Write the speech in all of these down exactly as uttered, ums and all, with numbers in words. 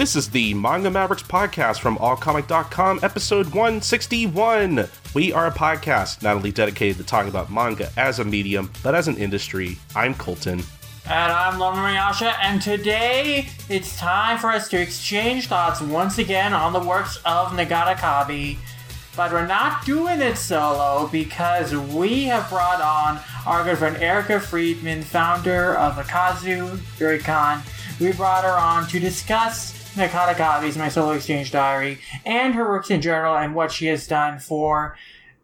This is the Manga Mavericks podcast from all comic dot com, episode one sixty-one. We are a podcast not only dedicated to talking about manga as a medium, but as an industry. I'm Colton. And I'm Lomariasha, and today it's time for us to exchange thoughts once again on the works of Nagata Kabi. But we're not doing it solo because we have brought on our good friend Erica Friedman, founder of Akazu Oricon. We brought her on to discuss Nagata Kabi's My Solo Exchange Diary and her works in general and what she has done for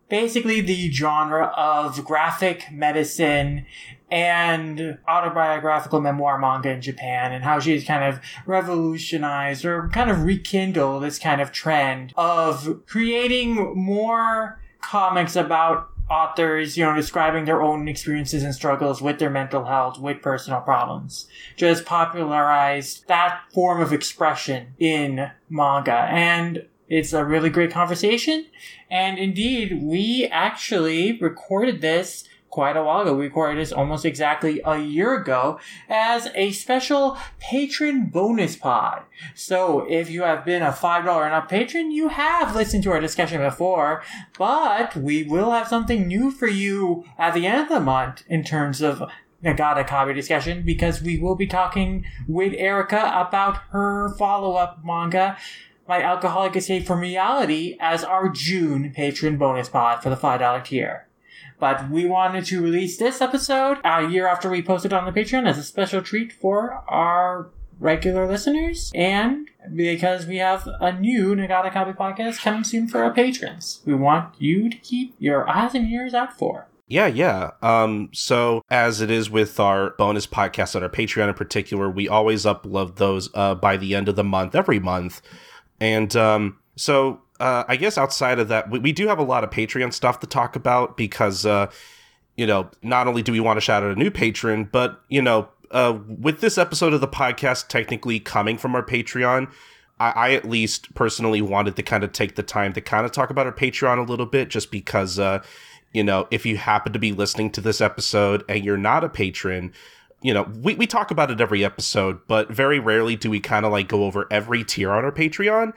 basically the genre of graphic medicine and autobiographical memoir manga in Japan, and how she's kind of revolutionized or kind of rekindled this kind of trend of creating more comics about authors, you know, describing their own experiences and struggles with their mental health, with personal problems. Just popularized that form of expression in manga. And it's a really great conversation. And indeed, we actually recorded this quite a while ago. We recorded this almost exactly a year ago as a special patron bonus pod. So if you have been a five dollars and up patron, you have listened to our discussion before, but we will have something new for you at the end of the month in terms of Nagata Kabi discussion, because we will be talking with Erica about her follow-up manga, My Alcoholic Escape from Reality, as our June patron bonus pod for the five dollars tier. But we wanted to release this episode a year after we posted on the Patreon as a special treat for our regular listeners, and because we have a new Nagata Kabi podcast coming soon for our patrons. We want you to keep your eyes and ears out for. Yeah, yeah. Um, so as it is with our bonus podcasts on our Patreon in particular, we always upload those uh, by the end of the month, every month. And um, so... Uh, I guess outside of that, we, we do have a lot of Patreon stuff to talk about because, uh, you know, not only do we want to shout out a new patron, but, you know, uh, with this episode of the podcast technically coming from our Patreon, I, I at least personally wanted to kind of take the time to kind of talk about our Patreon a little bit, just because, uh, you know, if you happen to be listening to this episode and you're not a patron, you know, we, we talk about it every episode, but very rarely do we kind of like go over every tier on our Patreon.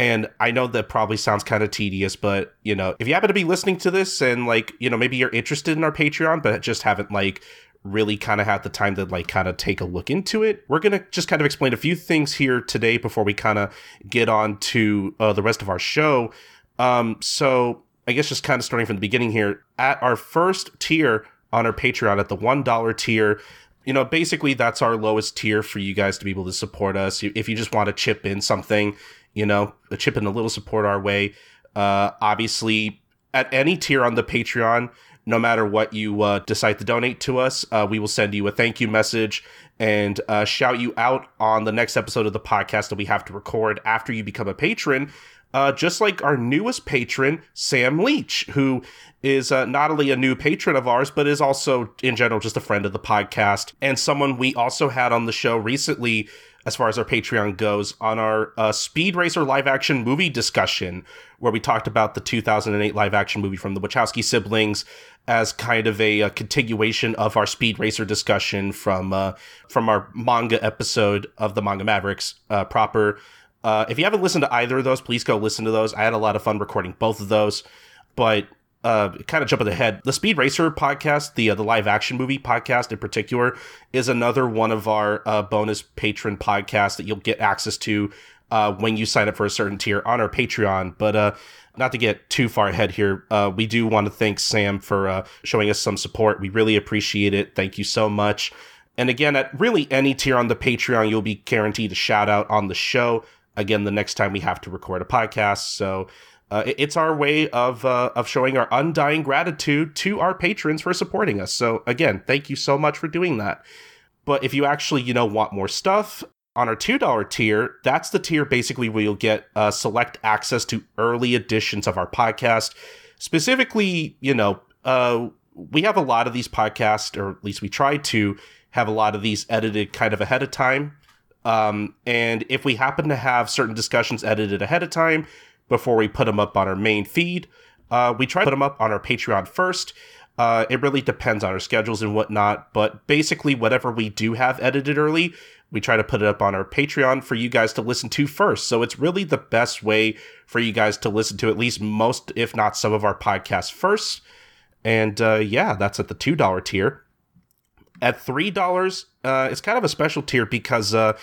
And I know that probably sounds kind of tedious, but, you know, if you happen to be listening to this and, like, you know, maybe you're interested in our Patreon, but just haven't, like, really kind of had the time to, like, kind of take a look into it, we're going to just kind of explain a few things here today before we kind of get on to uh, the rest of our show. Um, so I guess just kind of starting from the beginning here, at our first tier on our Patreon, at the one dollar tier, you know, basically that's our lowest tier for you guys to be able to support us. If you just want to chip in something, you know, a chip and a little support our way. Uh, obviously, at any tier on the Patreon, no matter what you uh, decide to donate to us, uh, we will send you a thank you message and uh, shout you out on the next episode of the podcast that we have to record after you become a patron. Uh, just like our newest patron, Sam Leach, who is uh, not only a new patron of ours, but is also, in general, just a friend of the podcast and someone we also had on the show recently, as far as our Patreon goes, on our uh, Speed Racer live-action movie discussion, where we talked about the two thousand eight live-action movie from the Wachowski siblings as kind of a, a continuation of our Speed Racer discussion from uh, from our manga episode of the Manga Mavericks uh, proper. Uh, if you haven't listened to either of those, please go listen to those. I had a lot of fun recording both of those, but uh, kind of jumping ahead, the Speed Racer podcast, the uh, the live action movie podcast in particular, is another one of our uh, bonus patron podcasts that you'll get access to uh, when you sign up for a certain tier on our Patreon. But uh, not to get too far ahead here, uh, we do want to thank Sam for uh, showing us some support. We really appreciate it. Thank you so much. And again, at really any tier on the Patreon, you'll be guaranteed a shout out on the show. Again, the next time we have to record a podcast. So uh, it's our way of uh, of showing our undying gratitude to our patrons for supporting us. So again, thank you so much for doing that. But if you actually, you know, want more stuff on our two dollar tier, that's the tier basically where you'll get uh, select access to early editions of our podcast. Specifically, you know, uh, we have a lot of these podcasts, or at least we try to have a lot of these edited kind of ahead of time. Um, and if we happen to have certain discussions edited ahead of time before we put them up on our main feed, uh, we try to put them up on our Patreon first. Uh, it really depends on our schedules and whatnot, but basically whatever we do have edited early, we try to put it up on our Patreon for you guys to listen to first. So it's really the best way for you guys to listen to at least most, if not some of our podcasts first. And uh, yeah, that's at the two dollars tier. At three dollars, uh, it's kind of a special tier because uh,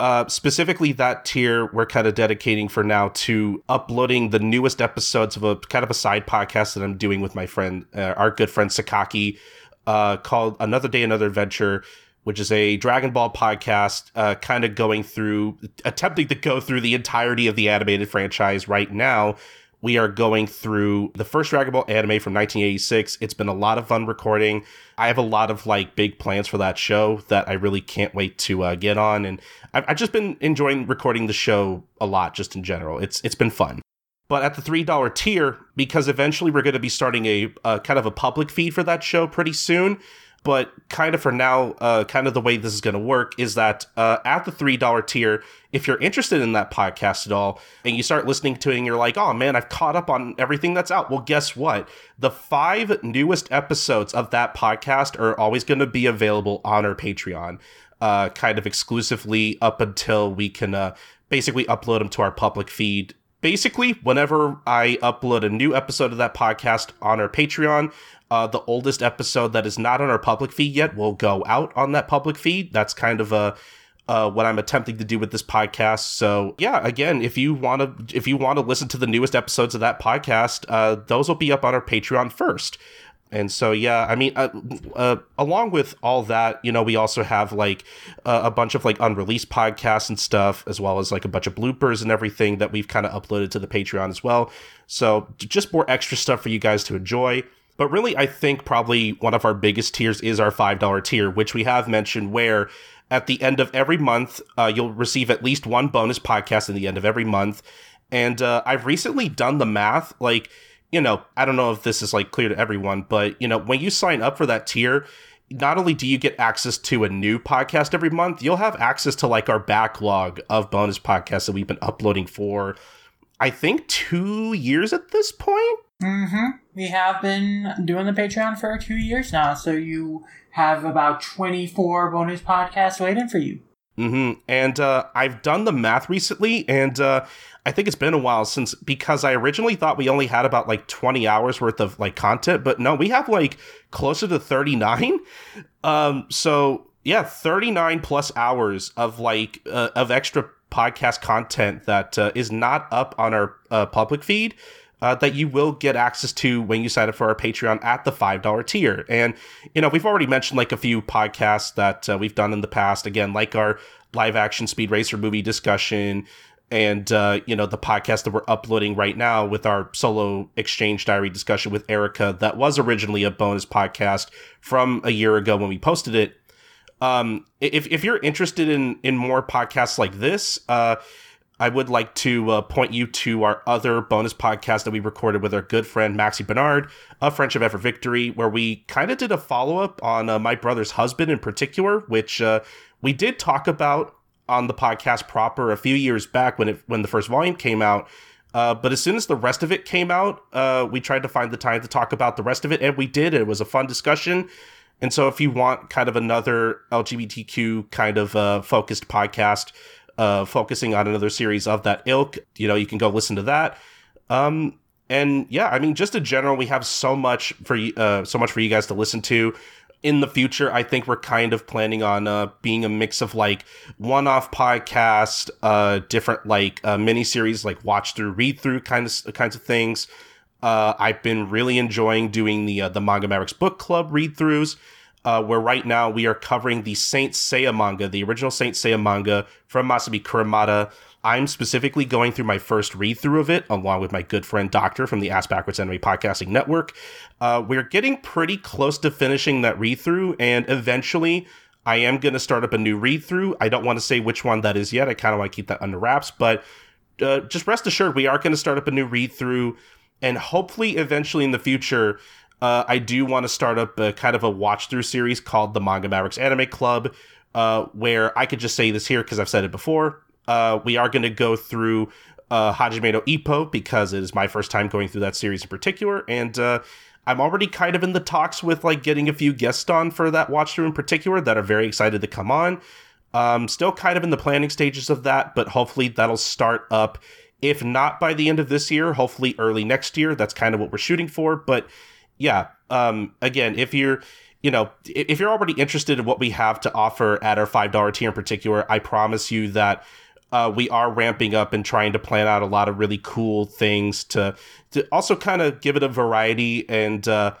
uh, specifically that tier we're kind of dedicating for now to uploading the newest episodes of a kind of a side podcast that I'm doing with my friend, uh, our good friend Sakaki, uh, called Another Day, Another Adventure, which is a Dragon Ball podcast, uh, kind of going through, attempting to go through the entirety of the animated franchise right now. We are going through the first Dragon Ball anime from nineteen eighty-six. It's been a lot of fun recording. I have a lot of like big plans for that show that I really can't wait to uh, get on. And I've, I've just been enjoying recording the show a lot, just in general. It's It's been fun. But at the three dollars tier, because eventually we're going to be starting a, a kind of a public feed for that show pretty soon. But kind of for now, uh, kind of the way this is going to work is that uh, at the three dollars tier, if you're interested in that podcast at all, and you start listening to it and you're like, oh man, I've caught up on everything that's out. Well, guess what? The five newest episodes of that podcast are always going to be available on our Patreon, uh, kind of exclusively up until we can uh, basically upload them to our public feed. Basically, whenever I upload a new episode of that podcast on our Patreon, uh, the oldest episode that is not on our public feed yet will go out on that public feed. That's kind of a, uh, what I'm attempting to do with this podcast. So yeah, again, if you want to, if you want to listen to the newest episodes of that podcast, uh, those will be up on our Patreon first. And so, yeah, I mean, uh, uh, along with all that, you know, we also have like uh, a bunch of like unreleased podcasts and stuff, as well as like a bunch of bloopers and everything that we've kind of uploaded to the Patreon as well. So just more extra stuff for you guys to enjoy. But really, I think probably one of our biggest tiers is our five dollars tier, which we have mentioned, where at the end of every month, uh, you'll receive at least one bonus podcast at the end of every month. And uh, I've recently done the math, like, you know, I don't know if this is like clear to everyone, but, you know, when you sign up for that tier, not only do you get access to a new podcast every month, you'll have access to like our backlog of bonus podcasts that we've been uploading for, I think, two years at this point. Mm-hmm. We have been doing the Patreon for two years now. So you have about twenty-four bonus podcasts waiting for you. Mm-hmm. And uh, I've done the math recently, and uh, I think it's been a while since, because I originally thought we only had about like twenty hours worth of like content, but no, we have like closer to thirty-nine. Um, so yeah, thirty-nine plus hours of like uh, of extra podcast content that uh, is not up on our uh, public feed. Uh, that you will get access to when you sign up for our Patreon at the five dollars tier. And, you know, we've already mentioned like a few podcasts that uh, we've done in the past. Again, like our live action Speed Racer movie discussion and, uh, you know, the podcast that we're uploading right now with our Solo Exchange Diary discussion with Erica. That was originally a bonus podcast from a year ago when we posted it. Um, if, if you're interested in, in more podcasts like this, uh, I would like to uh, point you to our other bonus podcast that we recorded with our good friend Maxi Bernard of Friendship Ever Victory, where we kind of did a follow-up on uh, My Brother's Husband in particular, which uh, we did talk about on the podcast proper a few years back when it, when the first volume came out. Uh, but as soon as the rest of it came out, uh, we tried to find the time to talk about the rest of it, and we did. It was a fun discussion. And so if you want kind of another L G B T Q kind of uh, focused podcast, Uh, focusing on another series of that ilk, you know, you can go listen to that. Um, and yeah, I mean, just in general, we have so much for you, uh, so much for you guys to listen to in the future. I think we're kind of planning on uh, being a mix of like one-off podcast, uh, different like uh, miniseries, like watch through, read through kind of kinds of things. Uh, I've been really enjoying doing the uh, the Manga Mavericks Book Club read throughs. Uh, where right now we are covering the Saint Seiya manga, the original Saint Seiya manga from Masami Kuramada. I'm specifically going through my first read-through of it, along with my good friend Doctor from the Ask Backwards Anime Podcasting Network. Uh, we're getting pretty close to finishing that read-through, and eventually I am going to start up a new read-through. I don't want to say which one that is yet. I kind of want to keep that under wraps, but uh, just rest assured we are going to start up a new read-through, and hopefully eventually in the future... Uh, I do want to start up a kind of a watch-through series called the Manga Mavericks Anime Club, uh, where I could just say this here because I've said it before. Uh, we are going to go through uh, Hajime no Ippo because it is my first time going through that series in particular, and uh, I'm already kind of in the talks with like getting a few guests on for that watch through in particular that are very excited to come on. Um, still kind of in the planning stages of that, but hopefully that'll start up. If not by the end of this year, hopefully early next year. That's kind of what we're shooting for. But yeah, um, again, if you're, you know, if you're already interested in what we have to offer at our five dollar tier in particular, I promise you that uh, we are ramping up and trying to plan out a lot of really cool things to to also kind of give it a variety. And uh,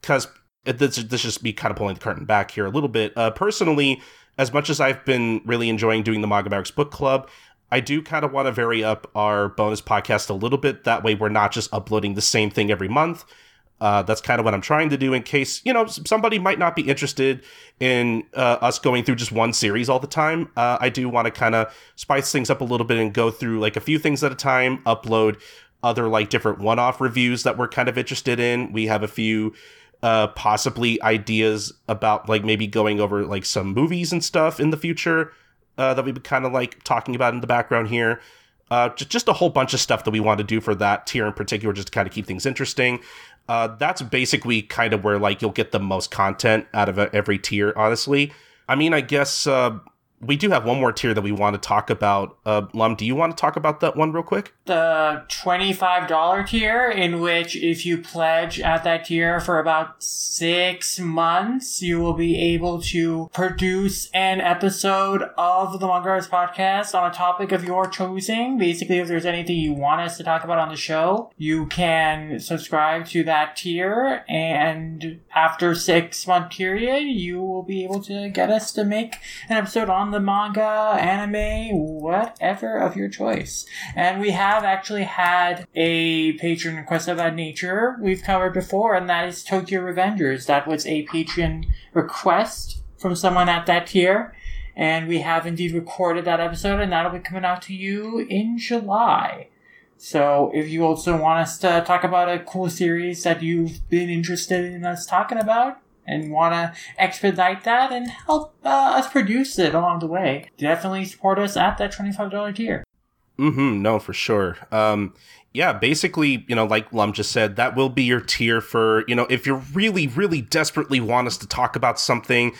because this, this is just me kind of pulling the curtain back here a little bit. Uh, personally, as much as I've been really enjoying doing the Manga Barracks Book Club, I do kind of want to vary up our bonus podcast a little bit. That way we're not just uploading the same thing every month. Uh, that's kind of what I'm trying to do in case, you know, somebody might not be interested in uh, us going through just one series all the time. Uh, I do want to kind of spice things up a little bit and go through like a few things at a time, upload other like different one-off reviews that we're kind of interested in. We have a few uh, possibly ideas about like maybe going over like some movies and stuff in the future. Uh, that we've been kind of like talking about in the background here. Uh, just, just a whole bunch of stuff that we want to do for that tier in particular, just to kind of keep things interesting. Uh, that's basically kind of where like you'll get the most content out of every tier, honestly. I mean, I guess uh, we do have one more tier that we want to talk about. Uh, Lum, do you want to talk about that one real quick? The twenty-five dollar tier, in which if you pledge at that tier for about six months, you will be able to produce an episode of the Manga Barracks Podcast on a topic of your choosing. Basically, if there's anything you want us to talk about on the show, you can subscribe to that tier, and after six-month period, you will be able to get us to make an episode on the manga, anime, whatever of your choice. And we have actually had a patron request of that nature we've covered before, and that is Tokyo Revengers. That was a patron request from someone at that tier, and we have indeed recorded that episode, and that'll be coming out to you in July. So if you also want us to talk about a cool series that you've been interested in us talking about, and want to expedite that and help uh, us produce it along the way, definitely support us at that twenty-five dollar tier. Mm-hmm, no, for sure. Um, yeah, basically, you know, like Lum just said, that will be your tier for, you know, if you really, really desperately want us to talk about something,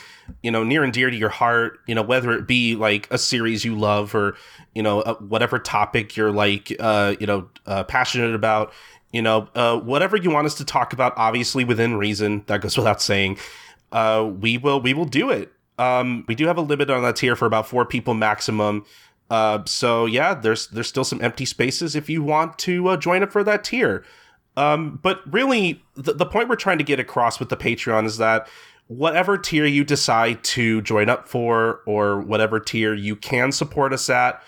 you know, near and dear to your heart, you know, whether it be like a series you love or, you know, uh, whatever topic you're like, uh, you know, uh, passionate about. You know, uh, whatever you want us to talk about, obviously within reason, that goes without saying, uh, we will we will do it. Um, we do have a limit on that tier for about four people maximum. Uh, so, yeah, there's there's still some empty spaces if you want to uh, join up for that tier. Um, but really, the, the point we're trying to get across with the Patreon is that whatever tier you decide to join up for or whatever tier you can support us at,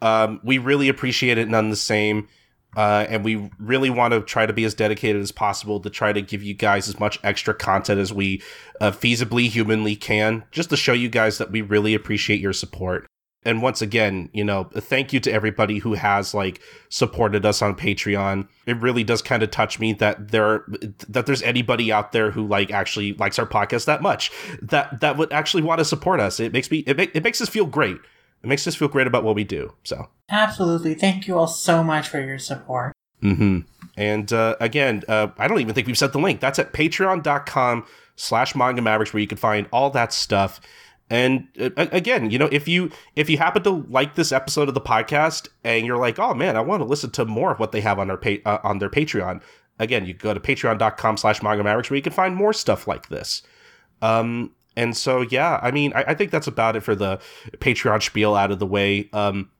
um, we really appreciate it none the same. Uh, and we really want to try to be as dedicated as possible to try to give you guys as much extra content as we uh, feasibly, humanly can, just to show you guys that we really appreciate your support. And once again, you know, thank you to everybody who has like supported us on Patreon. It really does kind of touch me that there that there's anybody out there who like actually likes our podcast that much that that would actually want to support us. It makes me it, make, it makes us feel great. It makes us feel great about what we do. So absolutely. Thank you all so much for your support. Mm-hmm. And uh, again, uh, I don't even think we've set the link. That's at patreon.com slash manga mavericks where you can find all that stuff. And uh, again, you know, if you if you happen to like this episode of the podcast and you're like, oh, man, I want to listen to more of what they have on their pa- uh, on their Patreon. Again, you go to patreon.com slash manga mavericks where you can find more stuff like this. Um And so, yeah, I mean, I, I think that's about it for the Patreon spiel out of the way. Um,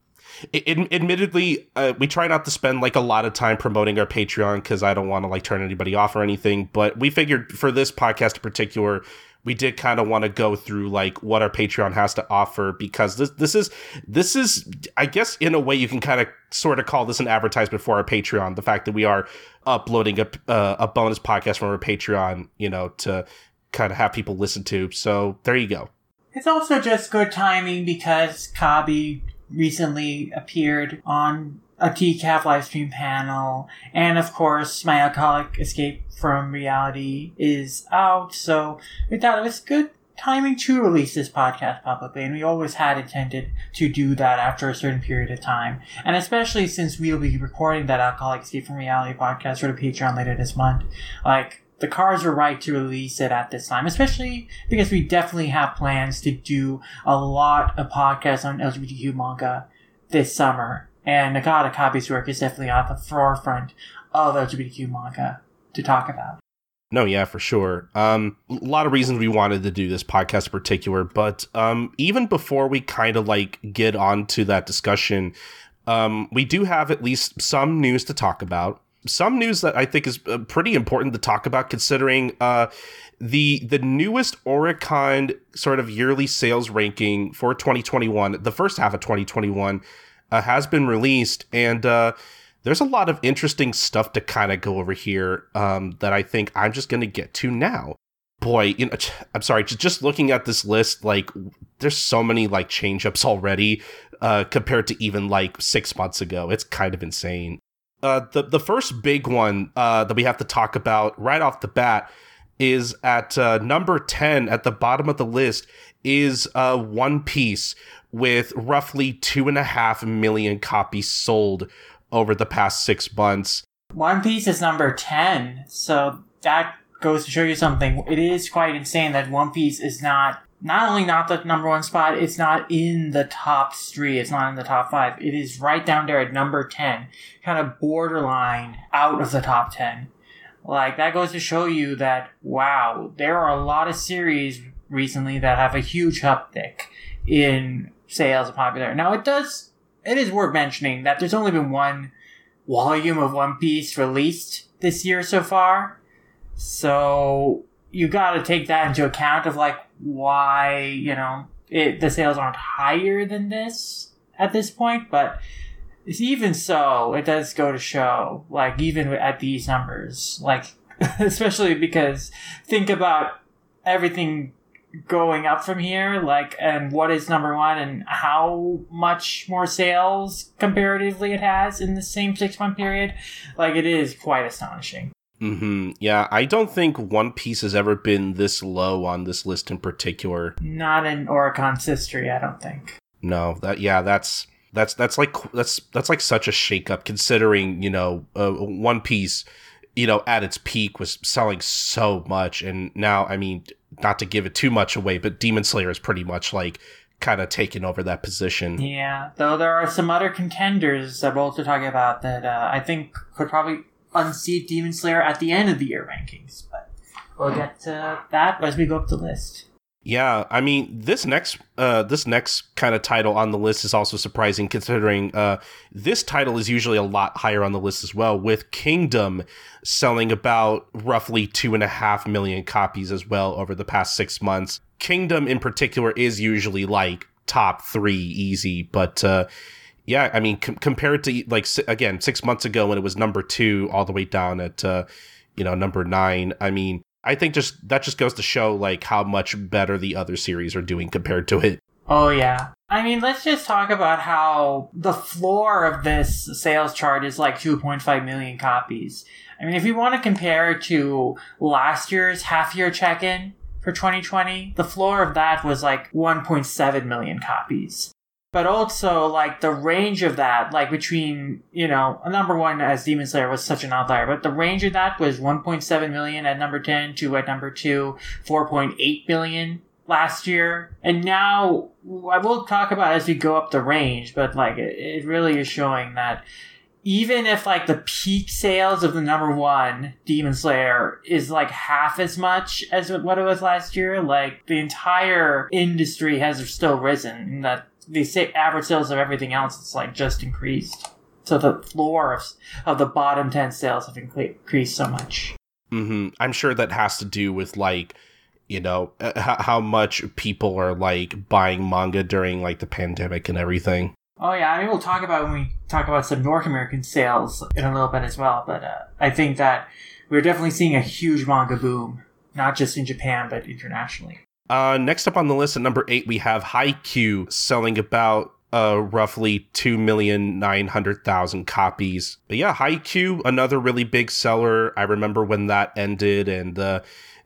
it, it, admittedly, uh, we try not to spend like a lot of time promoting our Patreon because I don't want to like turn anybody off or anything. But we figured for this podcast in particular, we did kind of want to go through like what our Patreon has to offer, because this this is this is, I guess, in a way you can kind of sort of call this an advertisement for our Patreon. The fact that we are uploading a, uh, a bonus podcast from our Patreon, you know, to kind of have people listen to. So there you go. It's also just good timing because Kabi recently appeared on a T C A F livestream panel. And of course, My Alcoholic Escape from Reality is out. So we thought it was good timing to release this podcast publicly. And we always had intended to do that after a certain period of time. And especially since we'll be recording that Alcoholic Escape from Reality podcast for the Patreon later this month. Like, the cards were right to release it at this time, especially because we definitely have plans to do a lot of podcasts on L G B T Q manga this summer. And Nagata Kabi's work is definitely at the forefront of L G B T Q manga to talk about. No, yeah, for sure. Um, a lot of reasons we wanted to do this podcast in particular, but um, even before we kind of like get onto that discussion, um, we do have at least some news to talk about. Some news that I think is pretty important to talk about, considering uh, the the newest Oricon sort of yearly sales ranking for twenty twenty-one, the first half of twenty twenty-one, uh, has been released. And uh, there's a lot of interesting stuff to kind of go over here um, that I think I'm just going to get to now. Boy, you know, I'm sorry, just looking at this list, like there's so many like change-ups already uh, compared to even like six months ago. It's kind of insane. Uh, the, the first big one uh, that we have to talk about right off the bat is at uh, number ten at the bottom of the list is uh, One Piece, with roughly two and a half million copies sold over the past six months. One Piece is number ten. So that goes to show you something. It is quite insane that One Piece is not, not only not the number one spot, it's not in the top three, it's not in the top five. It is right down there at number ten, kind of borderline out of the top ten. Like, that goes to show you that, wow, there are a lot of series recently that have a huge uptick in sales and popularity. Now, it does, it is worth mentioning that there's only been one volume of One Piece released this year so far, so you gotta take that into account of, like, why, you know, it, the sales aren't higher than this at this point, but even so, it does go to show, like, even at these numbers, like, especially because think about everything going up from here, like, and what is number one and how much more sales comparatively it has in the same six-month period. Like, it is quite astonishing. Mm-hmm. Yeah, I don't think One Piece has ever been this low on this list in particular. Not in Oricon's history, I don't think. No, that yeah, that's that's that's like that's that's like such a shakeup, considering, you know, uh, One Piece, you know, at its peak was selling so much, and now, I mean, not to give it too much away, but Demon Slayer is pretty much like kind of taking over that position. Yeah, though there are some other contenders that we're also talking about that uh, I think could probably unseat Demon Slayer at the end of the year rankings, but we'll get to that as we go up the list. Yeah, I mean, this next uh, this next kind of title on the list is also surprising, considering uh, this title is usually a lot higher on the list as well, with Kingdom selling about roughly two and a half million copies as well over the past six months. Kingdom in particular is usually like top three easy, but uh yeah, I mean, com- compared to, like, si- again, six months ago when it was number two all the way down at, uh, you know, number nine. I mean, I think just that just goes to show, like, how much better the other series are doing compared to it. Oh, yeah. I mean, let's just talk about how the floor of this sales chart is, like, two point five million copies. I mean, if you want to compare it to last year's half-year check-in for twenty twenty, the floor of that was, like, one point seven million copies. But also, like, the range of that, like, between, you know, number one as Demon Slayer was such an outlier, but the range of that was one point seven million at number ten to at number two, four point eight million last year. And now, I will talk about as we go up the range, but, like, it, it really is showing that even if, like, the peak sales of the number one Demon Slayer is, like, half as much as what it was last year, like, the entire industry has still risen, and that the average sales of everything else is, like, just increased. So the floor of, of the bottom ten sales have increased so much. Mm-hmm. I'm sure that has to do with, like, you know, how much people are, like, buying manga during, like, the pandemic and everything. Oh, yeah. I mean, we'll talk about when we talk about some North American sales in a little bit as well. But uh, I think that we're definitely seeing a huge manga boom, not just in Japan, but internationally. Uh, next up on the list at number eight, we have Haikyuu selling about uh, roughly two million nine hundred thousand copies. But yeah, Haikyuu, another really big seller. I remember when that ended, and uh,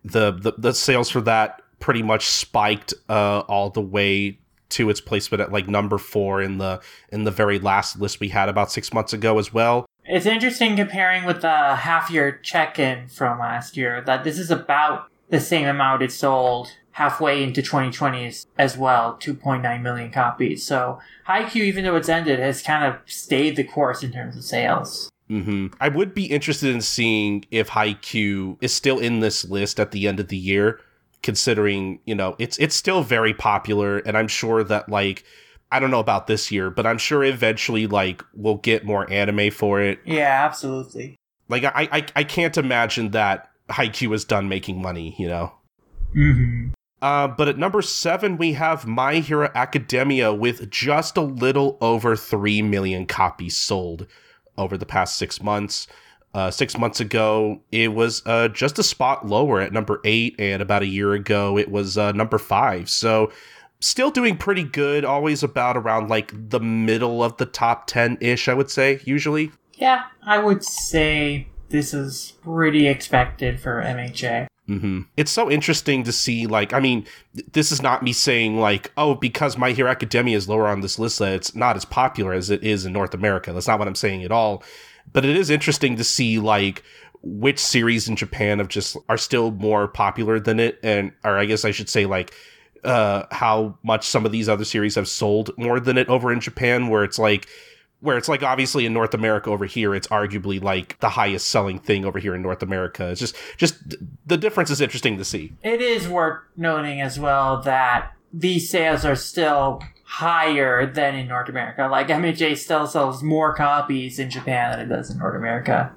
the, the the sales for that pretty much spiked uh, all the way to its placement at like number four in the in the very last list we had about six months ago as well. It's interesting comparing with the half-year check-in from last year, that this is about the same amount it sold halfway into twenty twenties as well, two point nine million copies. So Haikyuu, even though it's ended, has kind of stayed the course in terms of sales. Mm-hmm. I would be interested in seeing if Haikyuu is still in this list at the end of the year, considering, you know, it's it's still very popular, and I'm sure that, like, I don't know about this year, but I'm sure eventually, like, we'll get more anime for it. Yeah, absolutely. Like, I I, I can't imagine that Haikyuu is done making money, you know? Mm-hmm. Uh, but at number seven, we have My Hero Academia with just a little over three million copies sold over the past six months. Uh, six months ago, it was uh, just a spot lower at number eight, and about a year ago, it was uh, number five. So still doing pretty good, always about around like the middle of the top ten-ish, I would say, usually. Yeah, I would say this is pretty expected for M H A. Mm-hmm. It's so interesting to see, like, I mean, th- this is not me saying, like, oh, because My Hero Academia is lower on this list, that it's not as popular as it is in North America. That's not what I'm saying at all. But it is interesting to see, like, which series in Japan have just are still more popular than it. And, or I guess I should say, like, uh, how much some of these other series have sold more than it over in Japan, where it's like, where it's like, obviously in North America over here, it's arguably like the highest selling thing over here in North America. It's just, just the difference is interesting to see. It is worth noting as well that these sales are still higher than in North America. Like, M H A still sells more copies in Japan than it does in North America,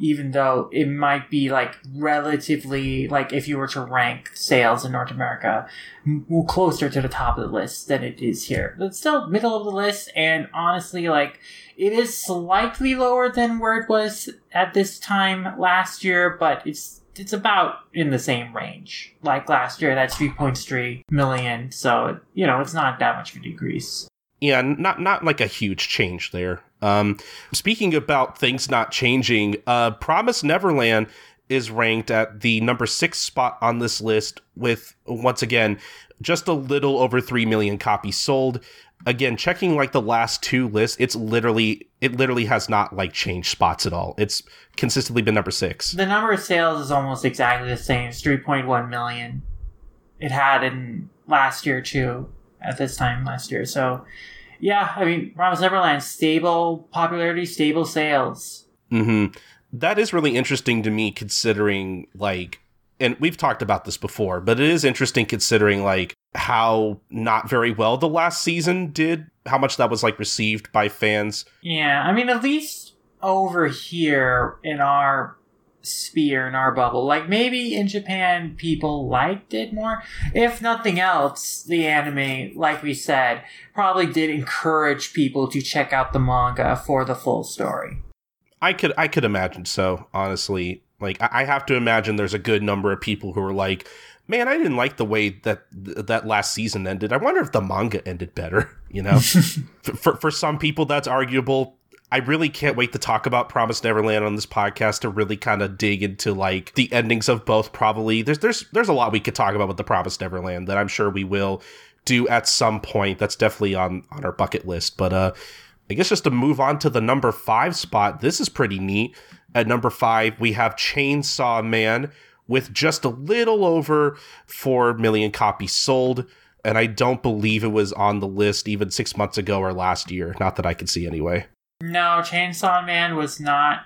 even though it might be like relatively, like if you were to rank sales in North America, m- closer to the top of the list than it is here. But it's still middle of the list, and honestly, like, it is slightly lower than where it was at this time last year, but it's it's about in the same range. Like last year, that's three point three million, so, you know, it's not that much of a decrease. Yeah, not not like a huge change there. Um, speaking about things not changing, uh, Promised Neverland is ranked at the number six spot on this list with, once again, just a little over three million copies sold. Again, checking like the last two lists, it's literally, it literally has not like changed spots at all. It's consistently been number six. The number of sales is almost exactly the same. It's three point one million. It had in last year too, at this time last year. So yeah, I mean, Promised Neverland, stable popularity, stable sales. Mm-hmm. That is really interesting to me considering, like, and we've talked about this before, but it is interesting considering, like, how not very well the last season did, how much that was, like, received by fans. Yeah, I mean, at least over here in our sphere, in our bubble, like, maybe in Japan people liked it more. If nothing else, the anime, like we said, probably did encourage people to check out the manga for the full story. I could I could imagine so, honestly. Like, I have to imagine there's a good number of people who are like, man, I didn't like the way that th- that last season ended. I wonder if the manga ended better, you know? for for some people, that's arguable. I really can't wait to talk about Promised Neverland on this podcast to really kind of dig into, like, the endings of both, probably. There's there's there's a lot we could talk about with the Promised Neverland that I'm sure we will do at some point. That's definitely on, on our bucket list. But uh, I guess just to move on to the number five spot, this is pretty neat. At number five, we have Chainsaw Man with just a little over four million copies sold. And I don't believe it was on the list even six months ago or last year. Not that I could see anyway. No, Chainsaw Man was not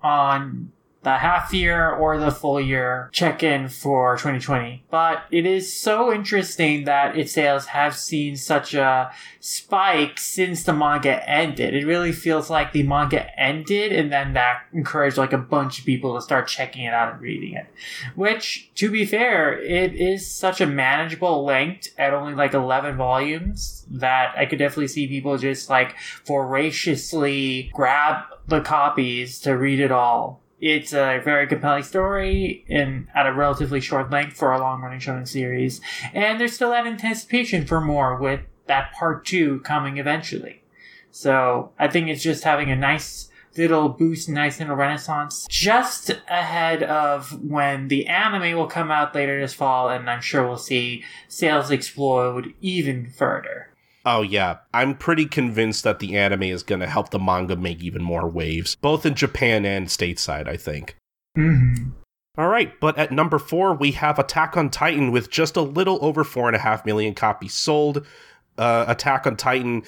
on the half year or the full year check-in for twenty twenty. But it is so interesting that its sales have seen such a spike since the manga ended. It really feels like the manga ended and then that encouraged like a bunch of people to start checking it out and reading it. Which, to be fair, it is such a manageable length at only like eleven volumes that I could definitely see people just like voraciously grab the copies to read it all. It's a very compelling story and at a relatively short length for a long-running shonen series. And there's still that anticipation for more with that part two coming eventually. So I think it's just having a nice little boost, nice little renaissance just ahead of when the anime will come out later this fall, and I'm sure we'll see sales explode even further. Oh, yeah. I'm pretty convinced that the anime is going to help the manga make even more waves, both in Japan and stateside, I think. Mm-hmm. All right, but at number four, we have Attack on Titan with just a little over four and a half million copies sold. Uh, Attack on Titan,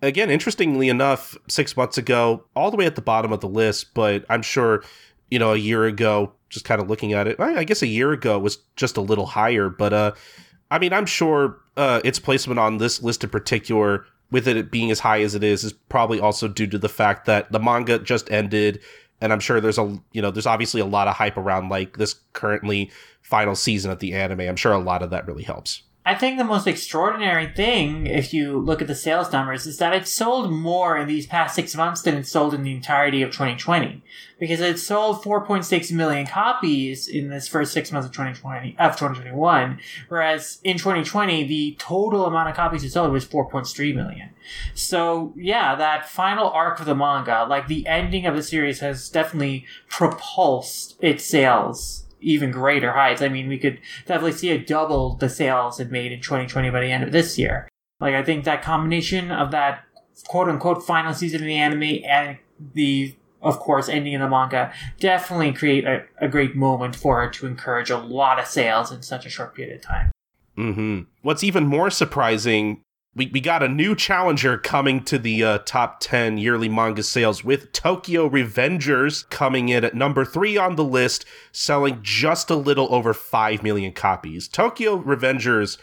again, interestingly enough, six months ago, all the way at the bottom of the list, but I'm sure, you know, a year ago, just kind of looking at it, I guess a year ago was just a little higher, but uh, I mean, I'm sure uh, its placement on this list in particular, with it being as high as it is, is probably also due to the fact that the manga just ended. And I'm sure there's a, you know, there's obviously a lot of hype around like this currently final season of the anime. I'm sure a lot of that really helps. I think the most extraordinary thing, if you look at the sales numbers, is that it sold more in these past six months than it sold in the entirety of twenty twenty, because it sold four point six million copies in this first six months of twenty twenty of twenty twenty-one, whereas in twenty twenty the total amount of copies it sold was four point three million. So yeah, that final arc of the manga, like the ending of the series, has definitely propulsed its sales even greater heights. I mean, we could definitely see it double the sales it made in twenty twenty by the end of this year. Like, I think that combination of that quote-unquote final season of the anime and the, of course, ending of the manga definitely create a, a great moment for it to encourage a lot of sales in such a short period of time. Mm-hmm. What's even more surprising, we, we got a new challenger coming to the uh, top ten yearly manga sales with Tokyo Revengers coming in at number three on the list, selling just a little over five million copies. Tokyo Revengers,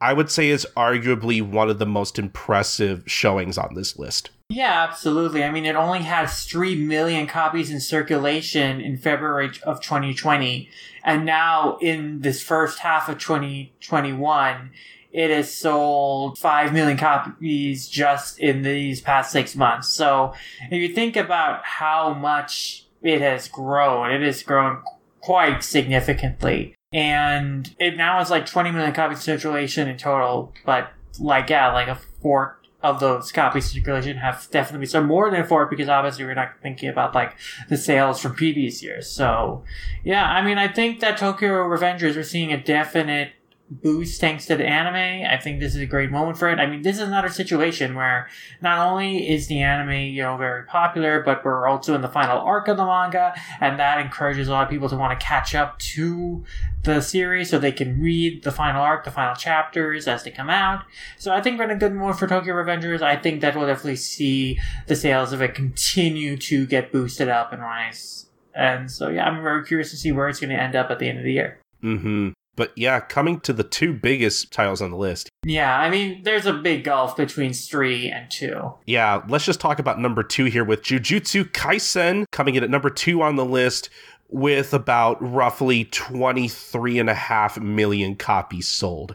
I would say, is arguably one of the most impressive showings on this list. Yeah, absolutely. I mean, it only has three million copies in circulation in February of twenty twenty, and now in this first half of twenty twenty-one... it has sold five million copies just in these past six months. So if you think about how much it has grown, it has grown quite significantly. And it now is like twenty million copies circulation in total. But like, yeah, like a fourth of those copies circulation have definitely been, so more than a fourth, because obviously we're not thinking about like the sales from previous years. So yeah, I mean, I think that Tokyo Revengers, we're seeing a definite boost thanks to the anime. I think this is a great moment for it. I mean, this is another situation where not only is the anime, you know, very popular, but we're also in the final arc of the manga, and that encourages a lot of people to want to catch up to the series so they can read the final arc, the final chapters as they come out. So I think we're in a good mood for Tokyo Revengers. I think that we'll definitely see the sales of it continue to get boosted up and rise. And so, yeah, I'm very curious to see where it's going to end up at the end of the year. Mm-hmm. But yeah, coming to the two biggest titles on the list. Yeah, I mean, there's a big gulf between three and two. Yeah, let's just talk about number two here with Jujutsu Kaisen coming in at number two on the list with about roughly twenty-three and a half million copies sold.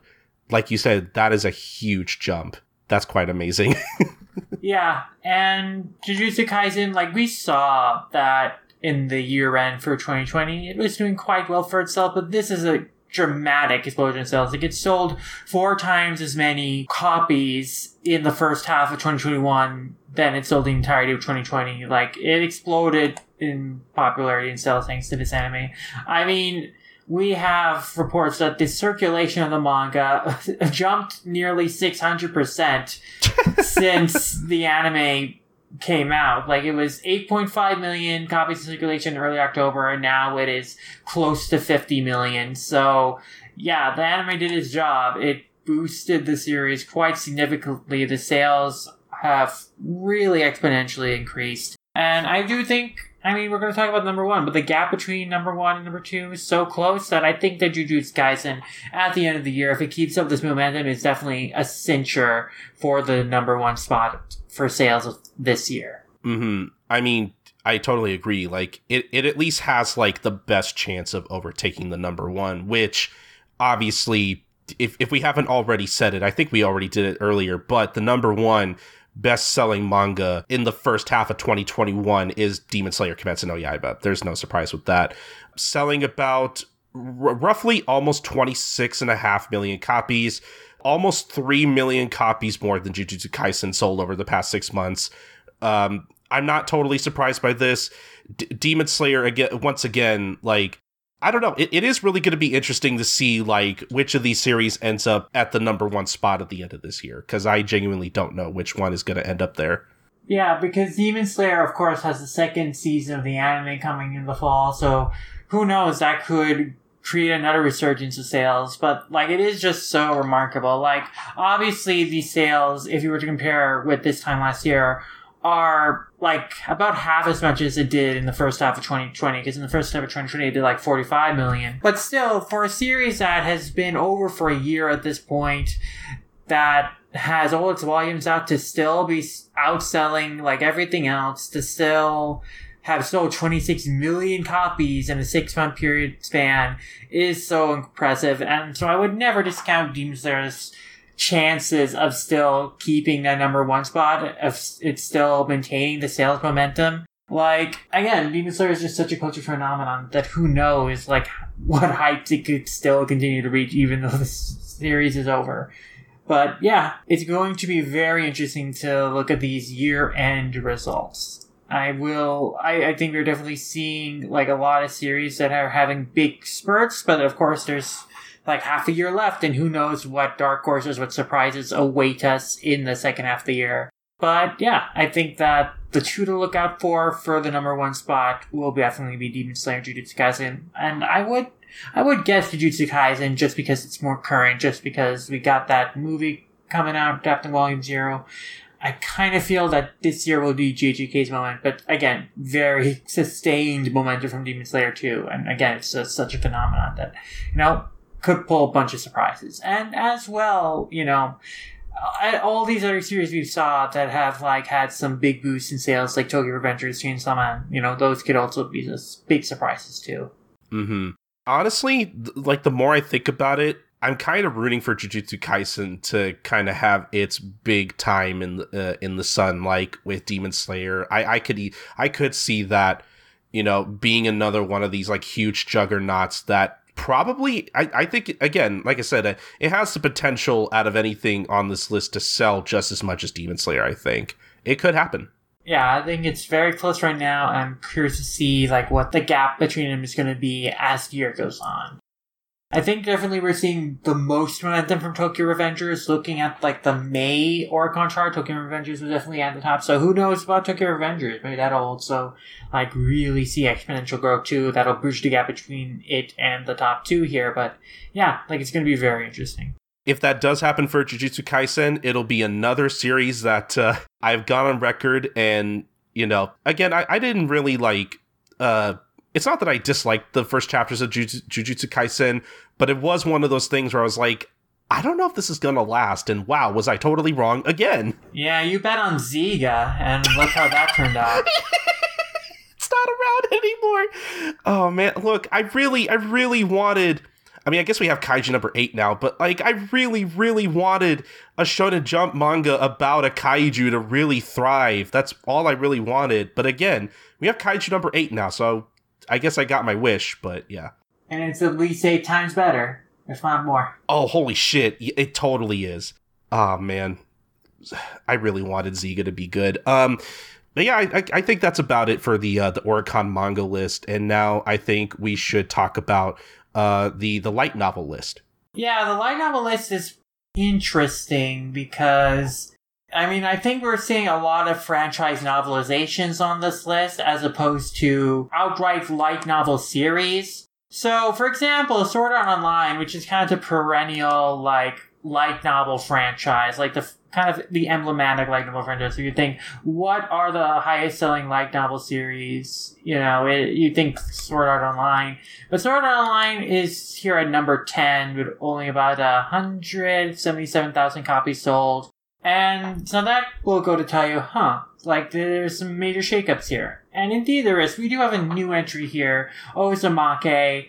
Like you said, that is a huge jump. That's quite amazing. Yeah, and Jujutsu Kaisen, like we saw that in the year end for twenty twenty, it was doing quite well for itself, but this is a dramatic explosion in sales. It gets sold four times as many copies in the first half of twenty twenty-one than it sold the entirety of twenty twenty. Like, it exploded in popularity and sales thanks to this anime. I mean, we have reports that the circulation of the manga jumped nearly six hundred percent since the anime came out. Like, it was eight point five million copies in circulation in early October, and now it is close to fifty million. So yeah, the anime did its job. It boosted the series quite significantly. The sales have really exponentially increased. And I do think, I mean, we're going to talk about number one, but the gap between number one and number two is so close that I think that Jujutsu Kaisen, at the end of the year, if it keeps up this momentum, is definitely a cincher for the number one spot for sales of this year. Mm-hmm. I mean, I totally agree. Like, it, it at least has, like, the best chance of overtaking the number one, which, obviously, if if we haven't already said it, I think we already did it earlier, but the number one best-selling manga in the first half of twenty twenty-one is Demon Slayer Kimetsu no Yaiba. There's no surprise with that. Selling about r- roughly almost twenty-six and a half million copies, almost three million copies more than Jujutsu Kaisen sold over the past six months. Um, I'm not totally surprised by this. D- Demon Slayer, again, once again, like, I don't know. It, it is really going to be interesting to see, like, which of these series ends up at the number one spot at the end of this year, because I genuinely don't know which one is going to end up there. Yeah, because Demon Slayer, of course, has the second season of the anime coming in the fall, so who knows, that could create another resurgence of sales, but, like, it is just so remarkable. Like, obviously, these sales, if you were to compare with this time last year, are like about half as much as it did in the first half of twenty twenty, because in the first half of twenty twenty it did like forty-five million. But still, for a series that has been over for a year at this point, that has all its volumes out, to still be outselling like everything else, to still have sold twenty-six million copies in a six-month period span, is so impressive. And so I would never discount Demon Slayer's chances of still keeping that number one spot, of it's still maintaining the sales momentum. Like, again, Demon Slayer is just such a culture phenomenon that who knows, like, what heights it could still continue to reach, even though the series is over. But yeah, it's going to be very interesting to look at these year-end results. I will, I, I think we're definitely seeing, like, a lot of series that are having big spurts, but of course there's like half a year left, and who knows what dark horses, what surprises await us in the second half of the year. But yeah, I think that the two to look out for for the number one spot will definitely be Demon Slayer, Jujutsu Kaisen, and I would I would guess Jujutsu Kaisen, just because it's more current, just because we got that movie coming out, adapting Volume Zero. I kind of feel that this year will be J J K's moment, but again, very sustained momentum from Demon Slayer too, and again, it's just such a phenomenon that, you know, could pull a bunch of surprises. And as well, you know, all these other series we've saw that have, like, had some big boosts in sales, like Tokyo Revengers, Chainsaw Man, you know, those could also be just big surprises too. Mm-hmm. Honestly, th- like, the more I think about it, I'm kind of rooting for Jujutsu Kaisen to kind of have its big time in the, uh, in the sun, like with Demon Slayer. I, I could e- I could see that, you know, being another one of these, like, huge juggernauts that probably, I, I think, again, like I said, it has the potential out of anything on this list to sell just as much as Demon Slayer, I think. It could happen. Yeah, I think it's very close right now. I'm curious to see, like, what the gap between them is going to be as the year goes on. I think definitely we're seeing the most momentum from Tokyo Revengers. Looking at, like, the May Oricon chart, Tokyo Revengers was definitely at the top. So who knows about Tokyo Revengers? Maybe that'll also, like, really see exponential growth too. That'll bridge the gap between it and the top two here. But yeah, like, it's going to be very interesting. If that does happen for Jujutsu Kaisen, it'll be another series that uh, I've gone on record and, you know, again, I, I didn't really like... Uh, It's not that I disliked the first chapters of Jujutsu Kaisen, but it was one of those things where I was like, I don't know if this is going to last, and wow, was I totally wrong again. Yeah, you bet on Ziga, and look how that turned out. It's not around anymore. Oh, man, look, I really, I really wanted... I mean, I guess we have Kaiju number eight now, but, like, I really, really wanted a Shonen Jump manga about a Kaiju to really thrive. That's all I really wanted. But again, we have Kaiju number eight now, so... I guess I got my wish, but yeah. And it's at least eight times better, if not more. Oh, holy shit. It totally is. Oh, man. I really wanted Ziga to be good. Um, but yeah, I, I think that's about it for the uh, the Oricon manga list. And now I think we should talk about uh, the, the light novel list. Yeah, the light novel list is interesting because... I mean, I think we're seeing a lot of franchise novelizations on this list as opposed to outright light novel series. So, for example, Sword Art Online, which is kind of the perennial, like, light novel franchise, like the kind of the emblematic light novel franchise. So you think, what are the highest selling light novel series? You know, it, you think Sword Art Online. But Sword Art Online is here at number ten with only about one hundred seventy-seven thousand copies sold. And so that will go to tell you, huh, like, there's some major shakeups here. And indeed there is. We do have a new entry here. Ozumake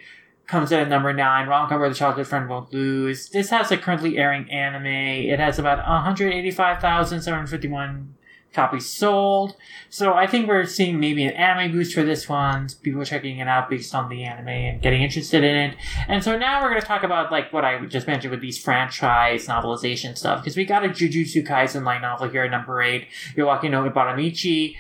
comes in at number nine. Rom-com Where the Childhood Friend Won't Lose. This has a currently airing anime. It has about one hundred eighty-five thousand seven hundred fifty-one copies sold. So I think we're seeing maybe an anime boost for this one. People checking it out based on the anime and getting interested in it. And so now we're going to talk about, like, what I just mentioned with these franchise novelization stuff, because we got a Jujutsu Kaisen light novel here at number eight, Yowaki no Ibaramichi.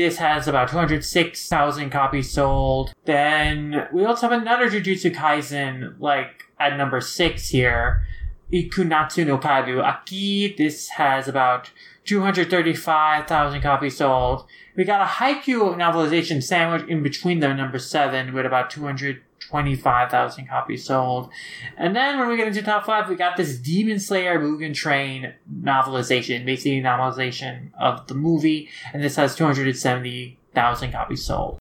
This has about two hundred six thousand copies sold. Then we also have another Jujutsu Kaisen, like, at number six here. Ikunatsu no Karu Aki. This has about two hundred thirty-five thousand copies sold. We got a Haikyuu novelization sandwich in between them, number seven, with about two hundred twenty-five thousand copies sold. And then when we get into top five, we got this Demon Slayer Mugen Train novelization, basically a novelization of the movie, and this has two hundred seventy thousand copies sold.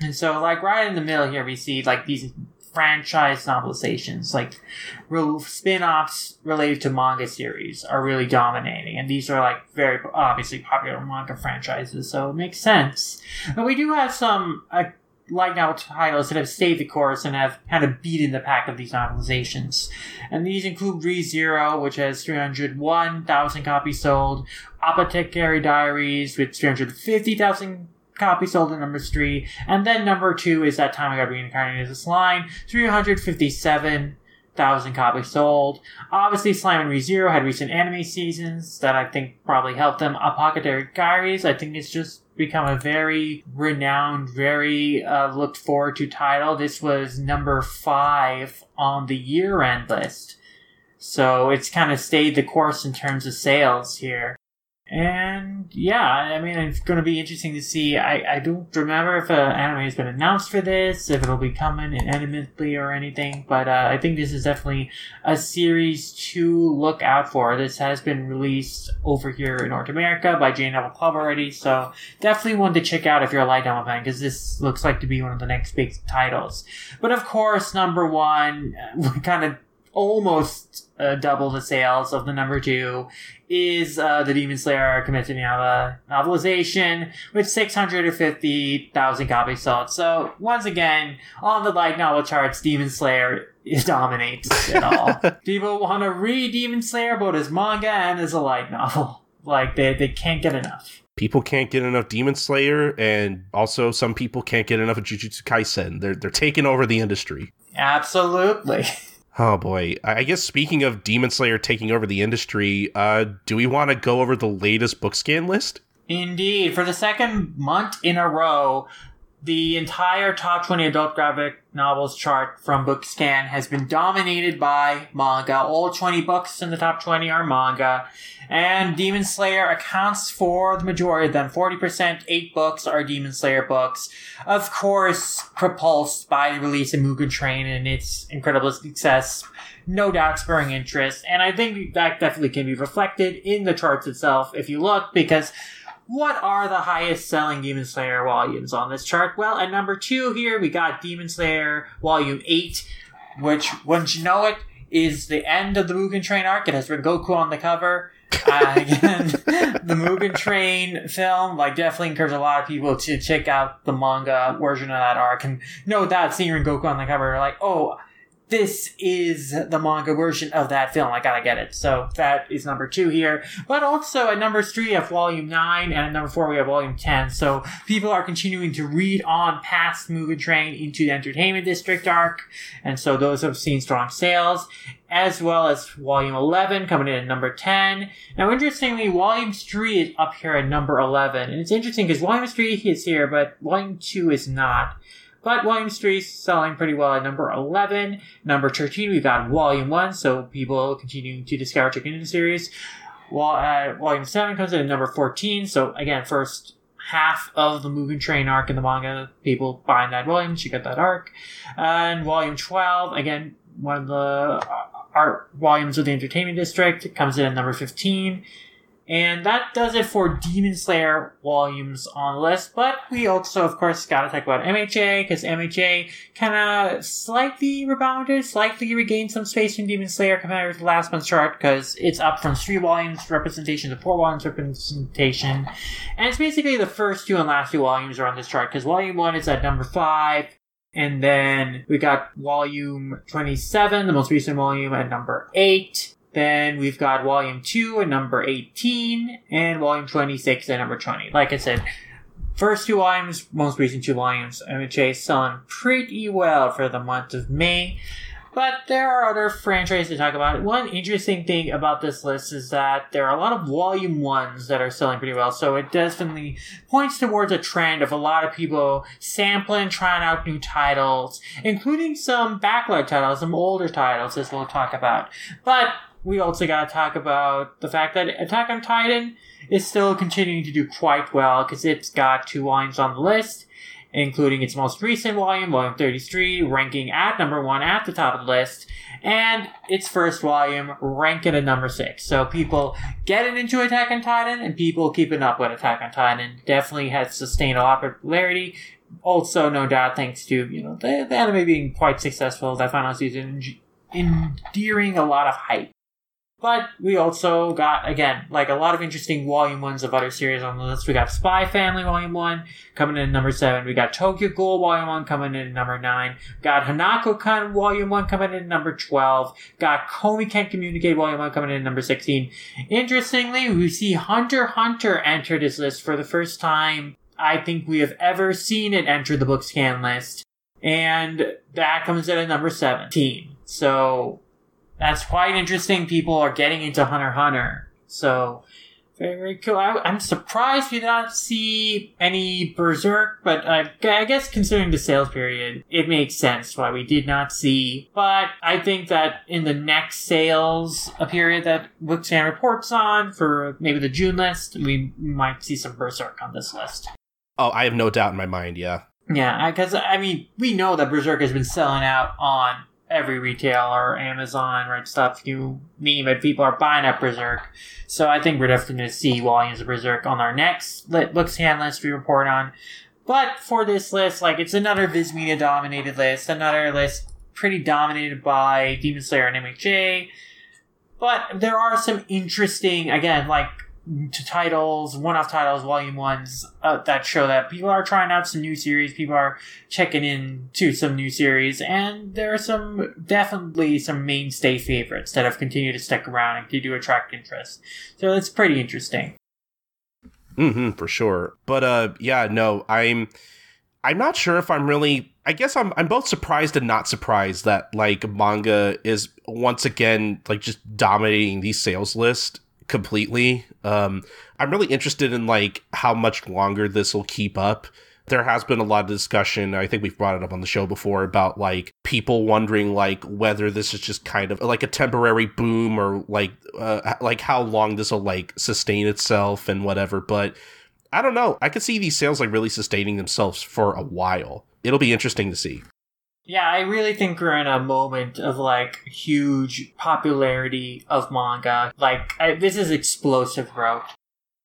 And so, like, right in the middle here, we see, like, these franchise novelizations, like real spin-offs related to manga series, are really dominating, and these are, like, very obviously popular manga franchises, so it makes sense. But we do have some uh, light novel titles that have stayed the course and have kind of beaten the pack of these novelizations, and these include ReZero, which has three hundred one thousand copies sold, Apothecary Diaries with three hundred fifty thousand copies sold at number three, and then number two is That Time I Got Reincarnated as a Slime, three hundred fifty-seven thousand copies sold. Obviously, Slime and ReZero had recent anime seasons that I think probably helped them. Apothecary Diaries, I think it's just become a very renowned, very uh, looked forward to title. This was number five on the year-end list, so it's kind of stayed the course in terms of sales here. And, yeah, I mean, it's going to be interesting to see. I, I don't remember if an uh, anime has been announced for this, if it'll be coming animately or anything, but uh, I think this is definitely a series to look out for. This has been released over here in North America by J Novel Club already, so definitely one to check out if you're a light novel fan, because this looks like to be one of the next big titles. But, of course, number one, we kind of almost uh, double the sales of the number two, is uh, the Demon Slayer Kimetsu no Yaiba novelization with six hundred fifty thousand copies sold. So, once again, on the light novel charts, Demon Slayer dominates it all. People want to read Demon Slayer both as manga and as a light novel. Like, they, they can't get enough. People can't get enough Demon Slayer, and also some people can't get enough of Jujutsu Kaisen. They're, they're taking over the industry. Absolutely. Oh, boy. I guess speaking of Demon Slayer taking over the industry, uh, do we want to go over the latest Bookscan list? Indeed. For the second month in a row, the entire top twenty adult graphic novels chart from Bookscan has been dominated by manga. All twenty books in the top twenty are manga. And Demon Slayer accounts for the majority of them. forty percent, eight books are Demon Slayer books. Of course, propulsed by the release of Mugen Train and its incredible success, no doubt spurring interest. And I think that definitely can be reflected in the charts itself if you look, because what are the highest-selling Demon Slayer volumes on this chart? Well, at number two here, we got Demon Slayer Volume eight, which, wouldn't you know it, is the end of the Mugen Train arc. It has Rengoku on the cover. Uh, again, the Mugen Train film, like, definitely encourage a lot of people to check out the manga version of that arc. And no doubt, seeing Rengoku on the cover, like, oh, this is the manga version of that film. I gotta get it. So that is number two here. But also at number three, we have Volume nine, and at number four, we have Volume ten. So people are continuing to read on past Mugen Train into the Entertainment District arc. And so those have seen strong sales, as well as Volume eleven coming in at number ten. Now, interestingly, Volume three is up here at number eleven. And it's interesting because Volume three is here, but Volume two is not. But Volume three is selling pretty well at number eleven. Number thirteen, we've got Volume one, so people continuing to discover Chicken in the series. While, uh, volume seven comes in at number fourteen, so again, first half of the Mugen Train arc in the manga, people buying that volume, she got that arc. And Volume twelve, again, one of the uh, art volumes of the Entertainment District, comes in at number fifteen. And that does it for Demon Slayer volumes on the list. But we also, of course, gotta talk about M H A, because M H A kind of slightly rebounded, slightly regained some space from Demon Slayer compared to last month's chart, because it's up from three volumes representation to four volumes representation. And it's basically the first two and last two volumes are on this chart, because Volume one is at number five. And then we got Volume twenty-seven, the most recent volume, at number eight. Then we've got Volume two at number eighteen, and Volume twenty-six at number twenty. Like I said, first two volumes, most recent two volumes, M H A selling pretty well for the month of May. But there are other franchises to talk about. One interesting thing about this list is that there are a lot of volume ones that are selling pretty well. So it definitely points towards a trend of a lot of people sampling, trying out new titles, including some backlog titles, some older titles, as we'll talk about. But we also got to talk about the fact that Attack on Titan is still continuing to do quite well because it's got two volumes on the list, including its most recent volume, volume thirty-three, ranking at number one at the top of the list, and its first volume ranking at number six. So people getting into Attack on Titan and people keeping up with Attack on Titan definitely has sustained a lot of popularity. Also, no doubt, thanks to, you know, the, the anime being quite successful, that final season endearing a lot of hype. But we also got, again, like a lot of interesting volume ones of other series on the list. We got Spy Family Volume one coming in at number seven. We got Tokyo Ghoul Volume one coming in at number nine. We got Hanako-kun Volume one coming in at number twelve. We got Komi Can't Communicate Volume one coming in at number sixteen. Interestingly, we see Hunter x Hunter enter this list for the first time I think we have ever seen it enter the Bookscan list. And that comes in at number seventeen. So that's quite interesting. People are getting into Hunter x Hunter. So, very, very cool. I, I'm surprised we did not see any Berserk, but I, I guess considering the sales period, it makes sense why we did not see. But I think that in the next sales period that Bookscan reports on for maybe the June list, we might see some Berserk on this list. Oh, I have no doubt in my mind, yeah. Yeah, because, I, I mean, we know that Berserk has been selling out on every retailer, Amazon, right stuff, you name it, people are buying up Berserk. So I think we're definitely going to see volumes of Berserk on our next Bookscan list we report on. But for this list, like, it's another Viz Media dominated list, another list pretty dominated by Demon Slayer and M H A. But there are some interesting, again, like, to titles, one-off titles, volume ones uh, that show that people are trying out some new series, people are checking in to some new series, and there are some definitely some mainstay favorites that have continued to stick around and continue to attract interest. So that's pretty interesting. Mm-hmm, for sure. But uh, yeah, no, I'm I'm not sure if I'm really. I guess I'm I'm both surprised and not surprised that like manga is once again like just dominating the sales list completely. um I'm really interested in like how much longer this will keep up. There has been a lot of discussion, I think we've brought it up on the show before, about like people wondering like whether this is just kind of like a temporary boom or like uh, like how long this will like sustain itself and whatever. But I don't know, I could see these sales like really sustaining themselves for a while. It'll be interesting to see. Yeah, I really think we're in a moment of, like, huge popularity of manga. Like, I, this is explosive growth.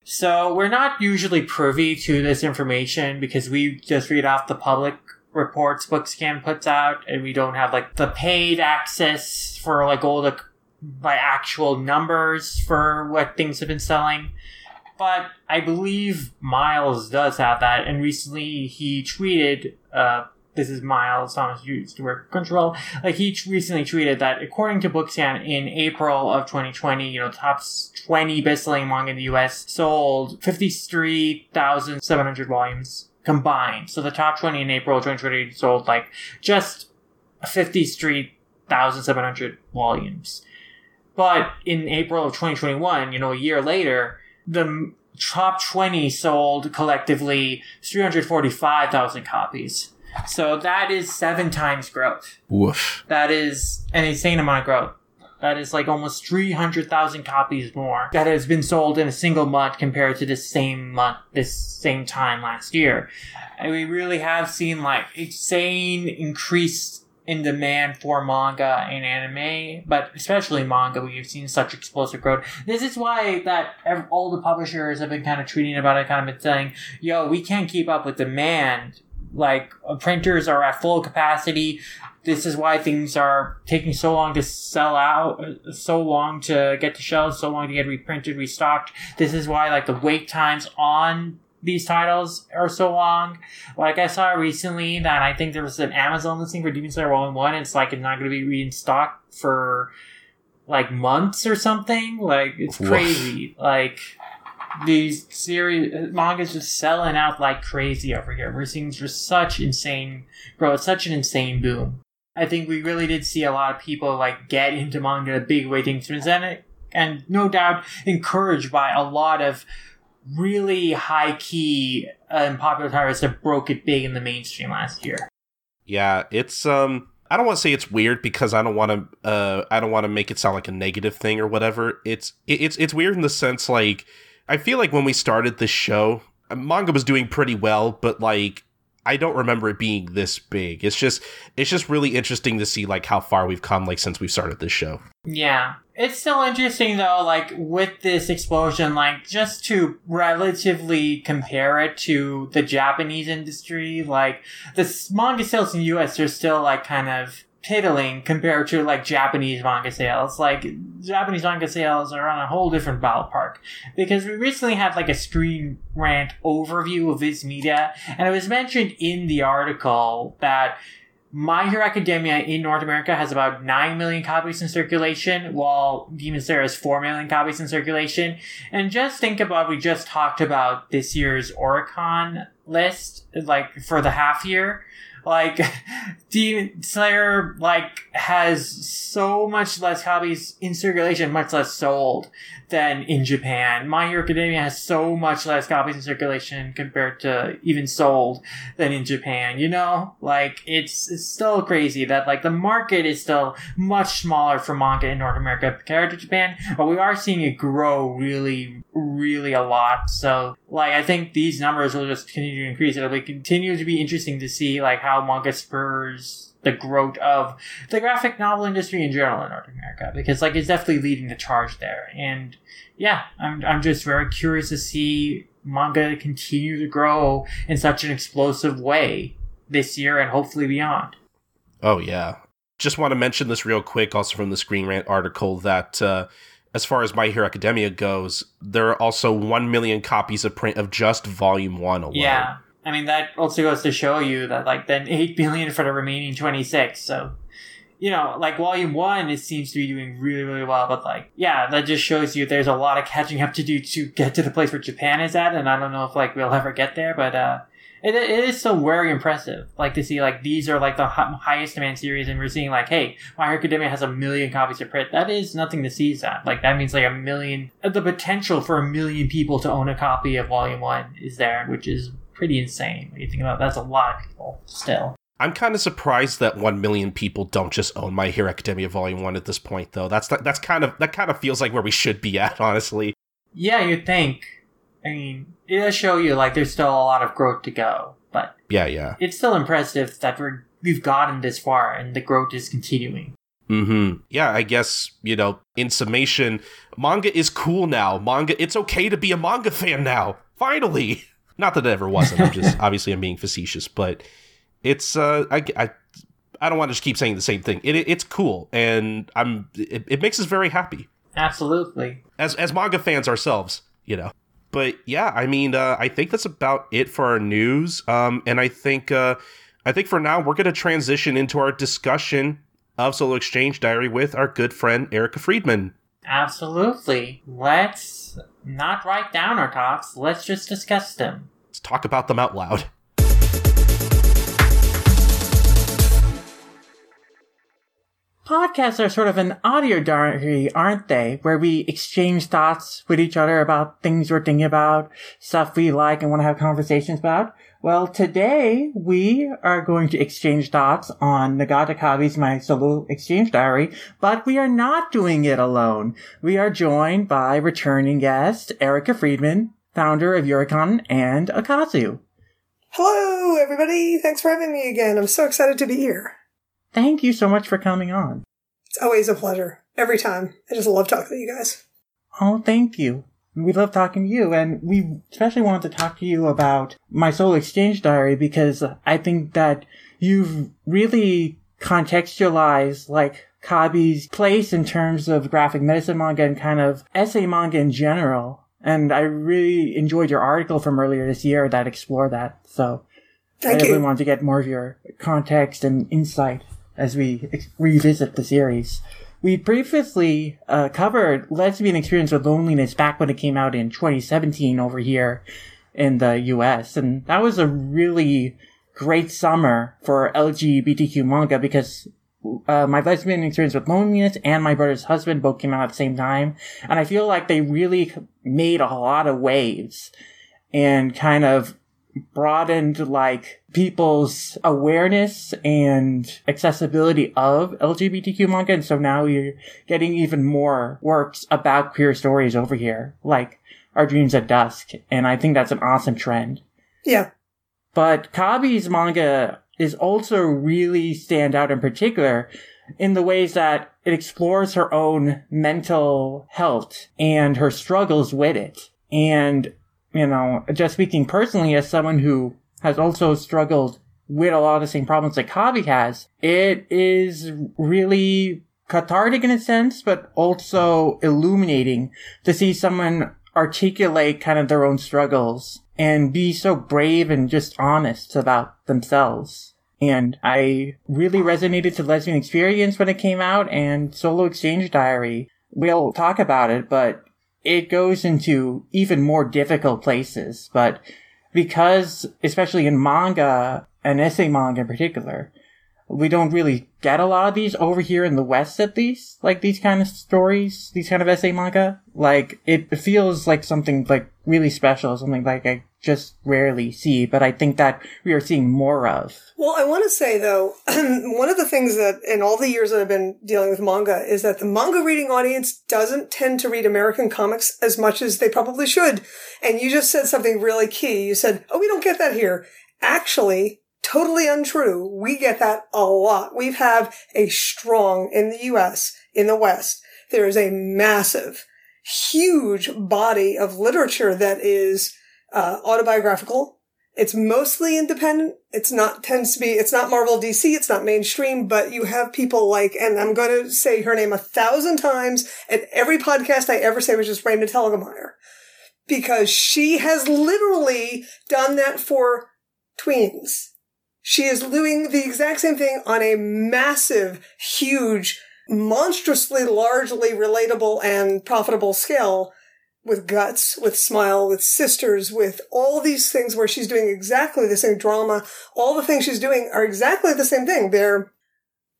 So we're not usually privy to this information because we just read off the public reports Bookscan puts out, and we don't have, like, the paid access for, like, all the like, actual numbers for what things have been selling. But I believe Miles does have that, and recently he tweeted, uh... this is Miles, Thomas used to work Control. Like, he recently tweeted that, according to Bookscan, in April of twenty twenty, you know, top twenty best-selling manga in the U S sold fifty-three thousand seven hundred volumes combined. So the top twenty in April twenty twenty sold, like, just fifty-three thousand seven hundred volumes. But in April of twenty twenty-one, you know, a year later, the top twenty sold collectively three hundred forty-five thousand copies. So that is seven times growth. Woof. That is an insane amount of growth. That is like almost three hundred thousand copies more that has been sold in a single month compared to this same month, this same time last year. And we really have seen like insane increase in demand for manga and anime, but especially manga, we've seen such explosive growth. This is why that all the publishers have been kind of tweeting about it, kind of saying, yo, we can't keep up with demand. Like, printers are at full capacity. This is why things are taking so long to sell out, so long to get to shelves, so long to get reprinted, restocked. This is why, like, the wait times on these titles are so long. Like, I saw recently that I think there was an Amazon listing for Demon Slayer Volume one. It's, like, it's not going to be restocked for, like, months or something. Like, it's crazy. Woof. Like, these series manga's just selling out like crazy over here. We're seeing just such insane growth, such an insane boom. I think we really did see a lot of people like get into manga in a big way, things presented, and no doubt encouraged by a lot of really high key uh, and popular titles that broke it big in the mainstream last year. Yeah, it's um, I don't want to say it's weird because I don't want to uh, I don't want to make it sound like a negative thing or whatever. It's it, it's it's weird in the sense like I feel like when we started this show, manga was doing pretty well, but like. I don't remember it being this big. It's just it's just really interesting to see like how far we've come like since we started this show. Yeah. It's still interesting though, like with this explosion, like just to relatively compare it to the Japanese industry, like the manga sales in the U S are still like kind of piddling compared to like Japanese manga sales. Like Japanese manga sales are on a whole different ballpark because we recently had like a Screen Rant overview of Viz Media, and it was mentioned in the article that My Hero Academia in North America has about nine million copies in circulation, while Demon Slayer has four million copies in circulation. And just think about, we just talked about this year's Oricon list, like for the half year. Like, Demon Slayer, like, has so much less copies in circulation, much less sold than in Japan. My Hero Academia has so much less copies in circulation compared to even sold than in Japan, you know? Like, it's, it's still crazy that, like, the market is still much smaller for manga in North America compared to Japan, but we are seeing it grow really, really a lot. So, like, I think these numbers will just continue to increase. It'll be, continue to be interesting to see, like, how manga spurs the growth of the graphic novel industry in general in North America, because like it's definitely leading the charge there. And yeah, I'm I'm just very curious to see manga continue to grow in such an explosive way this year and hopefully beyond. Oh yeah, just want to mention this real quick. Also from the Screen Rant article that uh, as far as My Hero Academia goes, there are also one million copies of print of just Volume One alone. Yeah. I mean, that also goes to show you that, like, then eight billion dollars for the remaining twenty-six. So, you know, like, Volume one, it seems to be doing really, really well. But, like, yeah, that just shows you there's a lot of catching up to do to get to the place where Japan is at. And I don't know if, like, we'll ever get there. But uh, it, it is still very impressive, like, to see, like, these are, like, the highest demand series. And we're seeing, like, hey, My Hero Academia has a million copies of print. That is nothing to seize at. Like, that means, like, a million... The potential for a million people to own a copy of Volume one is there, which is... pretty insane when you think about it. That's a lot of people still. I'm kind of surprised that one million people don't just own My Hero Academia Volume One at this point, though. That's that's kind of that kind of feels like where we should be at, honestly. Yeah, you'd think. I mean, it does show you like there's still a lot of growth to go, but yeah, yeah, it's still impressive that we're we've gotten this far and the growth is continuing. Mm-hmm. Yeah, I guess, you know, in summation, manga is cool now. Manga, it's okay to be a manga fan now. Finally. Not that it ever wasn't. I'm just obviously I'm being facetious, but it's uh, I, I I don't want to just keep saying the same thing. It, it it's cool, and I'm it, it makes us very happy. Absolutely, as as manga fans ourselves, you know. But yeah, I mean, uh, I think that's about it for our news. Um, and I think uh, I think for now we're going to transition into our discussion of Solo Exchange Diary with our good friend Erica Friedman. Absolutely. Let's not write down our talks. Let's just discuss them. Let's talk about them out loud. Podcasts are sort of an audio diary, aren't they? Where we exchange thoughts with each other about things we're thinking about, stuff we like and want to have conversations about. Well, today we are going to exchange thoughts on Nagata Kabi's My Solo Exchange Diary, but we are not doing it alone. We are joined by returning guest Erica Friedman, founder of Oricon and Akazu. Hello, everybody. Thanks for having me again. I'm so excited to be here. Thank you so much for coming on. It's always a pleasure. Every time. I just love talking to you guys. Oh, thank you. We love talking to you, and we especially wanted to talk to you about My Solo Exchange Diary because I think that you've really contextualized, like, Kabi's place in terms of graphic medicine manga and kind of essay manga in general. And I really enjoyed your article from earlier this year that explored that. So Thank I definitely you. wanted to get more of your context and insight as we ex- revisit the series. We previously uh, covered Lesbian Experience with Loneliness back when it came out in twenty seventeen over here in the U S. And that was a really great summer for L G B T Q manga because uh, My Lesbian Experience with Loneliness and My Brother's Husband both came out at the same time. And I feel like they really made a lot of waves and kind of broadened, like, people's awareness and accessibility of L G B T Q manga. And so now you're getting even more works about queer stories over here, like Our Dreams at Dusk. And I think that's an awesome trend. Yeah. But Kabi's manga is also really stand out in particular in the ways that it explores her own mental health and her struggles with it. And, you know, just speaking personally as someone who has also struggled with a lot of the same problems that Kabi has, it is really cathartic in a sense, but also illuminating to see someone articulate kind of their own struggles and be so brave and just honest about themselves. And I really resonated to Lesbian Experience when it came out, and Solo Exchange Diary. We'll talk about it, but it goes into even more difficult places. But because, especially in manga, and essay manga in particular, we don't really get a lot of these over here in the West, at least. Like, these kind of stories, these kind of essay manga. Like, it feels like something, like, really special, something like I just rarely see, but I think that we are seeing more of. Well, I want to say, though, one of the things that, in all the years that I've been dealing with manga, is that the manga reading audience doesn't tend to read American comics as much as they probably should. And you just said something really key. You said, oh, we don't get that here. Actually, totally untrue. We get that a lot. We have a strong, in the U S, in the West, there is a massive, huge body of literature that is uh, autobiographical. It's mostly independent. It's not, tends to be, it's not Marvel D C. It's not mainstream, but you have people like, and I'm going to say her name a thousand times at every podcast I ever say, which is Raymond Telgemeier, because she has literally done that for tweens. She is doing the exact same thing on a massive, huge, monstrously, largely relatable and profitable scale with Guts, with Smile, with Sisters, with all these things where she's doing exactly the same drama. All the things she's doing are exactly the same thing. They're,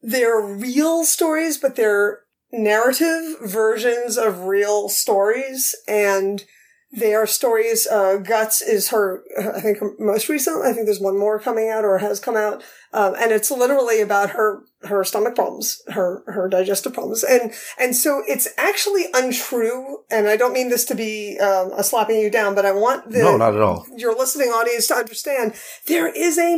they're real stories, but they're narrative versions of real stories. And they are stories, uh, Guts is her, I think her most recent, I think there's one more coming out or has come out. Um, and it's literally about her, her stomach problems, her, her digestive problems. And, and so it's actually untrue. And I don't mean this to be, um, a slapping you down, but I want the, no, not at all, your listening audience to understand there is a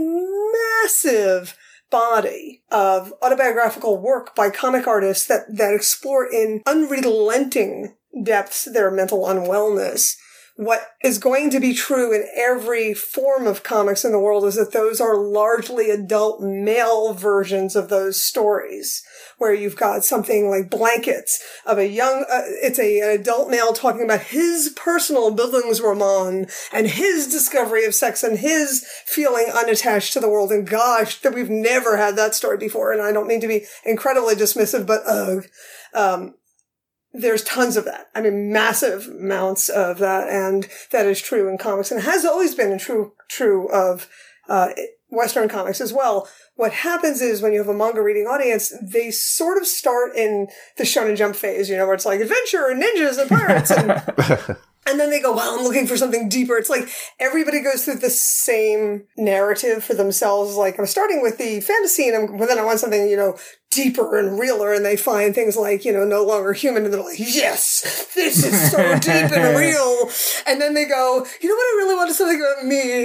massive body of autobiographical work by comic artists that, that explore in unrelenting depths their mental unwellness. What is going to be true in every form of comics in the world is that those are largely adult male versions of those stories, where you've got something like Blankets of a young, uh, it's a, an adult male talking about his personal Bildungsroman and his discovery of sex and his feeling unattached to the world. And gosh, that we've never had that story before. And I don't mean to be incredibly dismissive, but ugh. Um, There's tons of that. I mean, massive amounts of that. And that is true in comics and has always been true, true of, uh, Western comics as well. What happens is when you have a manga reading audience, they sort of start in the Shonen Jump phase, you know, where it's like adventure and ninjas and pirates. And, and then they go, wow, I'm looking for something deeper. It's like everybody goes through the same narrative for themselves. Like I'm starting with the fantasy and I'm, well, then I want something, you know, deeper and realer, and they find things like, you know, No Longer Human, and they're like, yes, this is so deep and real. And then they go, you know what, I really wanted something about me.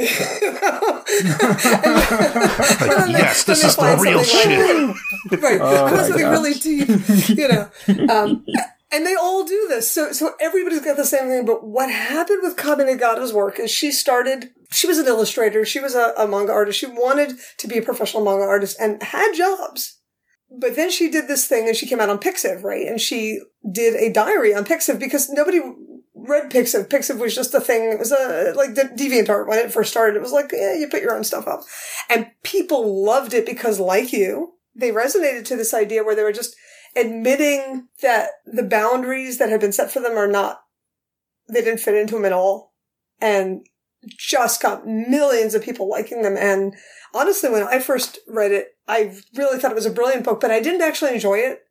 and, like, and yes, they, this is the real shit. Like, right. Oh, and something gosh. Really deep, you know. Um, and they all do this. So so everybody's got the same thing. But what happened with Kabi Nagata's work is she started, she was an illustrator, she was a, a manga artist, she wanted to be a professional manga artist and had jobs. But then she did this thing and she came out on Pixiv, right? And she did a diary on Pixiv because nobody read Pixiv. Pixiv was just a thing. It was a, like De- DeviantArt when it first started. It was like, yeah, you put your own stuff up. And people loved it because, like you, they resonated to this idea where they were just admitting that the boundaries that had been set for them are not, they didn't fit into them at all. And just got millions of people liking them. And honestly, when I first read it, I really thought it was a brilliant book, but I didn't actually enjoy it.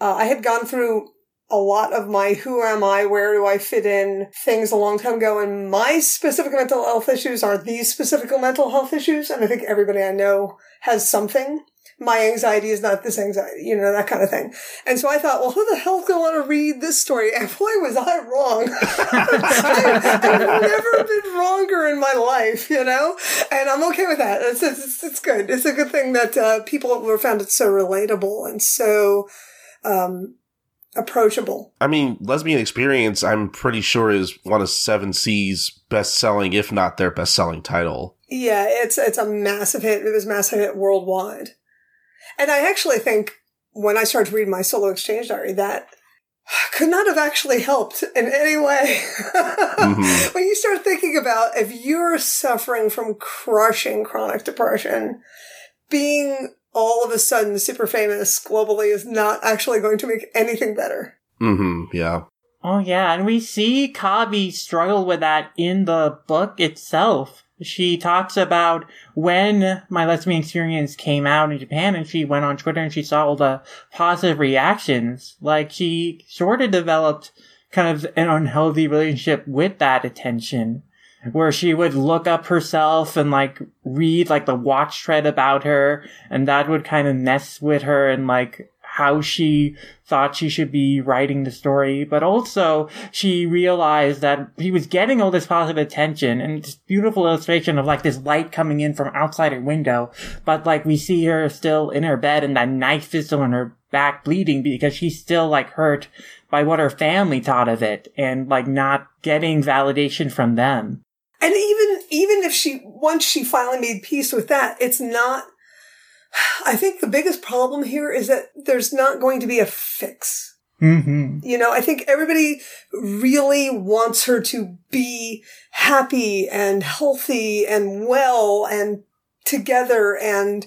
Uh, I had gone through a lot of my who am I, where do I fit in things a long time ago, and my specific mental health issues are these specific mental health issues, and I think everybody I know has something. My anxiety is not this anxiety, you know, that kind of thing. And so I thought, well, who the hell's going to want to read this story? And boy, was I wrong. I, I've never been wronger in my life, you know? And I'm okay with that. It's, it's, it's good. It's a good thing that uh, people were found it so relatable and so um, approachable. I mean, Lesbian Experience, I'm pretty sure, is one of Seven Seas' best-selling, if not their best-selling title. Yeah, it's it's a massive hit. It was a massive hit worldwide. And I actually think when I started reading My Solo Exchange Diary, that could not have actually helped in any way. Mm-hmm. When you start thinking about if you're suffering from crushing chronic depression, being all of a sudden super famous globally is not actually going to make anything better. Mm-hmm. Yeah. Oh, yeah. And we see Kabi struggle with that in the book itself. She talks about when My Lesbian Experience came out in Japan, and she went on Twitter and she saw all the positive reactions. Like, she sort of developed kind of an unhealthy relationship with that attention, where she would look up herself and, like, read, like, the watch thread about her, and that would kind of mess with her and, like, how she thought she should be writing the story. But also she realized that she was getting all this positive attention and this beautiful illustration of like this light coming in from outside her window. But like we see her still in her bed and that knife is still in her back bleeding because she's still like hurt by what her family thought of it and like not getting validation from them. And even, even if she, once she finally made peace with that, it's not, I think the biggest problem here is that there's not going to be a fix. Mm-hmm. You know, I think everybody really wants her to be happy and healthy and well and together. And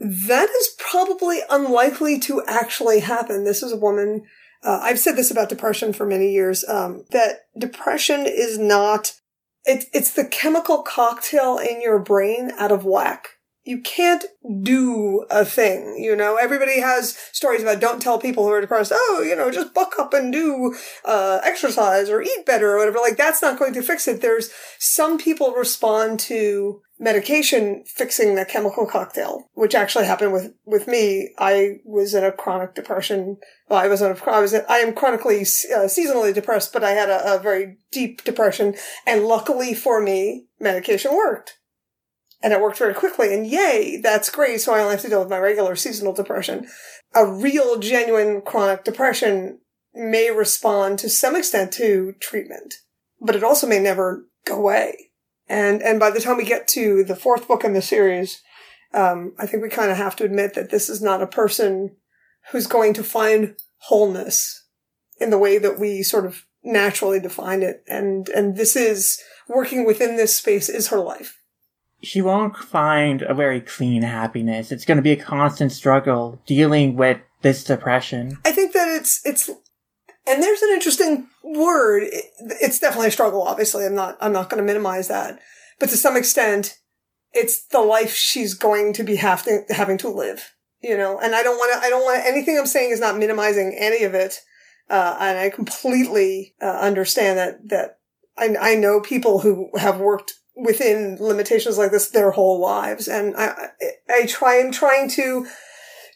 that is probably unlikely to actually happen. This is a woman, uh, I've said this about depression for many years, um, that depression is not, it, it's the chemical cocktail in your brain out of whack. You can't do a thing, you know. Everybody has stories about don't tell people who are depressed, oh, you know, just buck up and do uh exercise or eat better or whatever. Like, that's not going to fix it. There's some people respond to medication fixing the chemical cocktail, which actually happened with, with me. I was in a chronic depression. Well, I was in a, I was in, I am chronically, uh, seasonally depressed, but I had a, a very deep depression. And luckily for me, medication worked. And it worked very quickly, and yay, that's great, so I only have to deal with my regular seasonal depression. A real, genuine chronic depression may respond to some extent to treatment, but it also may never go away. And and by the time we get to the fourth book in the series, um, I think we kind of have to admit that this is not a person who's going to find wholeness in the way that we sort of naturally define it. And and this is, working within this space is her life. She won't find a very clean happiness. It's going to be a constant struggle dealing with this depression. I think that it's, it's, and there's an interesting word. It's definitely a struggle, obviously. I'm not, I'm not going to minimize that. But to some extent, it's the life she's going to be having, having to live, you know? And I don't want to, I don't want to, anything I'm saying is not minimizing any of it. Uh, and I completely uh, understand that, that I, I know people who have worked within limitations like this their whole lives. And I, I try, I'm trying to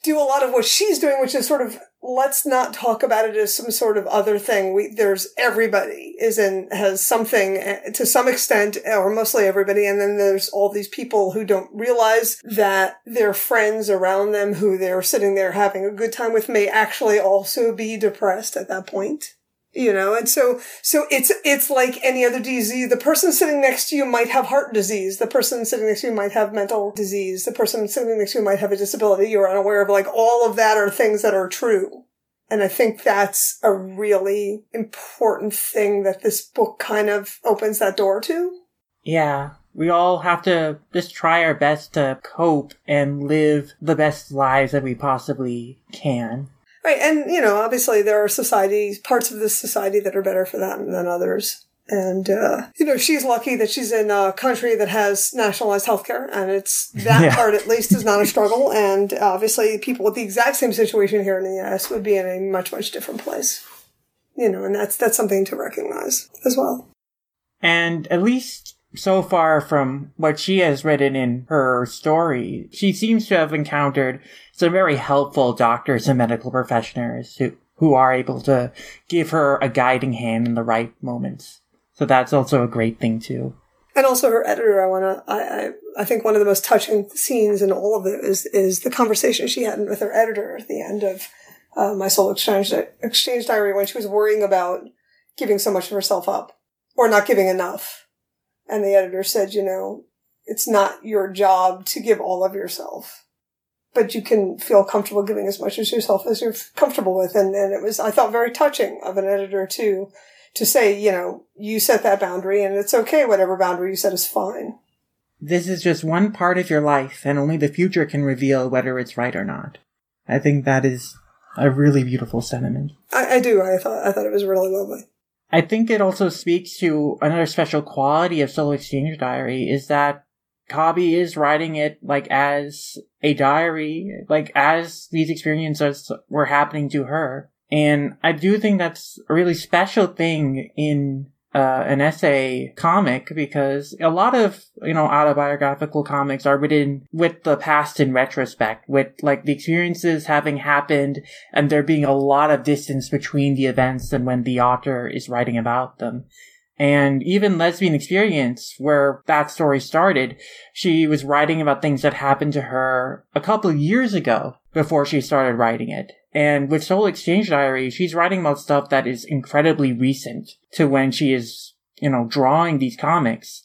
do a lot of what she's doing, which is sort of, let's not talk about it as some sort of other thing. We, there's everybody is in, has something to some extent, or mostly everybody. And then there's all these people who don't realize that their friends around them who they're sitting there having a good time with may actually also be depressed at that point. You know, and so, so it's, it's like any other disease. The person sitting next to you might have heart disease. The person sitting next to you might have mental disease. The person sitting next to you might have a disability you're unaware of. Like, all of that are things that are true. And I think that's a really important thing that this book kind of opens that door to. Yeah. We all have to just try our best to cope and live the best lives that we possibly can. Right. And, you know, obviously there are societies, parts of this society that are better for that than others. And, uh, you know, she's lucky that she's in a country that has nationalized healthcare, and it's that yeah. part, at least, is not a struggle. And obviously people with the exact same situation here in the U S would be in a much, much different place. You know, and that's, that's something to recognize as well. And at least so far from what she has written in her story, she seems to have encountered some very helpful doctors and medical professionals who, who are able to give her a guiding hand in the right moments. So that's also a great thing, too. And also her editor, I want to, I, I, I think one of the most touching scenes in all of it is, is the conversation she had with her editor at the end of uh, My Solo Exchange, Exchange Diary, when she was worrying about giving so much of herself up or not giving enough. And the editor said, you know, it's not your job to give all of yourself, but you can feel comfortable giving as much as yourself as you're comfortable with. And, and it was, I thought, very touching of an editor, too, to say, you know, you set that boundary and it's okay, whatever boundary you set is fine. This is just one part of your life, and only the future can reveal whether it's right or not. I think that is a really beautiful sentiment. I, I do. I thought I thought it was really lovely. I think it also speaks to another special quality of Solo Exchange Diary, is that Kabi is writing it like as a diary, like as these experiences were happening to her. And I do think that's a really special thing in uh, an essay comic, because a lot of, you know, autobiographical comics are written with the past in retrospect, with like the experiences having happened and there being a lot of distance between the events and when the author is writing about them. And even Lesbian Experience, where that story started, she was writing about things that happened to her a couple of years ago before she started writing it. And with Soul Exchange Diary, she's writing about stuff that is incredibly recent to when she is, you know, drawing these comics.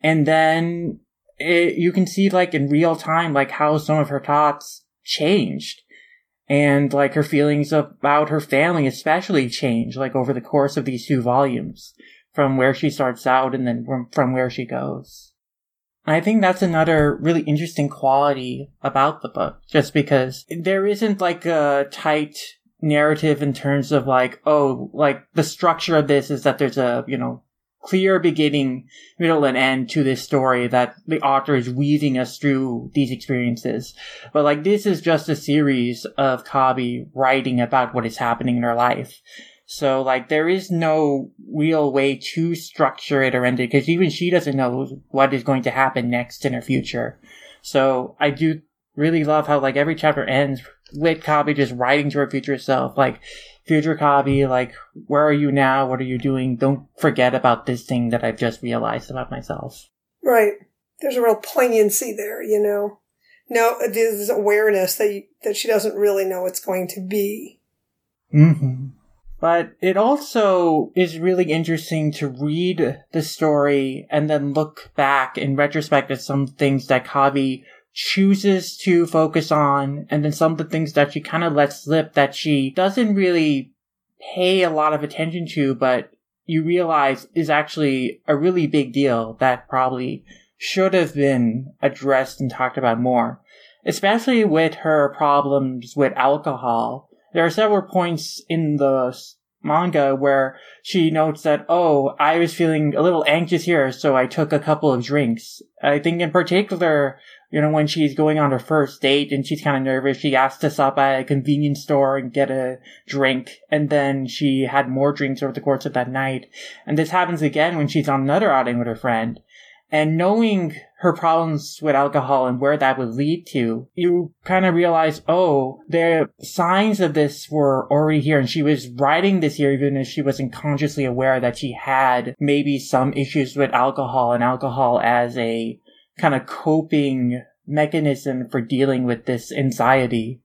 And then it, you can see, like, in real time, like, how some of her thoughts changed. And, like, her feelings about her family especially changed, like, over the course of these two volumes, from where she starts out and then from, from where she goes. And I think that's another really interesting quality about the book, just because there isn't like a tight narrative in terms of like, oh, like the structure of this is that there's a, you know, clear beginning, middle, and end to this story that the author is weaving us through these experiences. But like, this is just a series of Kabi writing about what is happening in her life. So, like, there is no real way to structure it or end it, because even she doesn't know what is going to happen next in her future. So, I do really love how, like, every chapter ends with Kabi just writing to her future self. Like, future Kabi, like, where are you now? What are you doing? Don't forget about this thing that I've just realized about myself. Right. There's a real poignancy there, you know? No, there's awareness that, you, that she doesn't really know what's going to be. Mm-hmm. But it also is really interesting to read the story and then look back in retrospect at some things that Kabi chooses to focus on, and then some of the things that she kind of lets slip that she doesn't really pay a lot of attention to, but you realize is actually a really big deal that probably should have been addressed and talked about more, especially with her problems with alcohol. There are several points in the manga where she notes that, oh, I was feeling a little anxious here, so I took a couple of drinks. I think in particular, you know, when she's going on her first date and she's kind of nervous, she asked to stop by a convenience store and get a drink. And then she had more drinks over the course of that night. And this happens again when she's on another outing with her friend. And knowing her problems with alcohol and where that would lead to, you kind of realize, oh, the signs of this were already here. And she was writing this here even if she wasn't consciously aware that she had maybe some issues with alcohol and alcohol as a kind of coping mechanism for dealing with this anxiety.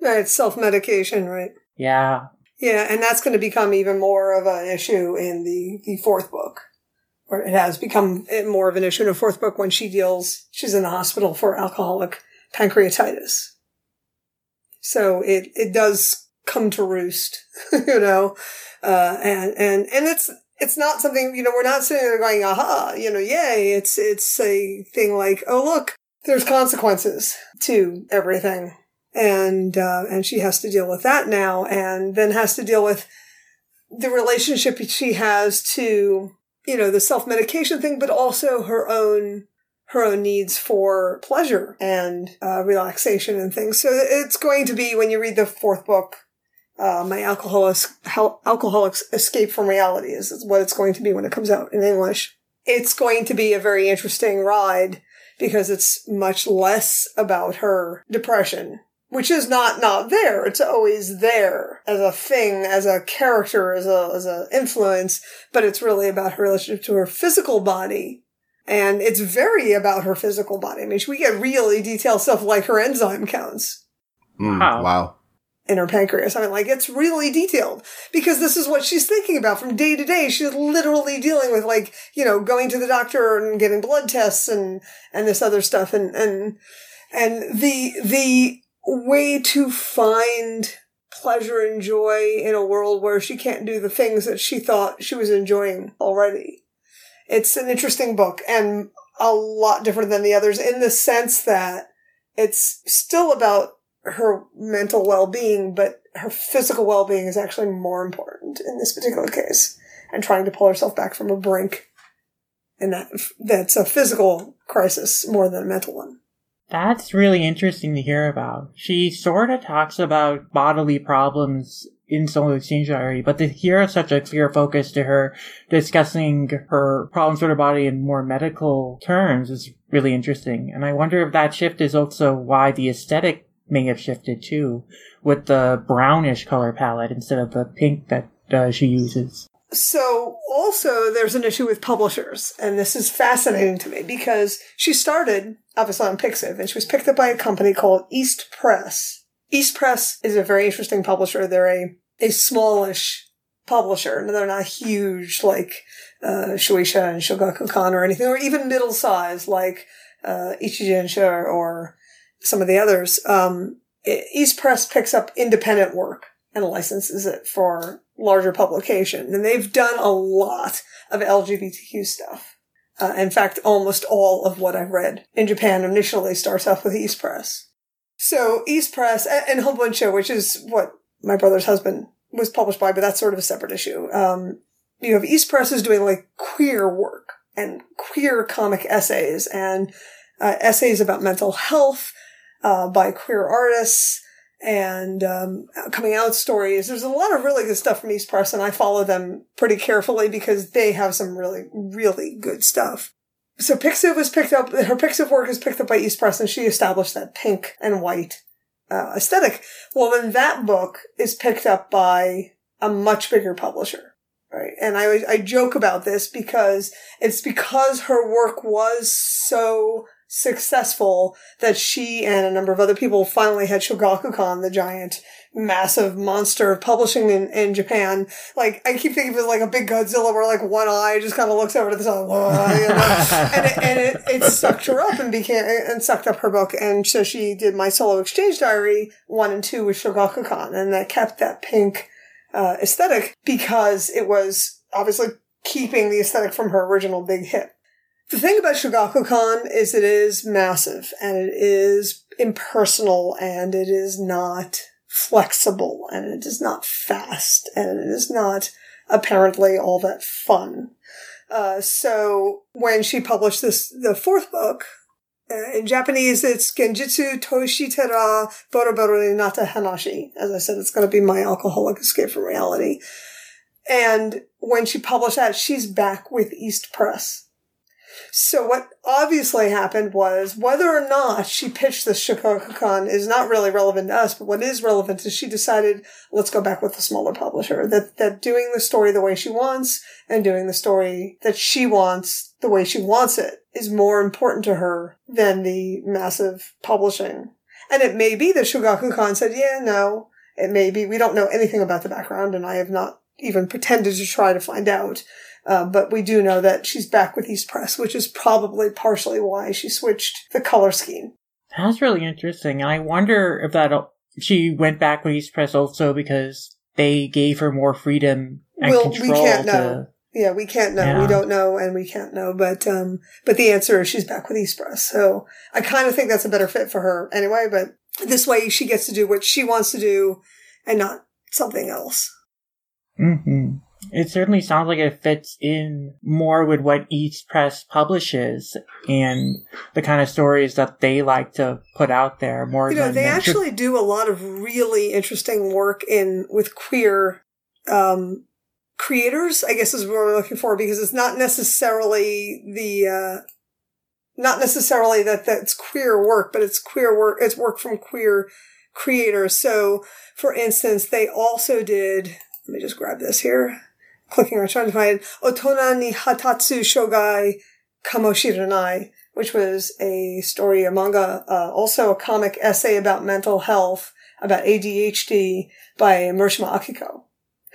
Right, it's self-medication, right? Yeah. Yeah, and that's going to become even more of an issue in the, the fourth book. Or it has become more of an issue in her fourth book when she deals, she's in the hospital for alcoholic pancreatitis. So it, it does come to roost, you know, uh, and, and, and it's, it's not something, you know, we're not sitting there going, aha, you know, yay. It's, it's a thing like, oh, look, there's consequences to everything. And, uh, and she has to deal with that now, and then has to deal with the relationship she has to you know, the self-medication thing, but also her own her own needs for pleasure and uh, relaxation and things. So it's going to be, when you read the fourth book, uh, My Alcoholic Escape from Reality is what it's going to be when it comes out in English. It's going to be a very interesting ride because it's much less about her depression, which is not not there. It's always there as a thing, as a character, as a as a influence, but it's really about her relationship to her physical body. And it's very about her physical body. I mean, we get really detailed stuff like her enzyme counts. Mm, huh. Wow. In her pancreas. I mean, like, it's really detailed because this is what she's thinking about from day to day. She's literally dealing with, like, you know, going to the doctor and getting blood tests and, and this other stuff. And, and, and the, the way to find pleasure and joy in a world where she can't do the things that she thought she was enjoying already. It's an interesting book and a lot different than the others in the sense that it's still about her mental well-being, but her physical well-being is actually more important in this particular case, and trying to pull herself back from a brink. And that that's a physical crisis more than a mental one. That's really interesting to hear about. She sort of talks about bodily problems in Solo Exchange Diary, but to hear such a clear focus to her discussing her problems with her body in more medical terms is really interesting. And I wonder if that shift is also why the aesthetic may have shifted too, with the brownish color palette instead of the pink that uh, she uses. So also there's an issue with publishers, and this is fascinating to me because she started obviously on Pixiv, and she was picked up by a company called East Press. East Press is a very interesting publisher. They're a, a smallish publisher. And they're not huge like uh, Shueisha and Shogakukan or anything, or even middle-sized like uh, Ichijensha or, or some of the others. Um, East Press picks up independent work and licenses it for larger publication. And they've done a lot of L G B T Q stuff. Uh, in fact, almost all of what I've read in Japan initially starts off with East Press. So East Press and Hobonsho, which is what My Brother's Husband was published by, but that's sort of a separate issue. Um, you have East Press is doing like queer work and queer comic essays and uh, essays about mental health uh, by queer artists and um, coming out stories. There's a lot of really good stuff from East Press, and I follow them pretty carefully because they have some really, really good stuff. So Pixiv was picked up, her Pixiv work is picked up by East Press, and she established that pink and white uh, aesthetic. Well, then that book is picked up by a much bigger publisher, right? And I, I joke about this because it's because her work was so successful that she and a number of other people finally had Shogakukan, the giant, massive monster of publishing in, in Japan. Like, I keep thinking of it like a big Godzilla where, like, one eye just kind of looks over to the side, oh, you know? and, it, and it, it sucked her up and became, and sucked up her book. And so she did My Solo Exchange Diary one and two with Shogakukan, and that kept that pink uh, aesthetic because it was obviously keeping the aesthetic from her original big hit. The thing about Shogakukan is it is massive, and it is impersonal, and it is not flexible, and it is not fast, and it is not apparently all that fun. Uh, so when she published this, the fourth book, uh, in Japanese, it's Genjutsu Toshitera Boroboro ni Natta Hanashi. As I said, it's going to be My Alcoholic Escape from Reality. And when she published that, she's back with East Press. So what obviously happened was, whether or not she pitched this Shogakukan is not really relevant to us, but what is relevant is she decided, let's go back with the smaller publisher, that that doing the story the way she wants and doing the story that she wants the way she wants it is more important to her than the massive publishing. And it may be that Shogakukan said, yeah, no, it may be. We don't know anything about the background, and I have not even pretended to try to find out. Uh, but we do know that she's back with East Press, which is probably partially why she switched the color scheme. That's really interesting. And I wonder if that she went back with East Press also because they gave her more freedom and well, control. We can't to, know. Yeah, we can't know. Yeah. We don't know, and we can't know. But um, but the answer is she's back with East Press. So I kind of think that's a better fit for her anyway. But this way she gets to do what she wants to do and not something else. Mm-hmm. It certainly sounds like it fits in more with what East Press publishes and the kind of stories that they like to put out there. More, you know, than they actually tr- do a lot of really interesting work in with queer um, creators, I guess is what we're looking for, because it's not necessarily the uh, not necessarily that that's queer work, but it's queer work. It's work from queer creators. So, for instance, they also did. Let me just grab this here. Clicking or trying to find Otona ni Hatatsu Shogai Kamoshiranai, which was a story, a manga, uh, also a comic essay about mental health, about A D H D by Murashima Akiko,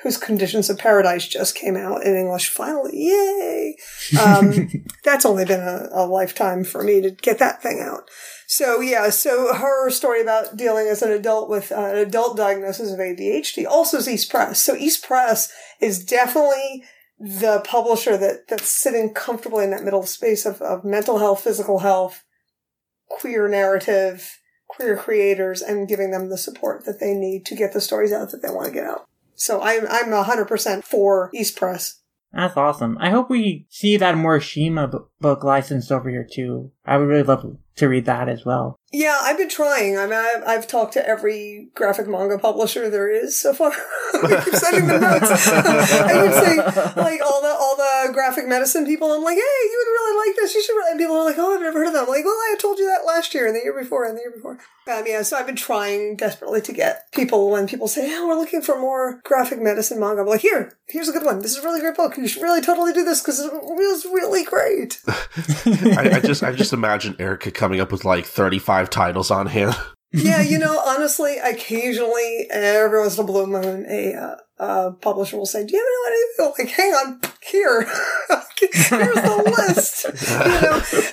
whose Conditions of Paradise just came out in English finally. Yay! Um, that's only been a, a lifetime for me to get that thing out. So, yeah, so her story about dealing as an adult with uh, an adult diagnosis of A D H D also is East Press. So East Press is definitely the publisher that, that's sitting comfortably in that middle space of, of mental health, physical health, queer narrative, queer creators, and giving them the support that they need to get the stories out that they want to get out. So I'm, I'm one hundred percent for East Press. That's awesome. I hope we see that Morishima b- book licensed over here, too. I would really love to read that as well. Yeah, I've been trying. I mean, I've, I've talked to every graphic manga publisher there is so far. I keep sending them notes. I keep saying, like, all the all the graphic medicine people, I'm like, hey, you would really like this. You should really... And people are like, oh, I've never heard of them. I'm like, well, I told you that last year and the year before and the year before. Um, yeah, so I've been trying desperately to get people, when people say, oh, we're looking for more graphic medicine manga. I'm like, here, here's a good one. This is a really great book. You should really totally do this because it was really great. I, I just I just imagine Erica coming up with like thirty-five titles on hand. Yeah, you know, honestly, occasionally, every once in a blue moon, a uh, uh, publisher will say, do you have anything? Like, hang on, here. Here's the list.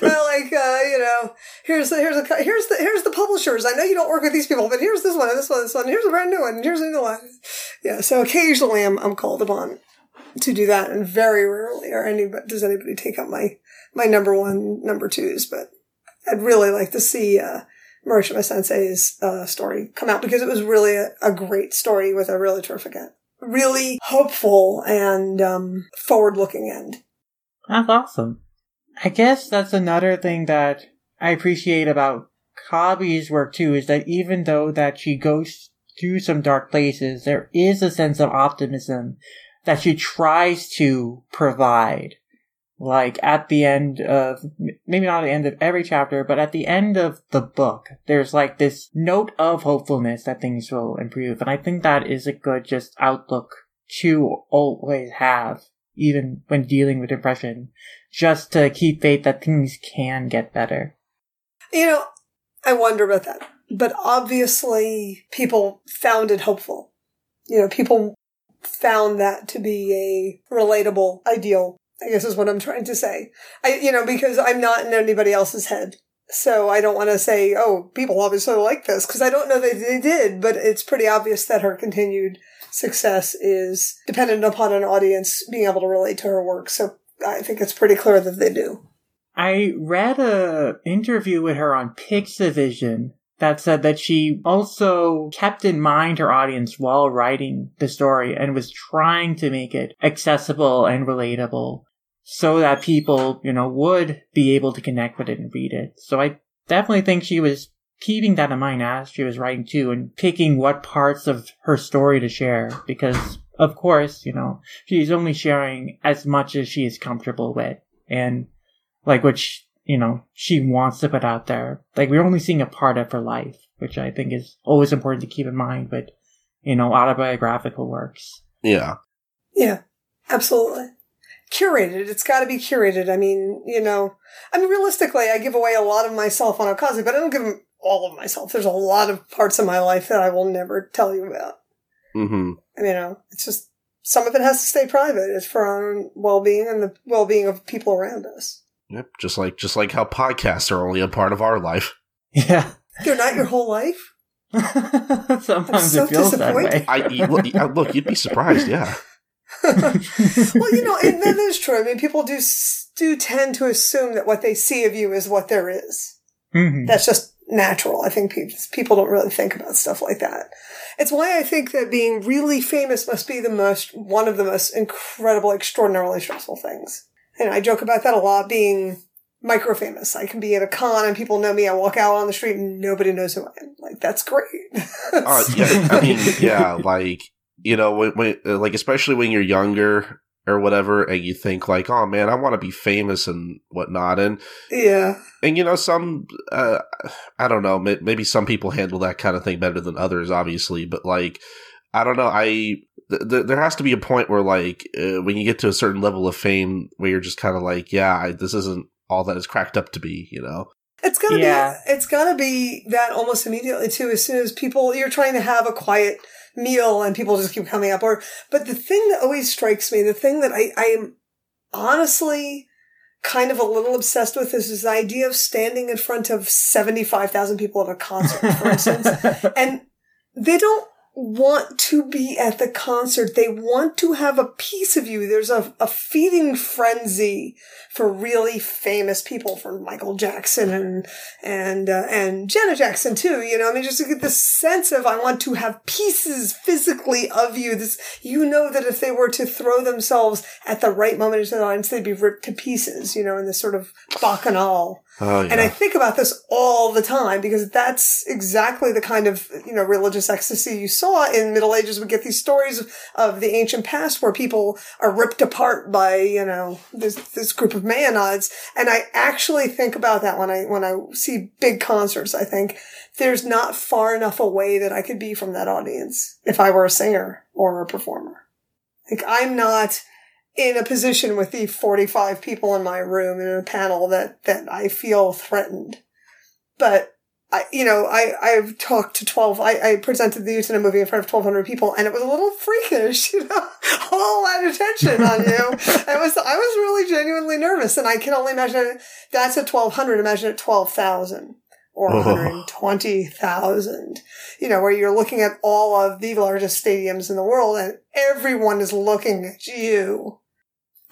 You know, like, uh, you know, here's the, here's the, here's the, here's the publishers. I know you don't work with these people, but here's this one, and this one, this one, here's a brand new one, and here's a new one. Yeah, so occasionally I'm, I'm called upon to do that, and very rarely or anybody, does anybody take up my, my number one, number twos, but I'd really like to see uh, Murashima Sensei's uh, story come out because it was really a, a great story with a really terrific end. Really hopeful and um, forward-looking end. That's awesome. I guess that's another thing that I appreciate about Kabi's work, too, is that even though that she goes through some dark places, there is a sense of optimism that she tries to provide. Like, at the end of, maybe not at the end of every chapter, but at the end of the book, there's, like, this note of hopefulness that things will improve. And I think that is a good, just, outlook to always have, even when dealing with depression, just to keep faith that things can get better. You know, I wonder about that. But obviously, people found it hopeful. You know, people found that to be a relatable ideal. I guess is what I'm trying to say. I, you know, because I'm not in anybody else's head. So I don't want to say, oh, people obviously like this, because I don't know that they did, but it's pretty obvious that her continued success is dependent upon an audience being able to relate to her work. So I think it's pretty clear that they do. I read a interview with her on Pixiv that said that she also kept in mind her audience while writing the story and was trying to make it accessible and relatable so that people, you know, would be able to connect with it and read it. So I definitely think she was keeping that in mind as she was writing too and picking what parts of her story to share because, of course, you know, she's only sharing as much as she is comfortable with and like what she, you know, she wants to put out there. Like, we're only seeing a part of her life, which I think is always important to keep in mind, but, you know, autobiographical works. Yeah. Yeah, absolutely. Curated. It's got to be curated. I mean, you know, I mean, realistically, I give away a lot of myself on Okazi, but I don't give them all of myself. There's a lot of parts of my life that I will never tell you about. Mm-hmm. I mean, you know, it's just, some of it has to stay private. It's for our own well-being and the well-being of people around us. Yep, just like just like how podcasts are only a part of our life. Yeah, they're not your whole life. Sometimes so it feels that way. I, look, look, you'd be surprised. Yeah. Well, you know, and that is true. I mean, people do do tend to assume that what they see of you is what there is. Mm-hmm. That's just natural. I think people don't really think about stuff like that. It's why I think that being really famous must be the most, one of the most incredible, extraordinarily stressful things. And I joke about that a lot, being micro famous. I can be at a con and people know me. I walk out on the street and nobody knows who I am. Like, that's great. uh, yeah, I mean, yeah, like, you know, when, when, like, especially when you're younger or whatever, and you think like, oh man, I want to be famous and whatnot. And yeah. And you know, some, uh, I don't know, maybe some people handle that kind of thing better than others, obviously, but like, I don't know. I, th- th- there has to be a point where like, uh, when you get to a certain level of fame where you're just kind of like, yeah, I, this isn't all that is cracked up to be, you know? It's gotta yeah. be, it's gotta be that almost immediately too, as soon as people, you're trying to have a quiet meal and people just keep coming up. Or, but the thing that always strikes me, the thing that I, I am honestly kind of a little obsessed with is this idea of standing in front of seventy-five thousand people at a concert, for instance. And they don't want to be at the concert. They want to have a piece of you. There's a, a feeding frenzy for really famous people, for Michael Jackson and and uh, and Janet Jackson too. You know, I mean, just to get this sense of, I want to have pieces physically of you. This, you know, that if they were to throw themselves at the right moment into the audience, they'd be ripped to pieces. You know, in this sort of bacchanal. Oh, yeah. And I think about this all the time, because that's exactly the kind of, you know, religious ecstasy you saw in Middle Ages. We get these stories of, of the ancient past where people are ripped apart by, you know, this this group of maenads. And I actually think about that when I when I see big concerts. I think there's not far enough away that I could be from that audience if I were a singer or a performer. Like, I'm not in a position with the forty-five people in my room in a panel that, that I feel threatened. But I, you know, I, I've talked to twelve, I, I presented the Utena movie in front of twelve hundred people, and it was a little freakish, you know, all that attention on you. I was, I was really genuinely nervous, and I can only imagine that's at twelve hundred, imagine at twelve thousand. Or one hundred twenty thousand, you know, where you're looking at all of the largest stadiums in the world and everyone is looking at you.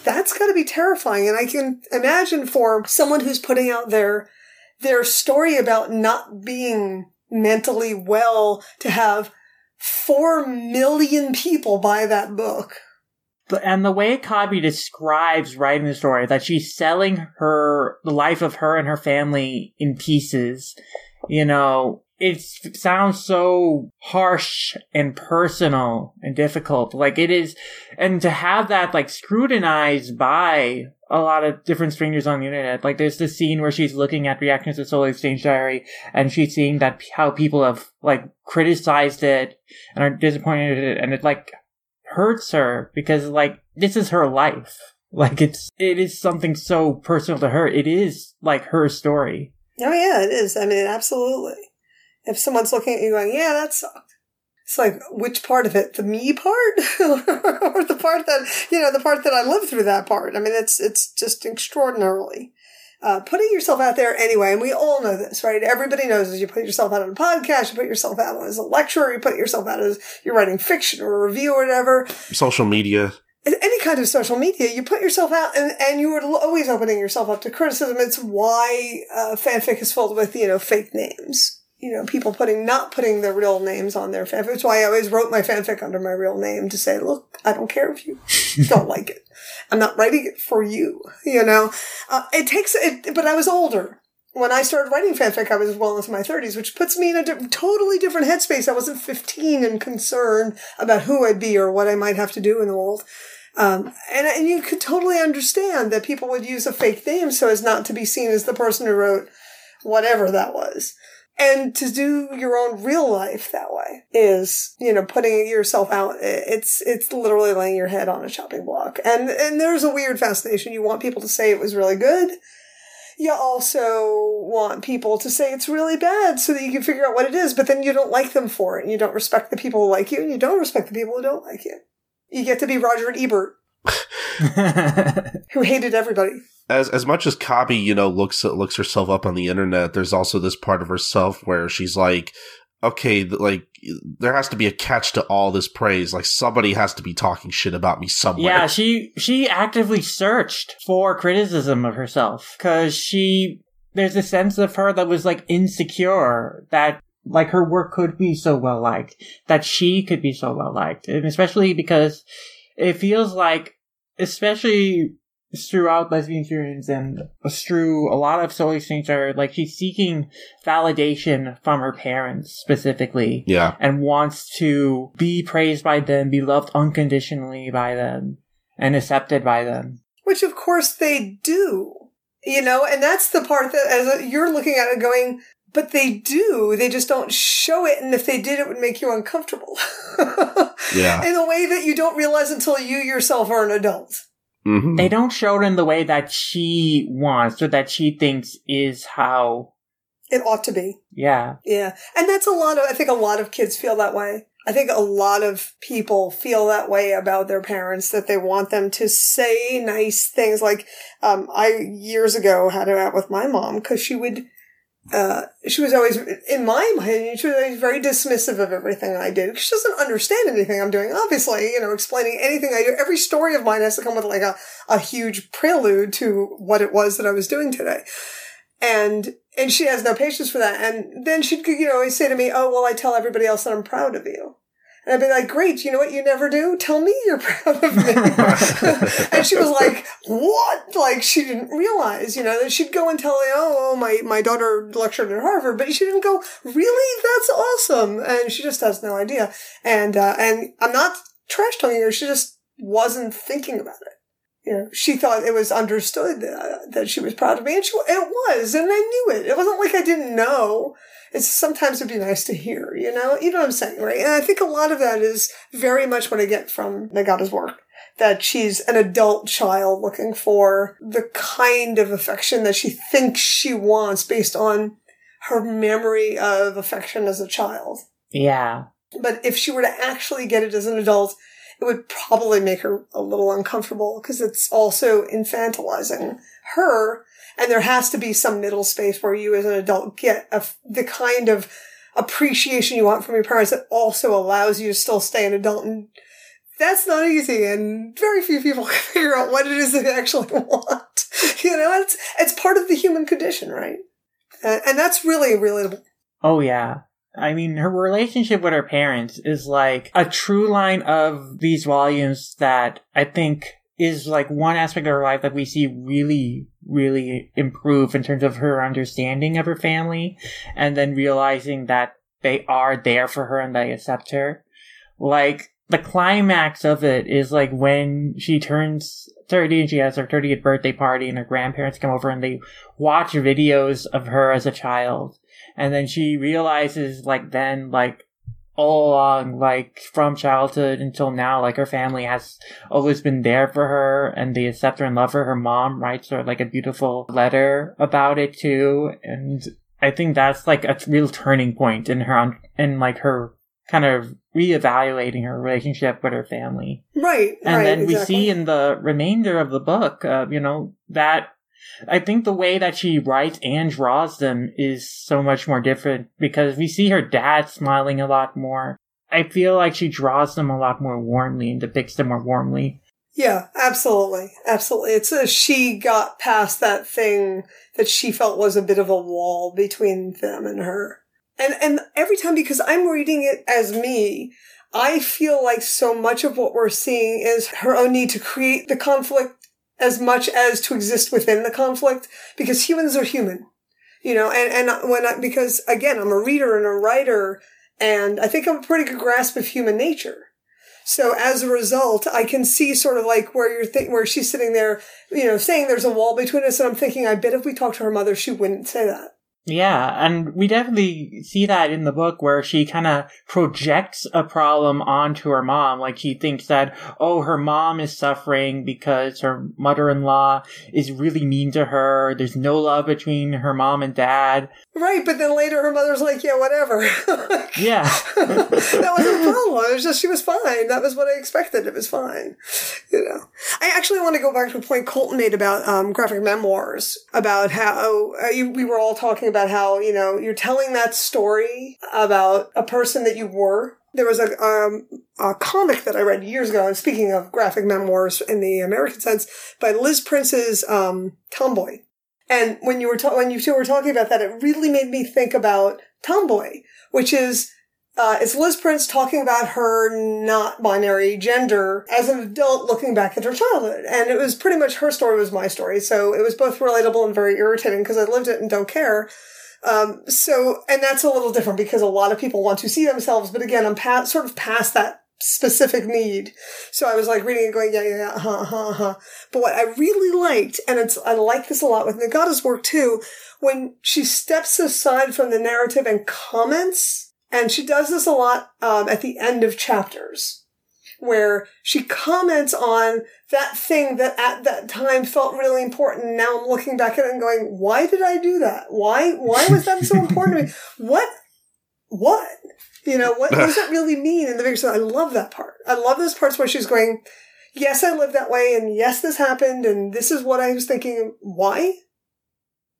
That's got to be terrifying. And I can imagine for someone who's putting out their, their story about not being mentally well to have four million people buy that book. But, and the way Kabi describes writing the story, that she's selling her, the life of her and her family in pieces, you know, it sounds so harsh and personal and difficult. Like, it is, and to have that, like, scrutinized by a lot of different strangers on the internet. Like, there's this scene where she's looking at reactions to Solo Exchange Diary, and she's seeing that how people have, like, criticized it and are disappointed in it, and it, like, hurts her, because like, this is her life. Like, it's it is something so personal to her. It is like her story. Oh yeah, it is. I mean, absolutely. If someone's looking at you going, yeah, that sucked, it's like, which part of it? The me part? Or the part that, you know, the part that I lived through that part. I mean, it's it's just extraordinarily Uh, putting yourself out there anyway, and we all know this, right? Everybody knows this. You put yourself out on a podcast, you put yourself out as a lecturer, you put yourself out as you're writing fiction or a review or whatever. Social media. Any kind of social media, you put yourself out, and, and you are always opening yourself up to criticism. It's why uh, fanfic is filled with, you know, fake names. You know, people putting, not putting their real names on their fanfic. It's why I always wrote my fanfic under my real name, to say, look, I don't care if you don't like it. I'm not writing it for you, you know. Uh, it takes, it, but I was older. When I started writing fanfic, I was well into my thirties, which puts me in a di- totally different headspace. I wasn't fifteen and concerned about who I'd be or what I might have to do in the world. Um, and, and you could totally understand that people would use a fake name so as not to be seen as the person who wrote whatever that was. And to do your own real life that way is, you know, putting yourself out. It's, it's literally laying your head on a chopping block. And, and there's a weird fascination. You want people to say it was really good. You also want people to say it's really bad so that you can figure out what it is, but then you don't like them for it. And you don't respect the people who like you, and you don't respect the people who don't like you. You get to be Roger Ebert, who hated everybody. As as much as Kabi, you know, looks looks herself up on the internet, there's also this part of herself where she's like, okay, like, there has to be a catch to all this praise. Like, somebody has to be talking shit about me somewhere. Yeah, she she actively searched for criticism of herself, because she there's a sense of her that was, like, insecure, that, like, her work could be so well-liked, that she could be so well-liked. And especially because it feels like, especially throughout Lesbian Experience and through a lot of solo exchange, like, she's seeking validation from her parents, specifically. Yeah. And wants to be praised by them, be loved unconditionally by them, and accepted by them. Which, of course, they do. You know, and that's the part that as you're looking at it going, but they do. They just don't show it. And if they did, it would make you uncomfortable. Yeah. In a way that you don't realize until you yourself are an adult. Mm-hmm. They don't show it in the way that she wants or that she thinks is how it ought to be. Yeah. Yeah. And that's a lot of, I think a lot of kids feel that way. I think a lot of people feel that way about their parents, that they want them to say nice things. Like, um, I years ago had it out with my mom because she would, uh, she was always, in my opinion, she was always very dismissive of everything I did. She doesn't understand anything I'm doing, obviously, you know, explaining anything I do. Every story of mine has to come with like a, a huge prelude to what it was that I was doing today. And, and she has no patience for that. And then she'd, you know, always say to me, oh, well, I tell everybody else that I'm proud of you. And I'd be like, great, you know what you never do? Tell me you're proud of me. And she was like, what? Like, she didn't realize, you know, that she'd go and tell, oh, my, my daughter lectured at Harvard, but she didn't go, really? That's awesome. And she just has no idea. And, uh, and I'm not trash talking her. She just wasn't thinking about it. You know, she thought it was understood that, that she was proud of me, and she, it was, and I knew it. It wasn't like I didn't know. It's sometimes it'd be nice to hear, you know? You know what I'm saying, right? And I think a lot of that is very much what I get from Nagata's work, that she's an adult child looking for the kind of affection that she thinks she wants based on her memory of affection as a child. Yeah. But if she were to actually get it as an adult, it would probably make her a little uncomfortable because it's also infantilizing her. And there has to be some middle space where you as an adult get a, the kind of appreciation you want from your parents that also allows you to still stay an adult. And that's not easy. And very few people can figure out what it is they actually want. You know, it's, it's part of the human condition, right? And, and that's really relatable. Oh, yeah. I mean, her relationship with her parents is like a true line of these volumes that I think is like one aspect of her life that we see really, really improve in terms of her understanding of her family and then realizing that they are there for her and they accept her. Like, the climax of it is like when she turns thirty and she has her thirtieth birthday party and her grandparents come over and they watch videos of her as a child. And then she realizes, like, then, like, all along, like, from childhood until now, like, her family has always been there for her, and they accept her and love her. Her mom writes her, like, a beautiful letter about it, too. And I think that's, like, a real turning point in her, in, like, her kind of reevaluating her relationship with her family. Right, and right, then we exactly. see in the remainder of the book, uh, you know, that I think the way that she writes and draws them is so much more different because we see her dad smiling a lot more. I feel like she draws them a lot more warmly and depicts them more warmly. Yeah, absolutely. Absolutely. It's a, she got past that thing that she felt was a bit of a wall between them and her. And, and every time, because I'm reading it as me, I feel like so much of what we're seeing is her own need to create the conflict as much as to exist within the conflict, because humans are human, you know, and, and when I, because again, I'm a reader and a writer, and I think I'm a pretty good grasp of human nature. So as a result, I can see sort of like where you're th- where she's sitting there, you know, saying there's a wall between us. And I'm thinking, I bet if we talked to her mother, she wouldn't say that. Yeah, and we definitely see that in the book where she kind of projects a problem onto her mom. Like, she thinks that, oh, her mom is suffering because her mother-in-law is really mean to her. There's no love between her mom and dad. Right, but then later her mother's like, yeah, whatever. Yeah. That wasn't a problem. It was just she was fine. That was what I expected. It was fine. You know. I actually want to go back to a point Colton made about um, graphic memoirs, about how uh, you, we were all talking about about how, you know, you're telling that story about a person that you were. There was a, um, a comic that I read years ago, and speaking of graphic memoirs in the American sense, by Liz Prince's um, Tomboy. And when you were ta- when you two were talking about that, it really made me think about Tomboy, which is uh, it's Liz Prince talking about her not binary gender as an adult looking back at her childhood. And it was pretty much her story was my story. So it was both relatable and very irritating because I lived it and don't care. Um, so, and that's a little different because a lot of people want to see themselves, but again, I'm past, sort of past that specific need. So I was like reading and going, yeah, yeah, yeah, huh, huh, huh. But what I really liked, and it's, I like this a lot with Nagata's work too, when she steps aside from the narrative and comments, and she does this a lot, um, at the end of chapters, where she comments on that thing that at that time felt really important. Now I'm looking back at it and going, why did I do that? Why, why was that so important to me? What, what, you know, what, what does that really mean? And the big, so I love that part. I love those parts where she's going, yes, I lived that way. And yes, this happened. And this is what I was thinking. Why?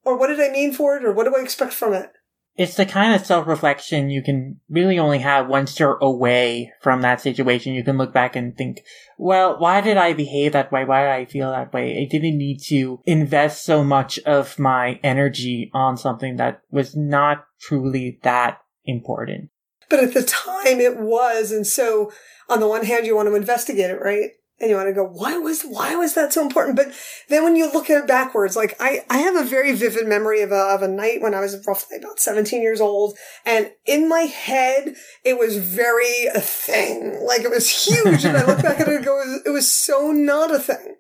Or what did I mean for it? Or what do I expect from it? It's the kind of self-reflection you can really only have once you're away from that situation. You can look back and think, well, why did I behave that way? Why did I feel that way? I didn't need to invest so much of my energy on something that was not truly that important. But at the time it was. And so on the one hand, you want to investigate it, right? And you want to go, why was, why was that so important? But then when you look at it backwards, like I, I have a very vivid memory of a, of a night when I was roughly about seventeen years old. And in my head, it was very a thing. Like it was huge. And I look back at it and go, it was, it was so not a thing.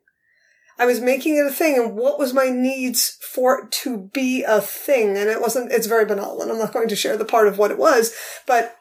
I was making it a thing. And what was my needs for it to be a thing? And it wasn't, it's very banal. And I'm not going to share the part of what it was, but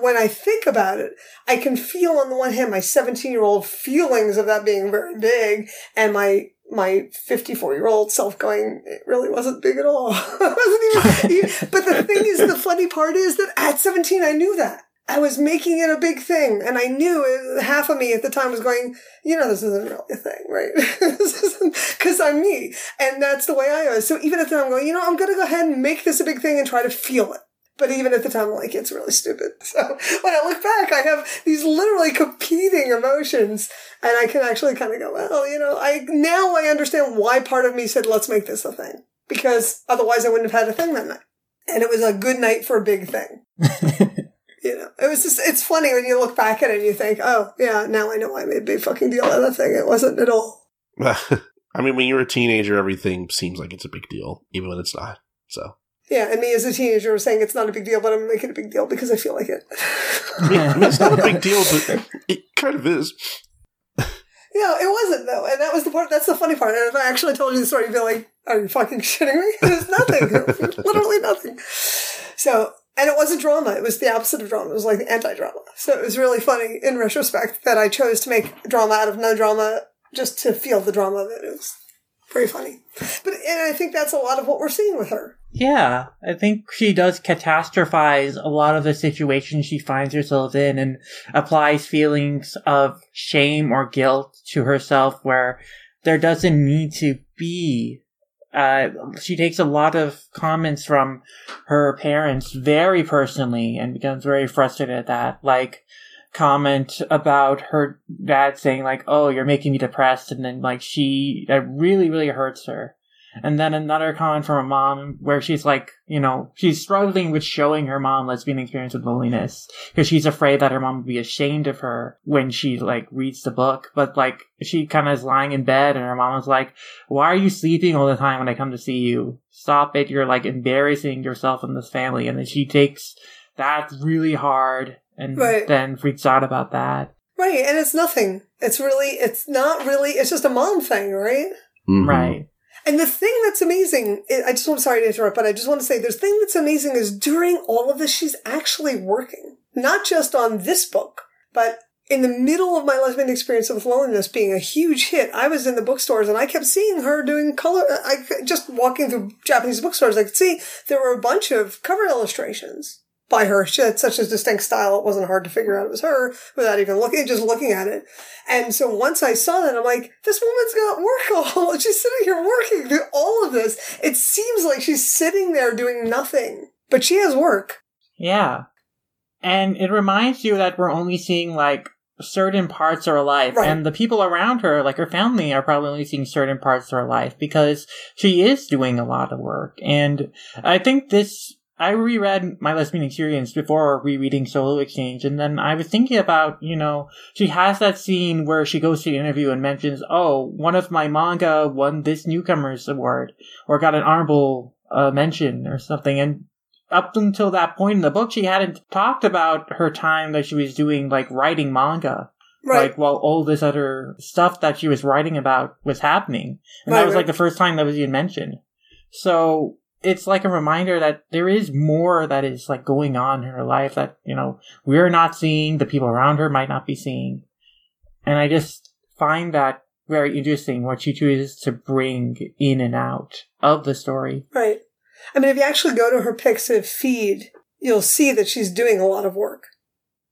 when I think about it, I can feel on the one hand my seventeen-year-old feelings of that being very big and my my fifty-four-year-old self going, it really wasn't big at all. It wasn't even, even, but the thing is, the funny part is that at seventeen, I knew that. I was making it a big thing, and I knew it, half of me at the time was going, you know, this isn't really a thing, right? This isn't, because I'm me, and that's the way I was. So even at the time, I'm going, you know, I'm going to go ahead and make this a big thing and try to feel it. But even at the time, like, it's really stupid. So when I look back, I have these literally competing emotions. And I can actually kind of go, well, you know, I now I understand why part of me said, let's make this a thing. Because otherwise I wouldn't have had a thing that night. And it was a good night for a big thing. You know, it was just, it's funny when you look back at it and you think, oh, yeah, now I know I made a big fucking deal out of that thing. It wasn't at all. I mean, when you're a teenager, everything seems like it's a big deal, even when it's not. So. Yeah, and me as a teenager was saying it's not a big deal, but I'm making it a big deal because I feel like it. I mean, it's not a big deal, but it kind of is. Yeah, it wasn't, though. And that was the part, that's the funny part. And if I actually told you the story, you'd be like, are you fucking shitting me? It was nothing. Literally nothing. So, and it wasn't drama. It was the opposite of drama. It was like the anti-drama. So it was really funny, in retrospect, that I chose to make drama out of no drama just to feel the drama that it was. Very funny. But and I think that's a lot of what we're seeing with her. Yeah, I think she does catastrophize a lot of the situations she finds herself in and applies feelings of shame or guilt to herself where there doesn't need to be. Uh, she takes a lot of comments from her parents very personally and becomes very frustrated at that. Like, comment about her dad saying like, oh, you're making me depressed, and then like she that really really hurts her. And then another comment from her mom where she's like, you know, she's struggling with showing her mom Lesbian Experience with Loneliness because she's afraid that her mom would be ashamed of her when she like reads the book. But like she kind of is lying in bed and her mom is like, why are you sleeping all the time when I come to see you? Stop it, you're like embarrassing yourself and this family. And then she takes that really hard and right. Then freaks out about that. Right, and it's nothing. It's really, it's not really, it's just a mom thing, right? Mm-hmm. Right. And the thing that's amazing, I just, I'm sorry to interrupt, but I just want to say the thing that's amazing is during all of this, she's actually working. Not just on this book, but in the middle of My Lesbian Experience with Loneliness being a huge hit, I was in the bookstores and I kept seeing her doing color, I just walking through Japanese bookstores, I could see there were a bunch of cover illustrations by her. She had such a distinct style, it wasn't hard to figure out it was her without even looking, just looking at it. And so once I saw that, I'm like, this woman's got work all, she's sitting here working through all of this. It seems like she's sitting there doing nothing, but she has work. Yeah. And it reminds you that we're only seeing like certain parts of her life, right. and the people around her, like her family, are probably only seeing certain parts of her life because she is doing a lot of work. And I think this, I reread My Lesbian Experience before rereading Solo Exchange, and then I was thinking about, you know, she has that scene where she goes to the interview and mentions, oh, one of my manga won this newcomers award or got an honorable uh, mention or something. And up until that point in the book, she hadn't talked about her time that she was doing, like, writing manga. Right. Like, while all this other stuff that she was writing about was happening. And right, that was, right. like, the first time that was even mentioned. So it's, like, a reminder that there is more that is, like, going on in her life that, you know, we're not seeing, the people around her might not be seeing. And I just find that very interesting, what she chooses to bring in and out of the story. Right. I mean, if you actually go to her Pixiv feed, you'll see that she's doing a lot of work.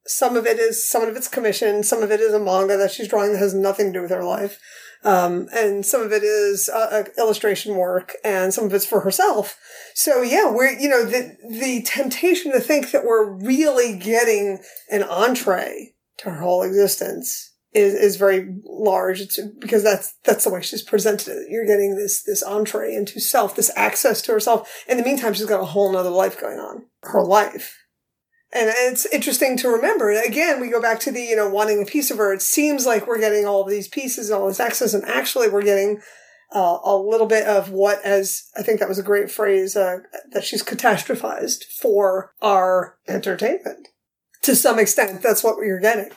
Some of it is, some of it's commissioned, some of it is a manga that she's drawing that has nothing to do with her life. Um, and some of it is uh, illustration work, and some of it's for herself. So yeah, we're, you know, the, the temptation to think that we're really getting an entree to her whole existence is, is very large. It's because that's, that's the way she's presented it. You're getting this, this entree into self, this access to herself. In the meantime, she's got a whole nother life going on, her life. And it's interesting to remember. Again, we go back to the, you know, wanting a piece of her. It seems like we're getting all of these pieces and all this access. And actually we're getting uh, a little bit of what, as I think that was a great phrase, uh, that she's catastrophized for our entertainment. To some extent, that's what we're getting.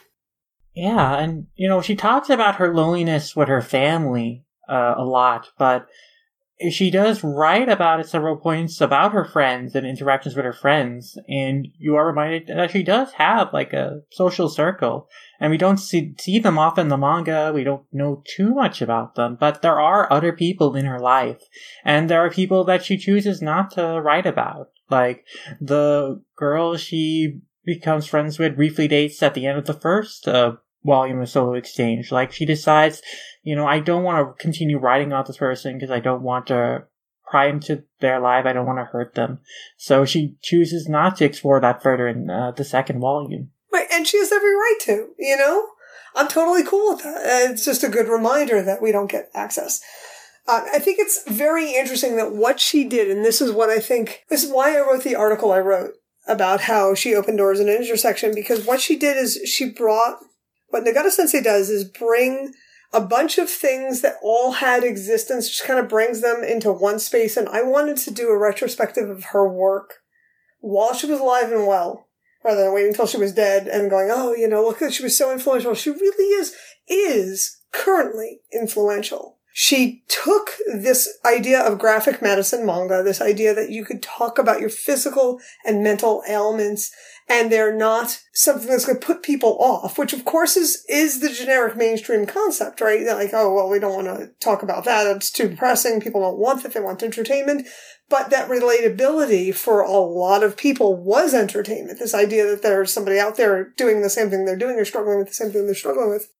Yeah, and, you know, she talks about her loneliness with her family uh, a lot, but she does write about it several points about her friends and interactions with her friends, and you are reminded that she does have, like, a social circle, and we don't see, see them often in the manga, we don't know too much about them, but there are other people in her life, and there are people that she chooses not to write about, like the girl she becomes friends with, briefly dates at the end of the first uh, volume of Solo Exchange. Like, she decides, you know, I don't want to continue writing about this person because I don't want to pry into their life. I don't want to hurt them. So she chooses not to explore that further in uh, the second volume. Right, and she has every right to, you know? I'm totally cool with that. It's just a good reminder that we don't get access. Uh, I think it's very interesting that what she did, and this is what I think, this is why I wrote the article I wrote about how she opened doors in an intersection, because what she did is she brought, what Nagata Sensei does is bring a bunch of things that all had existence. She kind of brings them into one space. And I wanted to do a retrospective of her work while she was alive and well, rather than waiting until she was dead and going, oh, you know, look, she was so influential. She really is, is currently influential. She took this idea of graphic medicine manga, this idea that you could talk about your physical and mental ailments, and they're not something that's going to put people off, which of course is, is the generic mainstream concept, right? They're like, oh, well, we don't want to talk about that. It's too depressing. People don't want that. They want entertainment. But that relatability for a lot of people was entertainment. This idea that there's somebody out there doing the same thing they're doing or struggling with the same thing they're struggling with.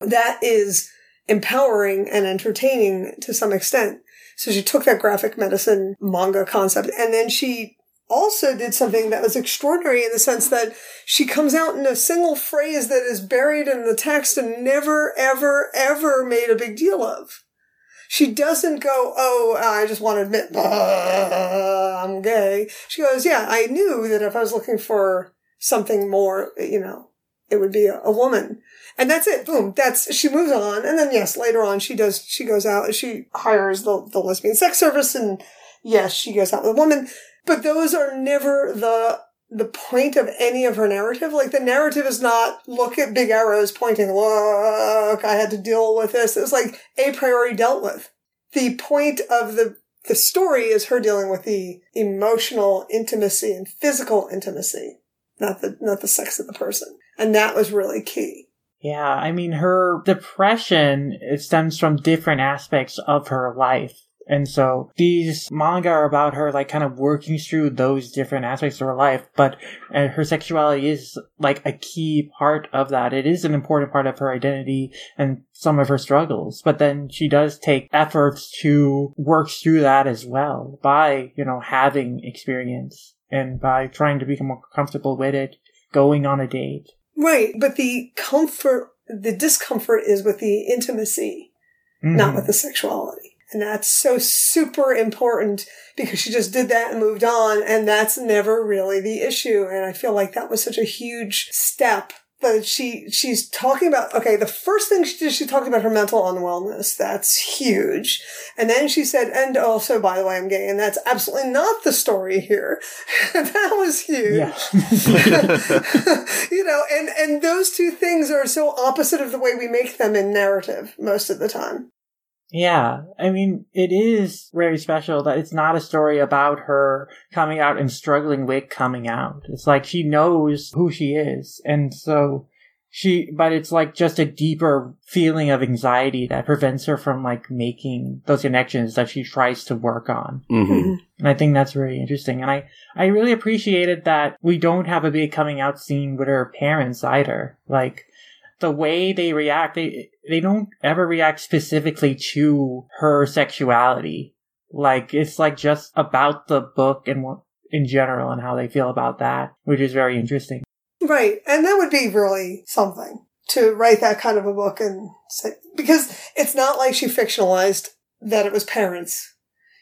That is empowering and entertaining to some extent. So she took that graphic medicine manga concept, and then she also did something that was extraordinary in the sense that she comes out in a single phrase that is buried in the text and never, ever, ever made a big deal of. She doesn't go, oh, I just want to admit, uh, I'm gay. She goes, yeah, I knew that if I was looking for something more, you know, it would be a, a woman. And that's it. Boom. That's, she moves on. And then, yes, later on, she does, she goes out, she hires the, the lesbian sex service. And yes, she goes out with a woman. But those are never the, the point of any of her narrative. Like, the narrative is not, look at big arrows pointing, look, I had to deal with this. It's like a priori dealt with. The point of the, the story is her dealing with the emotional intimacy and physical intimacy, not the, not the sex of the person. And that was really key. Yeah, I mean, her depression, it stems from different aspects of her life. And so these manga are about her, like, kind of working through those different aspects of her life. But uh, her sexuality is, like, a key part of that. It is an important part of her identity and some of her struggles. But then she does take efforts to work through that as well by, you know, having experience and by trying to become more comfortable with it, going on a date. Right. But the comfort, the discomfort is with the intimacy, mm-hmm. not with the sexuality. And that's so super important because she just did that and moved on. And that's never really the issue. And I feel like that was such a huge step. But she, she's talking about, okay, the first thing she did, she talked about her mental unwellness. That's huge. And then she said, and also, by the way, I'm gay. And that's absolutely not the story here. That was huge. Yeah. You know, and, and those two things are so opposite of the way we make them in narrative most of the time. Yeah, I mean, it is very special that it's not a story about her coming out and struggling with coming out. It's like she knows who she is. And so she, but it's like just a deeper feeling of anxiety that prevents her from like making those connections that she tries to work on. Mm-hmm. And I think that's really interesting. And I, I really appreciated that we don't have a big coming out scene with her parents either. Like, the way they react, they they don't ever react specifically to her sexuality. Like, it's like just about the book and in general and how they feel about that, which is very interesting. Right. And that would be really something to write that kind of a book and say, because it's not like she fictionalized that it was parents.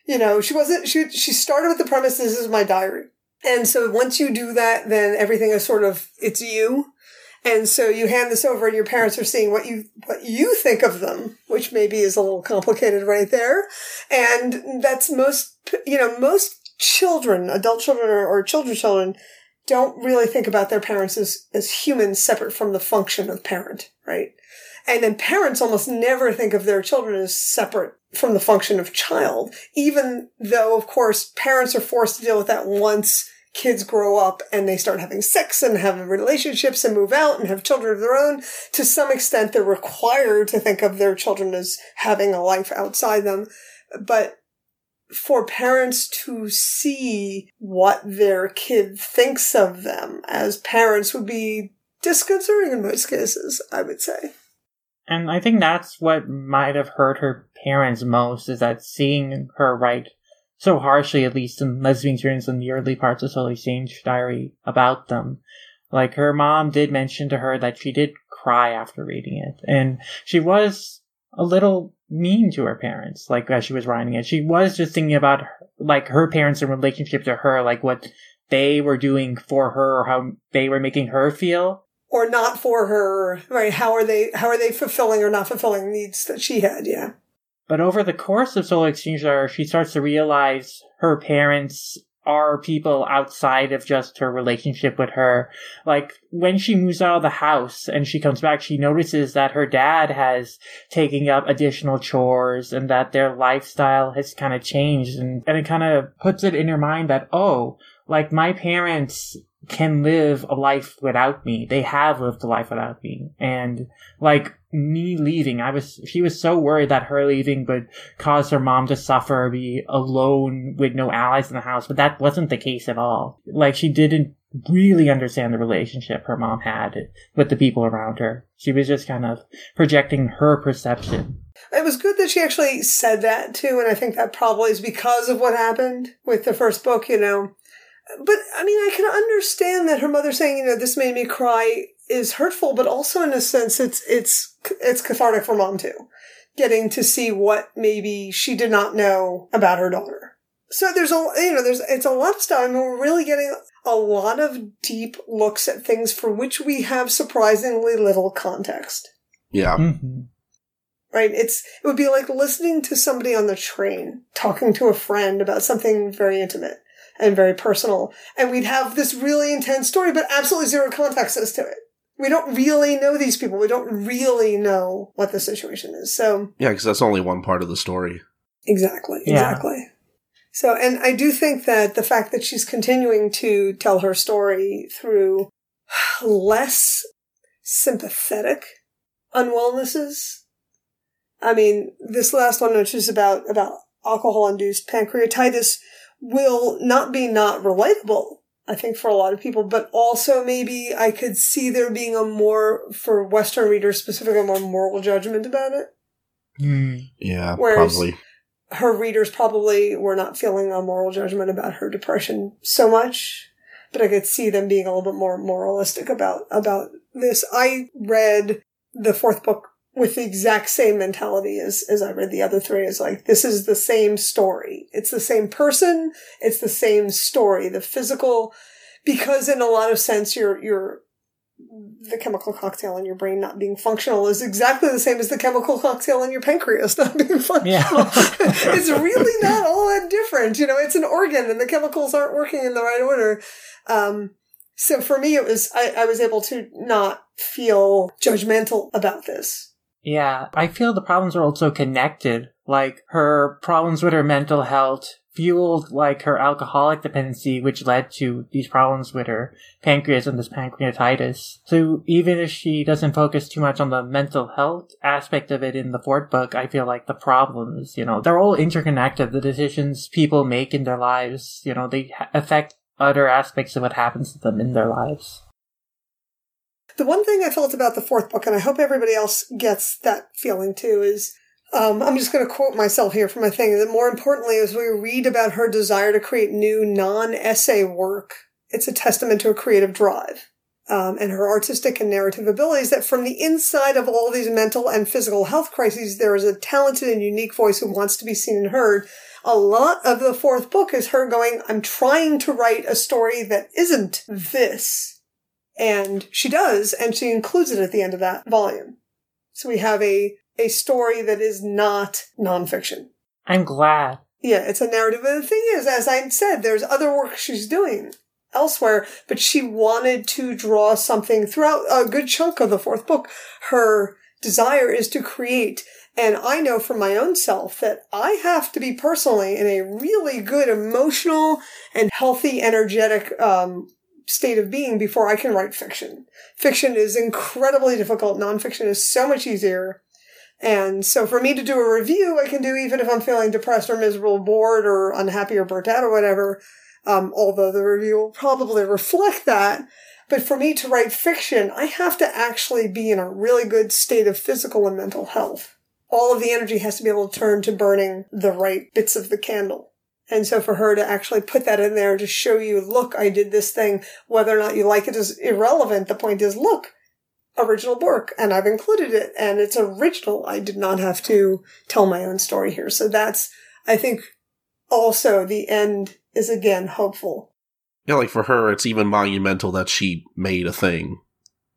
You know, she wasn't, she, she started with the premise, this is my diary. And so once you do that, then everything is sort of, it's you. And so you hand this over and your parents are seeing what you what you think of them, which maybe is a little complicated right there. And that's most, you know, most children, adult children or, or children's children don't really think about their parents as, as humans separate from the function of parent, right? And then parents almost never think of their children as separate from the function of child, even though, of course, parents are forced to deal with that once kids grow up and they start having sex and have relationships and move out and have children of their own. To some extent, they're required to think of their children as having a life outside them. But for parents to see what their kid thinks of them as parents would be disconcerting in most cases, I would say. And I think that's what might have hurt her parents most, is that seeing her write so harshly, at least in lesbian experience in the early parts of Solo Exchange Diary, about them. Like, her mom did mention to her that she did cry after reading it. And she was a little mean to her parents, like, as she was writing it. She was just thinking about, like, her parents in relationship to her, like, what they were doing for her, or how they were making her feel. Or not for her, right? How are they, how are they fulfilling or not fulfilling needs that she had, yeah. But over the course of Solo Exchange Diary, she starts to realize her parents are people outside of just her relationship with her. Like, when she moves out of the house and she comes back, she notices that her dad has taken up additional chores and that their lifestyle has kind of changed. And, and it kind of puts it in her mind that, oh, like, my parents can live a life without me. They have lived a life without me. And, like, me leaving, I was, she was so worried that her leaving would cause her mom to suffer, be alone with no allies in the house, but that wasn't the case at all. Like, she didn't really understand the relationship her mom had with the people around her. She was just kind of projecting her perception. It was good that she actually said that, too, and I think that probably is because of what happened with the first book, you know. But, I mean, I can understand that her mother saying, you know, this made me cry is hurtful, but also in a sense, it's, it's, it's cathartic for mom too, getting to see what maybe she did not know about her daughter. So there's a, you know, there's, it's a lot of stuff. I mean, we're really getting a lot of deep looks at things for which we have surprisingly little context. Yeah. Mm-hmm. Right. It's, it would be like listening to somebody on the train talking to a friend about something very intimate and very personal. And we'd have this really intense story, but absolutely zero context as to it. We don't really know these people. We don't really know what the situation is. So yeah, because that's only one part of the story. Exactly. Yeah. Exactly. So, and I do think that the fact that she's continuing to tell her story through less sympathetic unwellnesses. I mean, this last one, which is about, about alcohol-induced pancreatitis, will not be not relatable, I think, for a lot of people, but also maybe I could see there being a more, for Western readers specifically, a more moral judgment about it. Mm. Yeah, whereas probably her readers probably were not feeling a moral judgment about her depression so much, but I could see them being a little bit more moralistic about, about this. I read the fourth book with the exact same mentality as, as I read the other three. It's like, this is the same story. It's the same person. It's the same story. The physical, because in a lot of sense, you're, you're, the chemical cocktail in your brain not being functional is exactly the same as the chemical cocktail in your pancreas not being functional. Yeah. It's really not all that different. You know, it's an organ and the chemicals aren't working in the right order. Um, so for me, it was, I, I was able to not feel judgmental about this. Yeah. I feel the problems are also connected. Like her problems with her mental health fueled like her alcoholic dependency, which led to these problems with her pancreas and this pancreatitis. So even if she doesn't focus too much on the mental health aspect of it in the fourth book, I feel like the problems, you know, they're all interconnected. The decisions people make in their lives, you know, they affect other aspects of what happens to them in their lives. The one thing I felt about the fourth book, and I hope everybody else gets that feeling too, is Um, I'm just going to quote myself here from my thing. That more importantly, as we read about her desire to create new non-essay work, it's a testament to a creative drive um, and her artistic and narrative abilities that from the inside of all these mental and physical health crises, there is a talented and unique voice who wants to be seen and heard. A lot of the fourth book is her going, I'm trying to write a story that isn't this. And she does, and she includes it at the end of that volume. So we have a a story that is not nonfiction. I'm glad. Yeah, it's a narrative. And the thing is, as I said, there's other work she's doing elsewhere, but she wanted to draw something throughout a good chunk of the fourth book. Her desire is to create. And I know from my own self that I have to be personally in a really good emotional and healthy, energetic um state of being before I can write fiction. Fiction is incredibly difficult. Nonfiction is so much easier. And so for me to do a review, I can do even if I'm feeling depressed or miserable, bored or unhappy or burnt out or whatever, um, although the review will probably reflect that. But for me to write fiction, I have to actually be in a really good state of physical and mental health. All of the energy has to be able to turn to burning the right bits of the candle. And so for her to actually put that in there to show you, look, I did this thing, whether or not you like it is irrelevant. The point is, look, original work, and I've included it, and it's original. I did not have to tell my own story here. So that's, I think, also the end is, again, hopeful. Yeah, like for her, it's even monumental that she made a thing.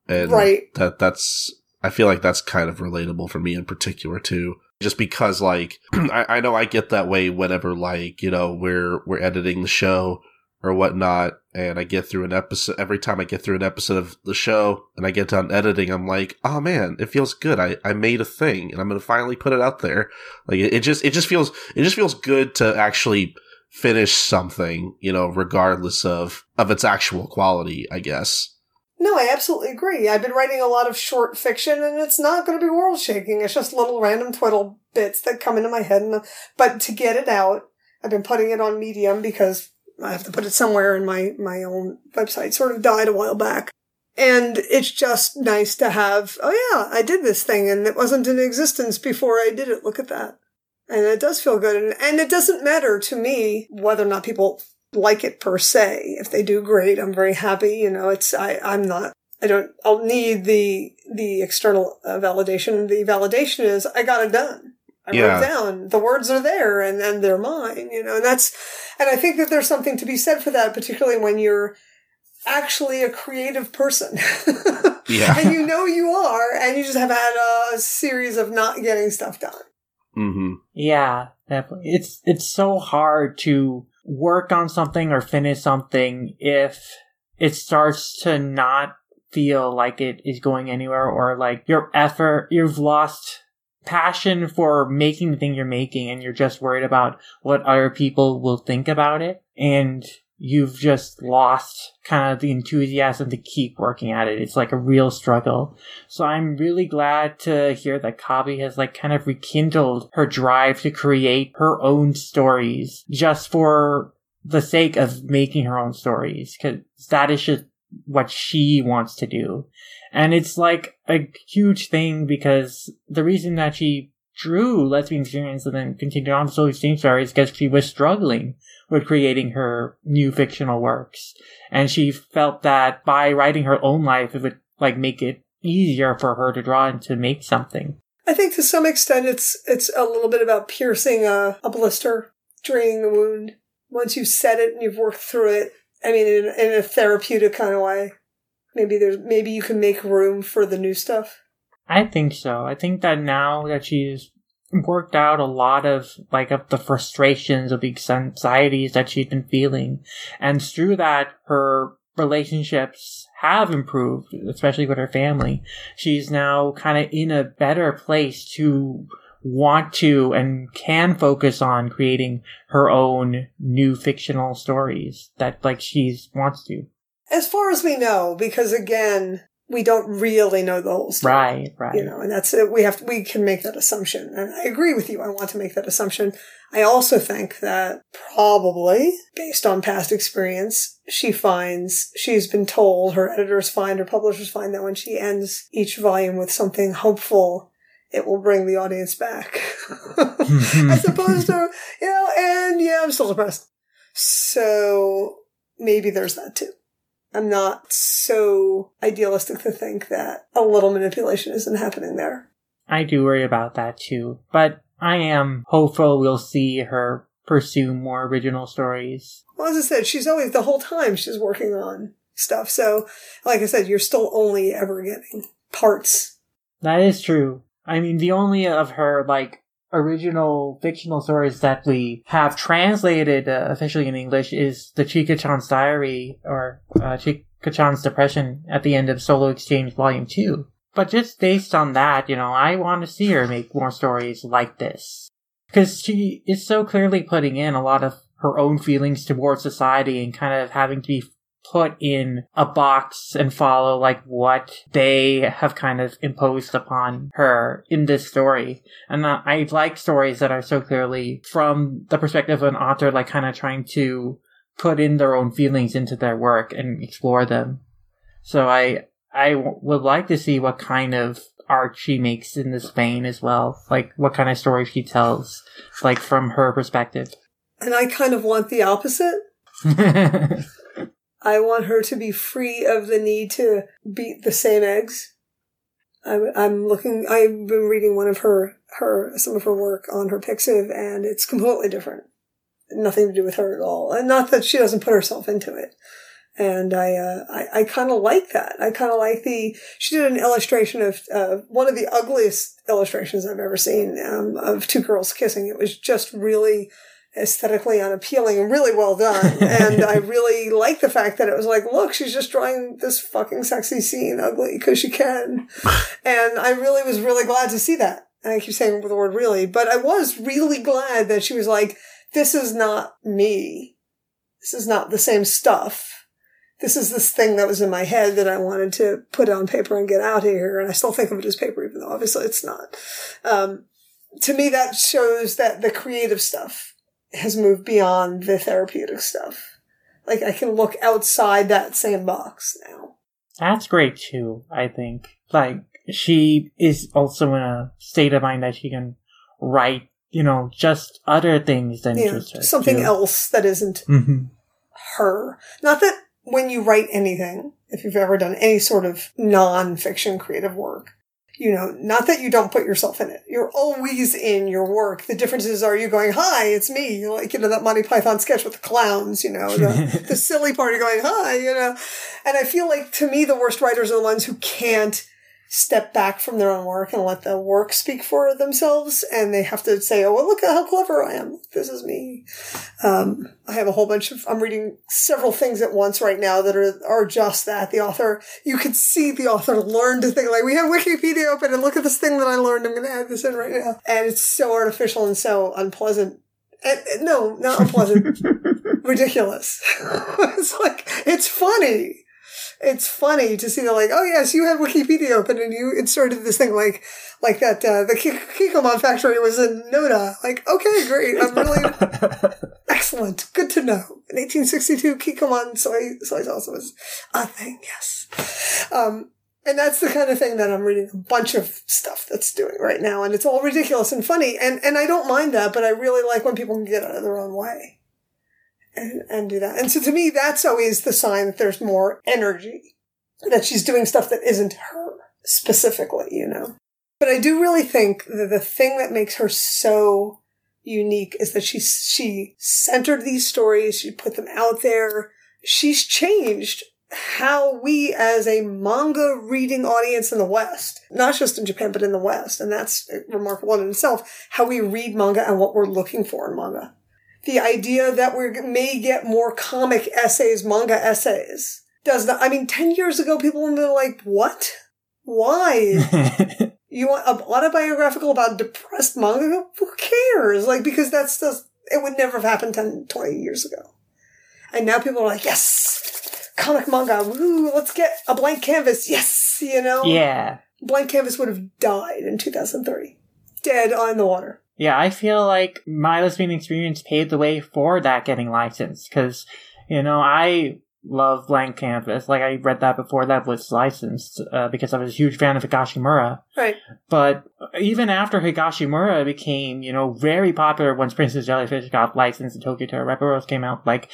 And right. that that's, I feel like that's kind of relatable for me in particular, too. Just because, like, I, I know I get that way whenever, like, you know, we're we're editing the show or whatnot, and I get through an episode, every time I get through an episode of the show, and I get done editing, I'm like, oh man, it feels good, I, I made a thing, and I'm gonna finally put it out there, like, it, it just, it just feels, it just feels good to actually finish something, you know, regardless of, of its actual quality, I guess. No, I absolutely agree. I've been writing a lot of short fiction, and it's not going to be world-shaking, it's just little random twiddle bits that come into my head, and but to get it out, I've been putting it on Medium, because I have to put it somewhere in my, my own website. Sort of died a while back. And it's just nice to have, oh yeah, I did this thing and it wasn't in existence before I did it. Look at that. And it does feel good. And, and it doesn't matter to me whether or not people like it per se. If they do, great. I'm very happy. You know, it's, I, I'm not, I don't, I'll need the, the external uh, validation. The validation is I got it done. I yeah. wrote down. The words are there and, and they're mine, you know, and that's, and I think that there's something to be said for that, particularly when you're actually a creative person. Yeah. And you know you are, and you just have had a series of not getting stuff done. Mm-hmm. Yeah, definitely. It's, it's so hard to work on something or finish something if it starts to not feel like it is going anywhere, or like your effort, you've lost passion for making the thing you're making, and you're just worried about what other people will think about it, and you've just lost kind of the enthusiasm to keep working at it. It's like a real struggle. So I'm really glad to hear that Kabi has like kind of rekindled her drive to create her own stories just for the sake of making her own stories, because that is just what she wants to do. And it's like a huge thing, because the reason that she drew Lesbian Experience and then continued on to Solo Exchange Diary is because she was struggling with creating her new fictional works. And she felt that by writing her own life, it would like make it easier for her to draw and to make something. I think to some extent it's it's a little bit about piercing a, a blister, draining the wound. Once you've set it and you've worked through it, I mean, in, in a therapeutic kind of way, maybe there's maybe you can make room for the new stuff. I think so. I think that now that she's worked out a lot of, like, of the frustrations of the anxieties that she's been feeling, and through that, her relationships have improved, especially with her family. She's now kind of in a better place to want to and can focus on creating her own new fictional stories that, like, she wants to. As far as we know, because again, we don't really know the whole story. Right, right. You know, and that's it. We have to, we can make that assumption. And I agree with you. I want to make that assumption. I also think that probably, based on past experience, she finds, she's been told, her editors find, her publishers find that when she ends each volume with something hopeful, it will bring the audience back. As opposed to, you know, and yeah, I'm still depressed. So maybe there's that too. I'm not so idealistic to think that a little manipulation isn't happening there. I do worry about that too, but I am hopeful we'll see her pursue more original stories. Well, as I said, she's always, the whole time she's working on stuff. So, like I said, you're still only ever getting parts. That is true. I mean, the only of her, like, original fictional stories that we have translated uh, officially in English is the Chika-chan's Diary, or uh, Chika-chan's Depression at the end of Solo Exchange Volume two. But just based on that, you know, I want to see her make more stories like this. Because she is so clearly putting in a lot of her own feelings towards society and kind of having to be put in a box and follow, like, what they have kind of imposed upon her in this story. And uh, I like stories that are so clearly from the perspective of an author, like, kind of trying to put in their own feelings into their work and explore them. So I, I w- would like to see what kind of art she makes in this vein as well. Like, what kind of story she tells, like, from her perspective. And I kind of want the opposite. I want her to be free of the need to beat the same eggs. I, I'm looking, I've been reading one of her, her, some of her work on her Pixiv, and it's completely different. Nothing to do with her at all. And not that she doesn't put herself into it. And I, uh, I, I kind of like that. I kind of like the, she did an illustration of, uh, one of the ugliest illustrations I've ever seen, um, of two girls kissing. It was just really aesthetically unappealing and really well done. And I really like the fact that it was like, look, she's just drawing this fucking sexy scene ugly because she can. And I really was really glad to see that. And I keep saying the word really, but I was really glad that she was like, this is not me. This is not the same stuff. This is this thing that was in my head that I wanted to put on paper and get out here. And I still think of it as paper, even though obviously it's not. Um, to me, that shows that the creative stuff has moved beyond the therapeutic stuff. Like, I can look outside that same box now. That's great, too, I think. Like, she is also in a state of mind that she can write, you know, just other things than yeah, just her. Something too. Else that isn't mm-hmm. her. Not that when you write anything, if you've ever done any sort of non-fiction creative work, you know, not that you don't put yourself in it. You're always in your work. The differences are you going, hi, it's me. Like, you know, that Monty Python sketch with the clowns, you know, the, the silly part of going, hi, you know. And I feel like, to me, the worst writers are the ones who can't step back from their own work and let the work speak for themselves. And they have to say, oh, well, look at how clever I am. This is me. Um, I have a whole bunch of, I'm reading several things at once right now that are, are just that. The author, you could see the author learned a thing. Like, we have Wikipedia open and look at this thing that I learned. I'm going to add this in right now. And it's so artificial and so unpleasant. And, and no, not unpleasant. Ridiculous. It's like, it's funny. It's funny to see they're like, oh yes, you had Wikipedia open and you inserted this thing like, like that, uh, the Kikkoman factory was in Noda. Like, okay, great. I'm really excellent. Good to know. In eighteen sixty-two, Kikkoman soy, soy sauce was a thing. Yes. Um, and that's the kind of thing that I'm reading a bunch of stuff that's doing right now. And it's all ridiculous and funny. And, and I don't mind that, but I really like when people can get out of their own way. And, and do that. And so to me, that's always the sign that there's more energy that she's doing stuff that isn't her specifically, you know. But I do really think that the thing that makes her so unique is that she she centered these stories, she put them out there. She's changed how we as a manga reading audience in the West, not just in Japan, but in the West, and that's remarkable in itself, how we read manga and what we're looking for in manga. The idea that we may get more comic essays, manga essays, does not, I mean, ten years ago, people would be like, what? Why? You want an autobiographical about depressed manga? Who cares? Like, because that's just, it would never have happened ten, twenty years ago. And now people are like, yes, comic manga, woo, let's get a blank canvas, yes, you know? Yeah. Blank Canvas would have died in two thousand three. Dead on the water. Yeah, I feel like My Lesbian Experience paved the way for that getting licensed, because, you know, I love Blank Canvas. Like, I read that before that was licensed, uh, because I was a huge fan of Higashimura. Right. But even after Higashimura became, you know, very popular once Princess Jellyfish got licensed and Tokyo Terror Reparos came out, like,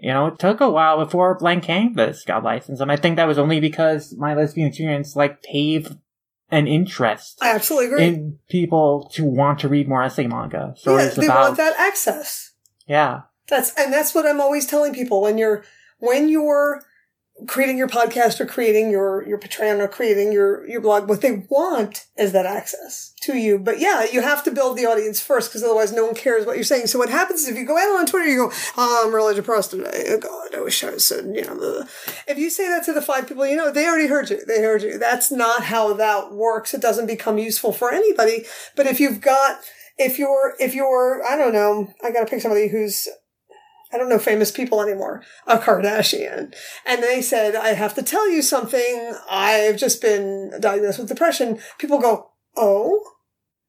you know, it took a while before Blank Canvas got licensed. And I think that was only because My Lesbian Experience, like, paved an interest. I absolutely agree. In people to want to read more essay manga. So yeah, they about, want that access. Yeah. That's, and that's what I'm always telling people when you're, when you're creating your podcast or creating your, your Patreon or creating your, your blog, what they want is that access to you. But yeah, you have to build the audience first because otherwise no one cares what you're saying. So what happens is if you go out on Twitter, you go, oh, I'm really depressed today. Oh God, I wish I was so, you know, blah. If you say that to the five people, you know, they already heard you. They heard you. That's not how that works. It doesn't become useful for anybody. But if you've got, if you're, if you're, I don't know, I got to pick somebody who's, I don't know famous people anymore, a Kardashian. And they said, I have to tell you something. I've just been diagnosed with depression. People go, oh,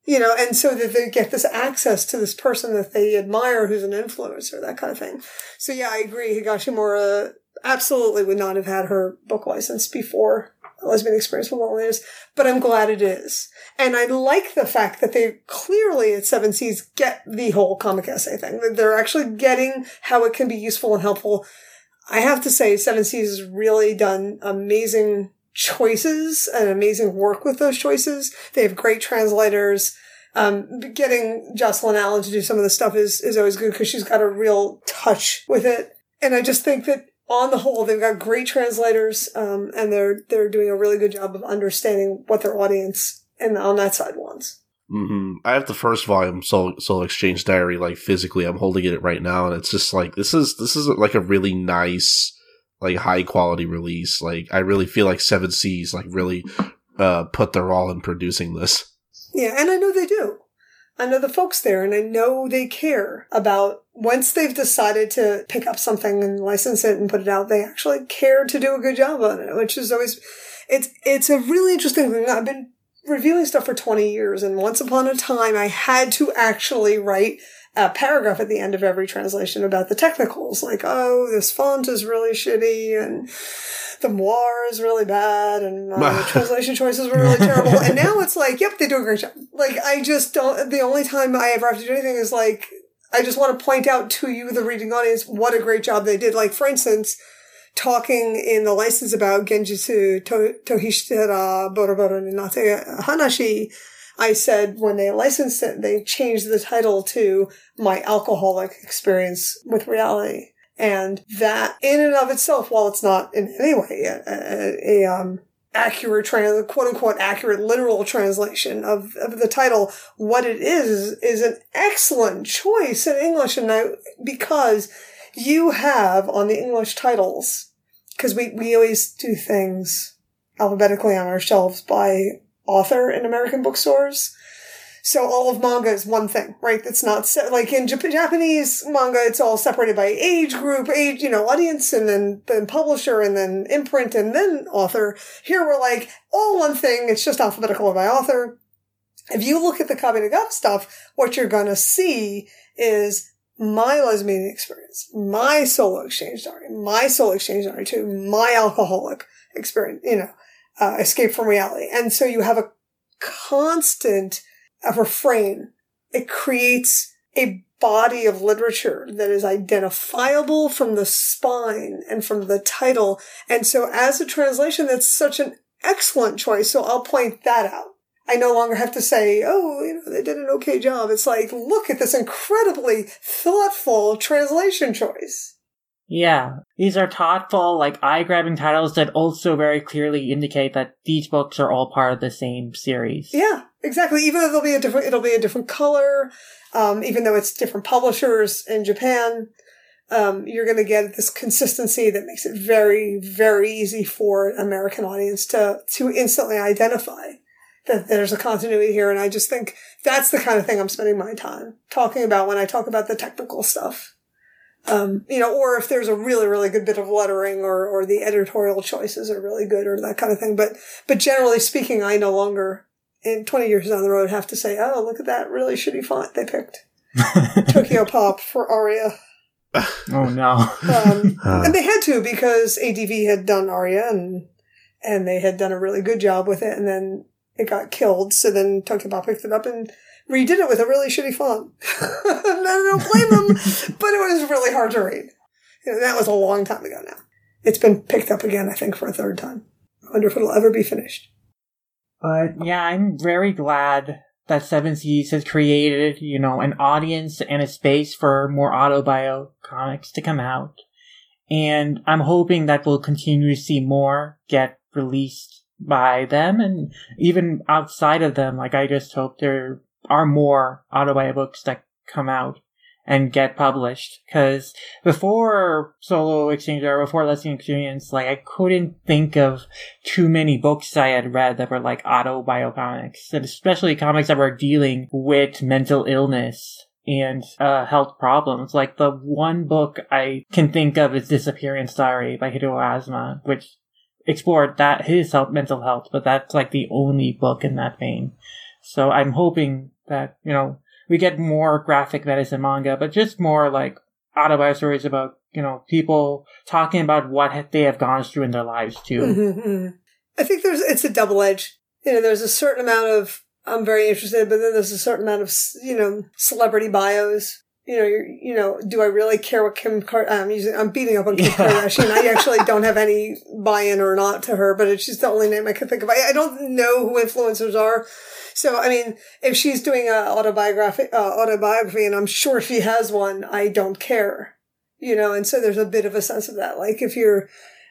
you know, and so that they get this access to this person that they admire who's an influencer, that kind of thing. So yeah, I agree. Higashimura absolutely would not have had her book licensed before A Lesbian Experience with Loneliness, but I'm glad it is. And I like the fact that they clearly at Seven Seas get the whole comic essay thing. They're actually getting how it can be useful and helpful. I have to say Seven Seas has really done amazing choices and amazing work with those choices. They have great translators. Um, getting Jocelyn Allen to do some of the stuff is, is always good because she's got a real touch with it. And I just think that on the whole, they've got great translators, um, and they're they're doing a really good job of understanding what their audience and on that side wants. Mm-hmm. I have the first volume, Soul, Soul Exchange Diary, like physically. I'm holding it right now, and it's just like this is this is like a really nice, like high quality release. Like I really feel like Seven Seas like really uh, put their all in producing this. Yeah, and I know they do. I know the folks there, and I know they care about once they've decided to pick up something and license it and put it out, they actually care to do a good job on it, which is always, it's it's a really interesting thing. I've been reviewing stuff for twenty years, and once upon a time, I had to actually write a paragraph at the end of every translation about the technicals, like, oh, this font is really shitty, and the moire is really bad, and uh, the translation choices were really terrible. And now it's like, yep, they do a great job. Like, I just don't, the only time I ever have to do anything is like, I just want to point out to you, the reading audience, what a great job they did. Like, for instance, talking in the license about Genjutsu to- Tohishitara Boroboro ni Nate Hanashi, I said when they licensed it, they changed the title to My Alcoholic Experience with Reality. And that in and of itself, while it's not in any way a, a, a um, accurate, trans- quote-unquote accurate, literal translation of, of the title, what it is is an excellent choice in English. And I, because you have on the English titles, because we, we always do things alphabetically on our shelves by author in American bookstores. So all of manga is one thing, right? That's not se- like in Jap- Japanese manga, it's all separated by age group, age, you know, audience, and then, then publisher, and then imprint, and then author. Here we're like, all one thing. It's just alphabetical by author. If you look at the Kabi Nagata stuff, what you're going to see is My Lesbian Experience, My Solo Exchange Diary, My Solo Exchange Diary two, My Alcoholic Experience, you know, uh, Escape from Reality. And so you have a constant a refrain. It creates a body of literature that is identifiable from the spine and from the title. And so as a translation, that's such an excellent choice. So I'll point that out. I no longer have to say, oh, you know, they did an okay job. It's like, look at this incredibly thoughtful translation choice. Yeah, these are thoughtful, like, eye-grabbing titles that also very clearly indicate that these books are all part of the same series. Yeah, exactly. Even though it'll be a different, it'll be a different color, um, even though it's different publishers in Japan, um, you're going to get this consistency that makes it very, very easy for an American audience to to instantly identify that there's a continuity here. And I just think that's the kind of thing I'm spending my time talking about when I talk about the technical stuff. Um, you know, or if there's a really, really good bit of lettering or, or the editorial choices are really good or that kind of thing. But, but generally speaking, I no longer in twenty years down the road have to say, oh, look at that really shitty font they picked. Tokyo Pop for Aria. Oh no. um, and they had to, because A D V had done Aria and, and they had done a really good job with it. And then it got killed. So then Tokyo Pop picked it up and redid it with a really shitty font. I don't blame them, but it was really hard to read. You know, that was a long time ago now. It's been picked up again, I think, for a third time. I wonder if it'll ever be finished. But yeah, I'm very glad that Seven Seas has created, you know, an audience and a space for more autobio comics to come out. And I'm hoping that we'll continue to see more get released by them and even outside of them. Like, I just hope they're are more autobio books that come out and get published. Because before Solo Exchange or before Lesbian Experience, like, I couldn't think of too many books I had read that were like autobio comics, and especially comics that were dealing with mental illness and uh, health problems. Like, the one book I can think of is Disappearance Diary by Hideo Asma, which explored that his health, mental health, but that's like the only book in that vein. So I'm hoping that, you know, we get more graphic medicine manga, but just more like autobio stories about, you know, people talking about what they have gone through in their lives too. Mm-hmm. I think there's, it's a double edge. You know, there's a certain amount of, I'm very interested, but then there's a certain amount of, you know, celebrity bios. You know, you're, you know, do I really care what Kim Kardashian, I'm using, I'm beating up on Kim yeah. Kardashian. I actually don't have any buy-in or not to her, but it's just the only name I could think of. I, I don't know who influencers are. So, I mean, if she's doing an autobiography, uh, autobiography, and I'm sure she has one, I don't care, you know? And so there's a bit of a sense of that. Like, if you're,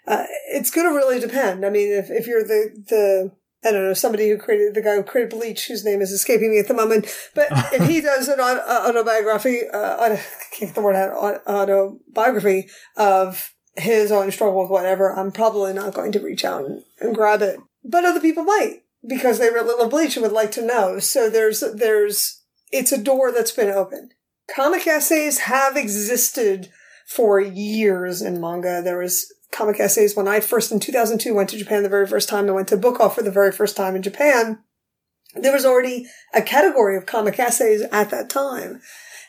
uh, it's going to really depend. I mean, if, if you're the, the, I don't know, somebody who created, the guy who created Bleach, whose name is escaping me at the moment. But if he does an autobiography, uh, auto, I can't get the word out, autobiography of his own struggle with whatever, I'm probably not going to reach out and, and grab it. But other people might, because they really love Bleach and would like to know. So there's, there's, it's a door that's been opened. Comic essays have existed for years in manga. There was comic essays when I first in two thousand two went to Japan the very first time and went to Book Off for the very first time in Japan. There was already a category of comic essays at that time,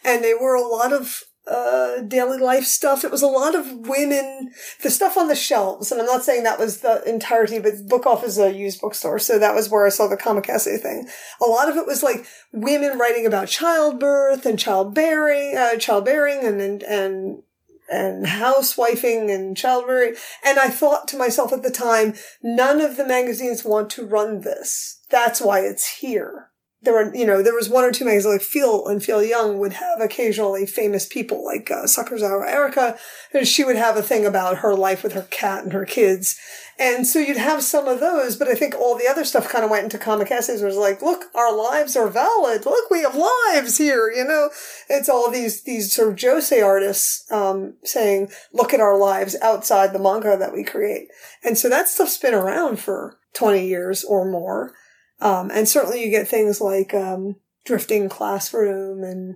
and they were a lot of uh daily life stuff. It was a lot of women, the stuff on the shelves, and I'm not saying that was the entirety, but Book Off is a used bookstore, so that was where I saw the comic essay thing. A lot of it was like women writing about childbirth and childbearing, uh, childbearing and and, and and housewifing and childbearing. And I thought to myself at the time, none of the magazines want to run this. That's why it's here. There were, you know, there was one or two magazines like Feel and Feel Young would have occasionally famous people like uh, Sakuzawa Erica. And she would have a thing about her life with her cat and her kids. And so you'd have some of those, but I think all the other stuff kind of went into comic essays. It was like, look, our lives are valid. Look, we have lives here, you know? It's all these, these sort of josei artists, um, saying, look at our lives outside the manga that we create. And so that stuff's been around for twenty years or more. Um, and certainly you get things like, um, Drifting Classroom and,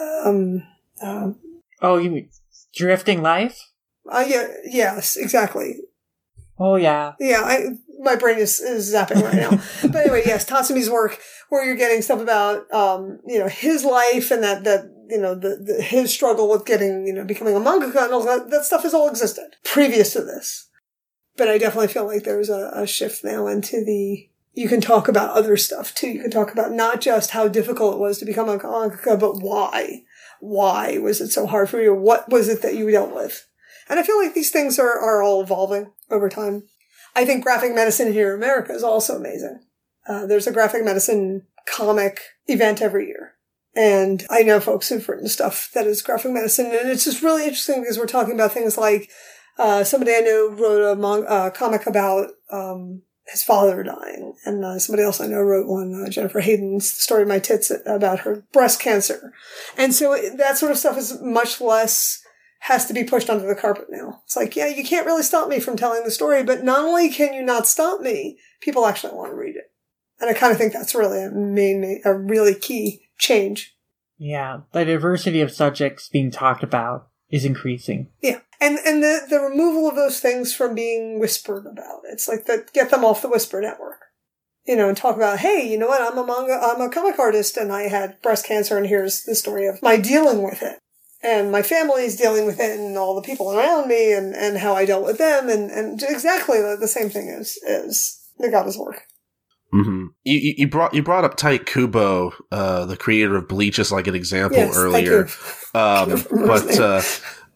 um, um. Oh, you mean Drifting Life? Uh, yeah, yes, exactly. Oh, yeah. Yeah, I, my brain is, is zapping right now. But anyway, yes, Tatsumi's work, where you're getting stuff about, um, you know, his life and that, that you know, the, the his struggle with getting, you know, becoming a mangaka and all that, that stuff has all existed previous to this. But I definitely feel like there's a, a shift now into the, you can talk about other stuff, too. You can talk about not just how difficult it was to become a mangaka, but why. why was it so hard for you? What was it that you dealt with? And I feel like these things are, are all evolving over time. I think graphic medicine here in America is also amazing. Uh, there's a graphic medicine comic event every year. And I know folks who've written stuff that is graphic medicine. And it's just really interesting because we're talking about things like uh, somebody I know wrote a manga, uh, comic about um, his father dying. And uh, somebody else I know wrote one, uh, Jennifer Hayden's The Story of My Tits, about her breast cancer. And so it, that sort of stuff is much less... has to be pushed under the carpet now. It's like, yeah, you can't really stop me from telling the story, but not only can you not stop me, people actually want to read it. And I kind of think that's really a main, a really key change. Yeah, the diversity of subjects being talked about is increasing. Yeah, and and the, the removal of those things from being whispered about. It's like, the, get them off the whisper network. You know, and talk about, hey, you know what, I'm a manga, I'm a comic artist, and I had breast cancer, and here's the story of my dealing with it. And my family's dealing with it and all the people around me and, and how I dealt with them. And, and exactly the, the same thing as, as Nagata's work. Mm-hmm. You, you brought you brought up Tai Kubo, uh, the creator of Bleach, as like an example yes, earlier. Um, but uh,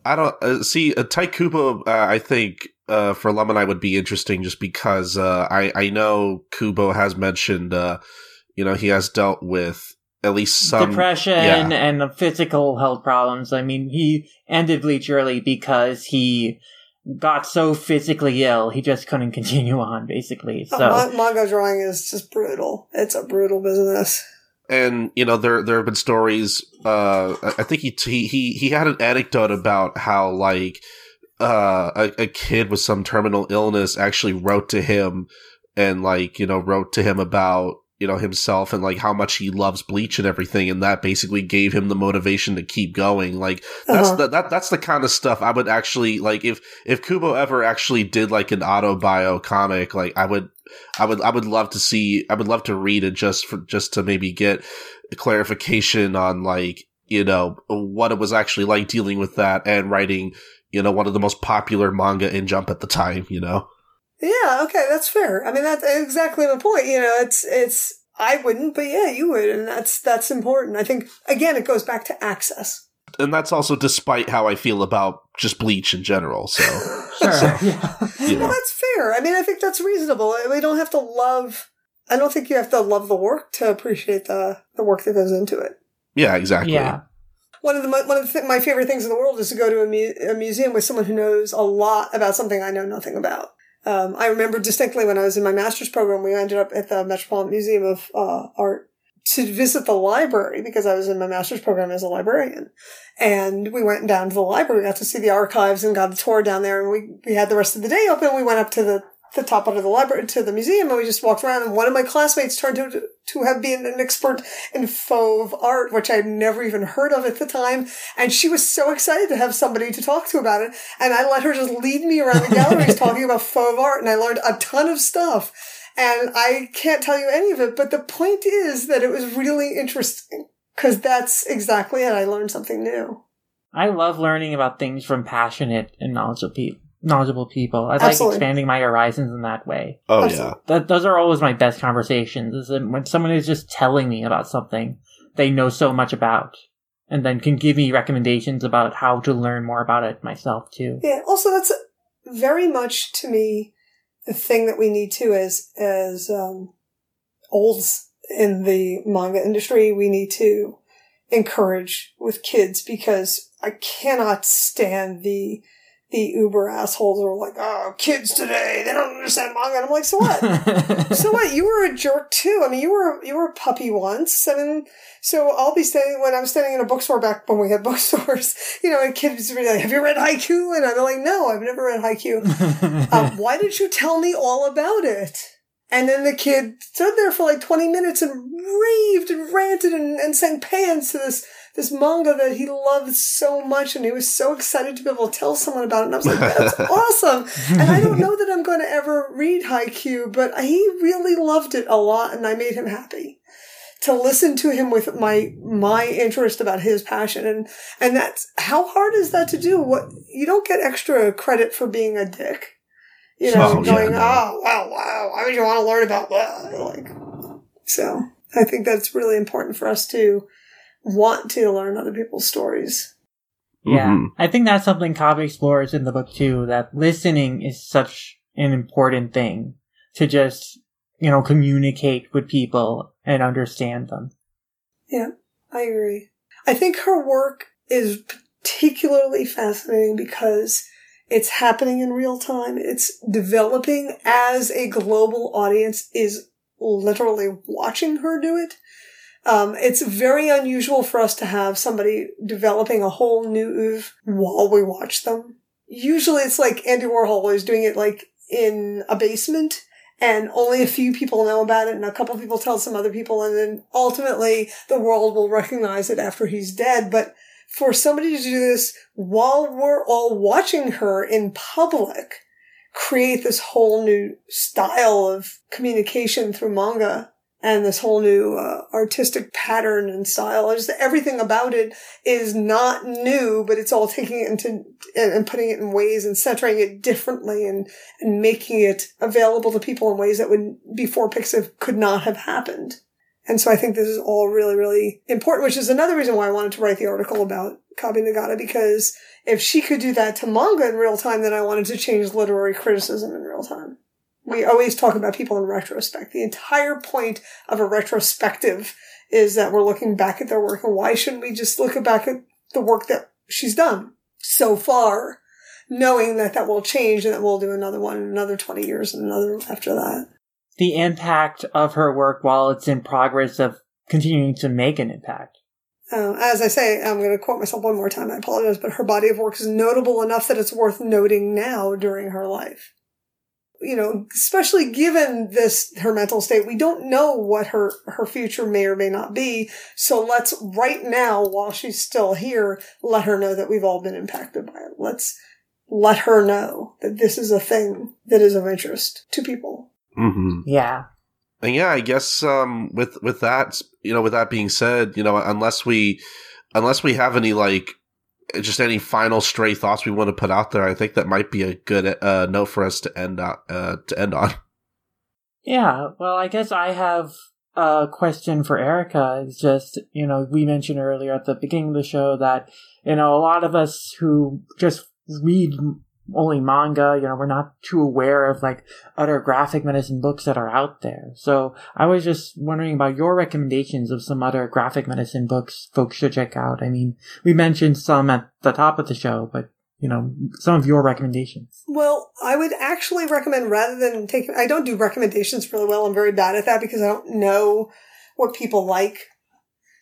I don't uh, see uh, Tai Kubo, uh, I think, uh, for Lum and I would be interesting just because uh, I, I know Kubo has mentioned, uh, you know, he has dealt with at least some depression yeah. and physical health problems. I mean, he ended Bleach early because he got so physically ill, he just couldn't continue on, basically. So oh, manga drawing is just brutal. It's a brutal business. And, you know, there there have been stories, uh, I think he, he, he had an anecdote about how, like, uh, a, a kid with some terminal illness actually wrote to him and, like, you know, wrote to him about, you know, himself and like how much he loves Bleach and everything, and that basically gave him the motivation to keep going. Like that's uh-huh. the, that that's the kind of stuff I would actually like if if Kubo ever actually did like an autobio comic. Like I would I would I would love to see I would love to read it just for just to maybe get clarification on like, you know, what it was actually like dealing with that and writing, you know, one of the most popular manga in Jump at the time, you know. Yeah, okay, that's fair. I mean, that's exactly my point. You know, it's, it's, I wouldn't, but yeah, you would. And that's, that's important. I think, again, it goes back to access. And that's also despite how I feel about just Bleach in general. So, sure. so yeah. you know. Well, that's fair. I mean, I think that's reasonable. We don't have to love, I don't think you have to love the work to appreciate the, the work that goes into it. Yeah, exactly. Yeah. One of the one of the th- my favorite things in the world is to go to a, mu- a museum with someone who knows a lot about something I know nothing about. Um, I remember distinctly when I was in my master's program, we ended up at the Metropolitan Museum of uh, Art to visit the library because I was in my master's program as a librarian. And we went down to the library, we got to see the archives and got a tour down there. And we, we had the rest of the day open. We went up to the, the top of the library, to the museum, and we just walked around. And one of my classmates turned out to, to have been an expert in fauve art, which I'd never even heard of at the time. And she was so excited to have somebody to talk to about it. And I let her just lead me around the galleries talking about fauve art. And I learned a ton of stuff. And I can't tell you any of it. But the point is that it was really interesting because that's exactly it. I learned something new. I love learning about things from passionate and knowledgeable people. knowledgeable people. I like expanding my horizons in that way. Oh, Absolutely. yeah. Th- those are always my best conversations, is when someone is just telling me about something they know so much about and then can give me recommendations about how to learn more about it myself, too. Yeah. Also, that's very much, to me, the thing that we need, too, as, as um, olds in the manga industry, we need to encourage with kids because I cannot stand the... the uber assholes are like, oh, kids today, they don't understand manga. And I'm like, so what? so what? You were a jerk too. I mean, you were you were a puppy once. I mean, so I'll be standing, when I'm standing in a bookstore back when we had bookstores, you know, and kids would be like, have you read Haikyuu? And I'm like, no, I've never read Haikyuu. um, why didn't you tell me all about it? And then the kid stood there for like twenty minutes and raved and ranted and, and sang pans to this this manga that he loved so much, and he was so excited to be able to tell someone about it. And I was like, that's awesome. And I don't know that I'm going to ever read Haikyuu, but he really loved it a lot, and I made him happy to listen to him with my my interest about his passion. And and that's how hard is that to do? What you don't get extra credit for being a dick. You know, oh, going, yeah, no. oh, wow, wow, why would you want to learn about that? Like, so I think that's really important for us to want to learn other people's stories. Yeah, mm-hmm. I think that's something Kabi explores in the book too, that listening is such an important thing to just, you know, communicate with people and understand them. Yeah, I agree. I think her work is particularly fascinating because it's happening in real time. It's developing as a global audience is literally watching her do it. Um, it's very unusual for us to have somebody developing a whole new oeuvre while we watch them. Usually it's like Andy Warhol is doing it like in a basement and only a few people know about it and a couple people tell some other people and then ultimately the world will recognize it after he's dead. But for somebody to do this while we're all watching her in public, create this whole new style of communication through manga and this whole new uh, artistic pattern and style. Just everything about it is not new, but it's all taking it into and, and putting it in ways and centering it differently and, and making it available to people in ways that would before Pixiv could not have happened. And so I think this is all really, really important, which is another reason why I wanted to write the article about Kabi Nagata, because if she could do that to manga in real time, then I wanted to change literary criticism in real time. We always talk about people in retrospect. The entire point of a retrospective is that we're looking back at their work, and why shouldn't we just look back at the work that she's done so far, knowing that that will change and that we'll do another one in another twenty years and another after that. The impact of her work while it's in progress of continuing to make an impact. Uh, as I say, I'm going to quote myself one more time, I apologize, but her body of work is notable enough that it's worth noting now during her life. You know, especially given this, her mental state, we don't know what her, her future may or may not be. So let's right now, while she's still here, let her know that we've all been impacted by it. Let's let her know that this is a thing that is of interest to people. Mm-hmm. Yeah. And yeah, I guess um, with with that, you know, with that being said, you know, unless we unless we have any like just any final stray thoughts we want to put out there, I think that might be a good uh, note for us to end on, uh, to end on. Yeah. Well, I guess I have a question for Erica. It's just, you know, we mentioned earlier at the beginning of the show that, you know, a lot of us who just read only manga, you know, we're not too aware of like other graphic medicine books that are out there. So I was just wondering about your recommendations of some other graphic medicine books folks should check out. I mean, we mentioned some at the top of the show, but you know, some of your recommendations. Well, I would actually recommend rather than take, I don't do recommendations really well. I'm very bad at that because I don't know what people like.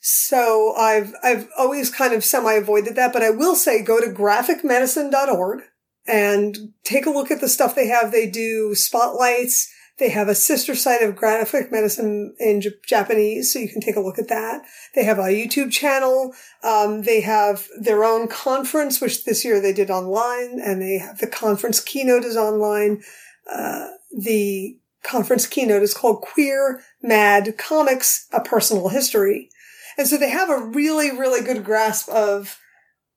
So I've, I've always kind of semi avoided that, but I will say go to graphic medicine dot org. And take a look at the stuff they have. They do spotlights. They have a sister site of graphic medicine in J- Japanese, so you can take a look at that. They have a YouTube channel. Um, they have their own conference, which this year they did online, and they have the conference keynote is online. Uh, the conference keynote is called Queer Mad Comics, A Personal History. And so they have a really, really good grasp of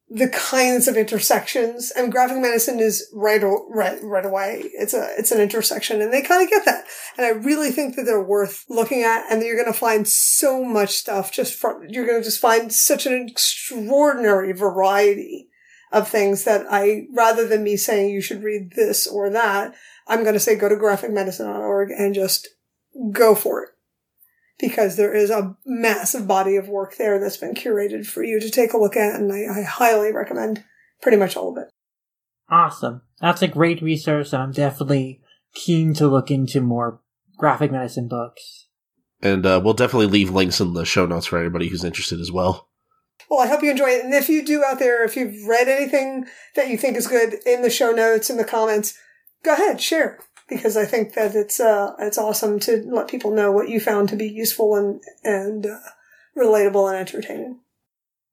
the kinds of intersections, and graphic medicine is right, right, right away. It's a, it's an intersection, and they kind of get that. And I really think that they're worth looking at, and you're going to find so much stuff just from, you're going to just find such an extraordinary variety of things that I, rather than me saying you should read this or that, I'm going to say go to graphic medicine dot org and just go for it. Because there is a massive body of work there that's been curated for you to take a look at, and I, I highly recommend pretty much all of it. Awesome. That's a great resource, and I'm definitely keen to look into more graphic medicine books. And uh, we'll definitely leave links in the show notes for anybody who's interested as well. Well, I hope you enjoy it, and if you do out there, if you've read anything that you think is good in the show notes, in the comments, go ahead, share. Because I think that it's uh it's awesome to let people know what you found to be useful and and uh, relatable and entertaining.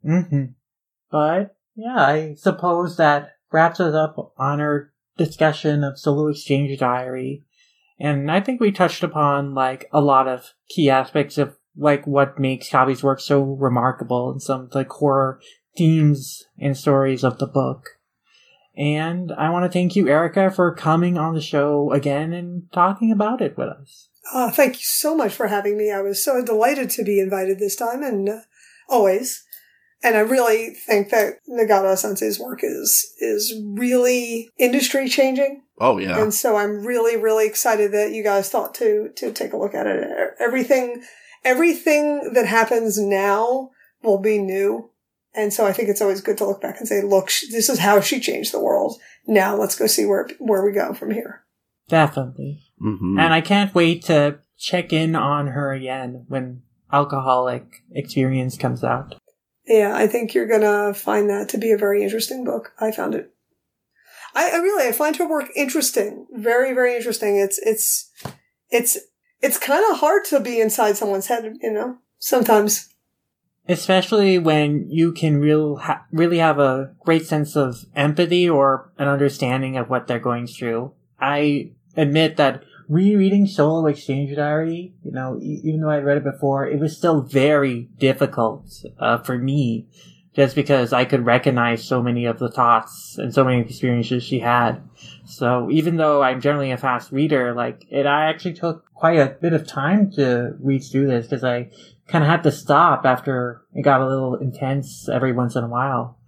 Mm-hmm. But yeah, I suppose that wraps us up on our discussion of Solo Exchange Diary, and I think we touched upon like a lot of key aspects of like what makes Kabi's work so remarkable and some of the core themes and stories of the book. And I want to thank you, Erica, for coming on the show again and talking about it with us. Uh, thank you so much for having me. I was so delighted to be invited this time, and uh, always. And I really think that Nagata Sensei's work is is really industry changing. Oh, yeah. And so I'm really, really excited that you guys thought to to take a look at it. Everything, everything that happens now will be new. And so I think it's always good to look back and say, look, this is how she changed the world. Now let's go see where where we go from here. Definitely. Mm-hmm. And I can't wait to check in on her again when Alcoholic Experience comes out. Yeah, I think you're going to find that to be a very interesting book. I found it. I, I really, I find her work interesting. Very, very interesting. It's, it's, it's, it's kind of hard to be inside someone's head, you know, sometimes. Especially when you can real ha- really have a great sense of empathy or an understanding of what they're going through. I admit that rereading Solo Exchange Diary, you know, even though I'd read it before, it was still very difficult uh, for me, just because I could recognize so many of the thoughts and so many experiences she had. So even though I'm generally a fast reader, like, it I actually took quite a bit of time to read through this, because I kind of had to stop after it got a little intense every once in a while.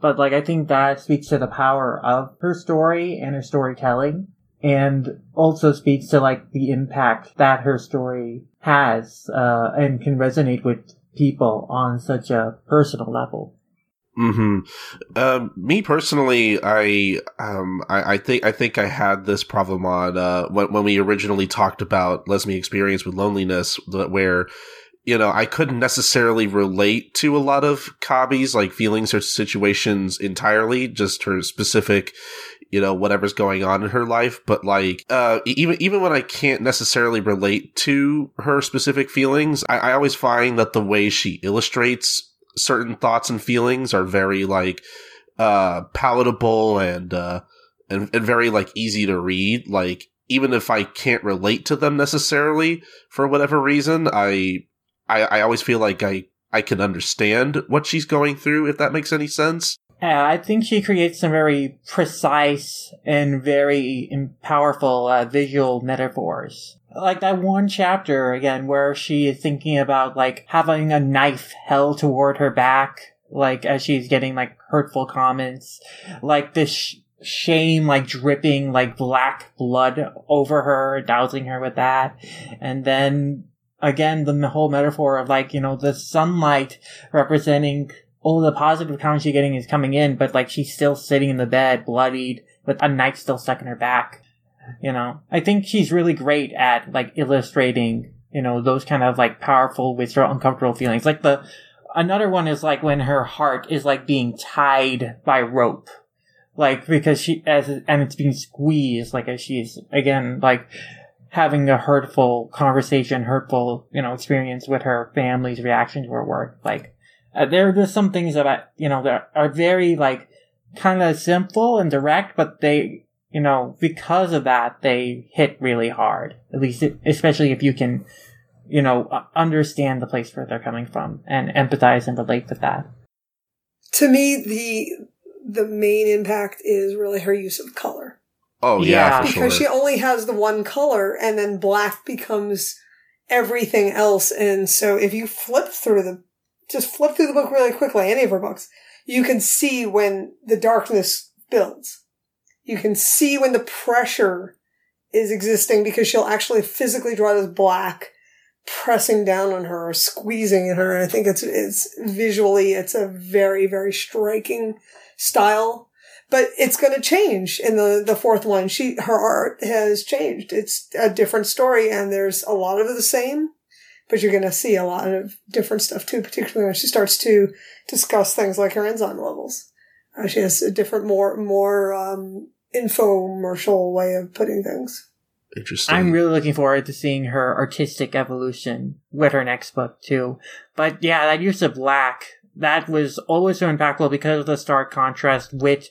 But, like, I think that speaks to the power of her story and her storytelling. And also speaks to, like, the impact that her story has uh, and can resonate with people on such a personal level. Hmm. Uh, me personally, I um, I, I think I think I had this problem on uh, when when we originally talked about Lesbian Experience with Loneliness, where, you know, I couldn't necessarily relate to a lot of Kabi's, like, feelings or situations entirely, just her specific, you know, whatever's going on in her life. But, like, uh, even even when I can't necessarily relate to her specific feelings, I, I always find that the way she illustrates certain thoughts and feelings are very, like, uh, palatable and, uh, and, and very, like, easy to read. Like, even if I can't relate to them necessarily for whatever reason, I, I, I always feel like I, I can understand what she's going through, if that makes any sense. Yeah, I think she creates some very precise and very powerful uh, visual metaphors. Like that one chapter, again, where she is thinking about, like, having a knife held toward her back, like, as she's getting, like, hurtful comments. Like, this sh- shame, like, dripping, like, black blood over her, dousing her with that. And then, again, the whole metaphor of, like, you know, the sunlight representing all the positive comments she's getting is coming in, but, like, she's still sitting in the bed, bloodied, with a knife still stuck in her back. You know, I think she's really great at, like, illustrating, you know, those kind of, like, powerful, visceral, uncomfortable feelings. Like, the another one is, like, when her heart is, like, being tied by rope, like, because she as and it's being squeezed, like, as she's, again, like, having a hurtful conversation, hurtful, you know, experience with her family's reaction to her work, like. Uh, there are just some things that I, you know, that are very, like, kind of simple and direct, but they, you know, because of that, they hit really hard. At least, it, especially if you can, you know, understand the place where they're coming from and empathize and relate with that. To me, the the main impact is really her use of color. Oh yeah, yeah. For sure. Because she only has the one color, and then black becomes everything else. And so, if you flip through the Just flip through the book really quickly, any of her books, you can see when the darkness builds. You can see when the pressure is existing, because she'll actually physically draw this black pressing down on her or squeezing in her. And I think it's, it's visually, it's a very, very striking style. But it's going to change in the, the fourth one. She, her art has changed. It's a different story, and there's a lot of the same. But you're going to see a lot of different stuff, too, particularly when she starts to discuss things like her enzyme levels. Uh, she has a different, more more um, infomercial way of putting things. Interesting. I'm really looking forward to seeing her artistic evolution with her next book, too. But, yeah, that use of black, that was always so impactful because of the stark contrast with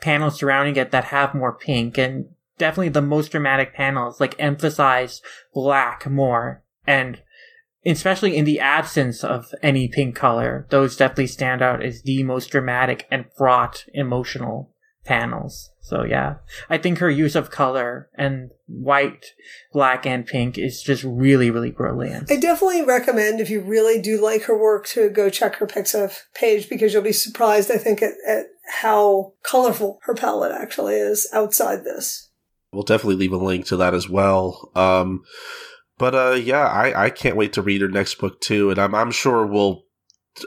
panels surrounding it that have more pink. And definitely the most dramatic panels, like, emphasize black more, and especially in the absence of any pink color, those definitely stand out as the most dramatic and fraught emotional panels. So yeah, I think her use of color and white, black, and pink is just really, really brilliant. I definitely recommend, if you really do like her work, to go check her Pixiv page, because you'll be surprised, I think, at, at how colorful her palette actually is outside this. We'll definitely leave a link to that as well. Um, but uh, yeah, I, I can't wait to read her next book too, and I'm I'm sure we'll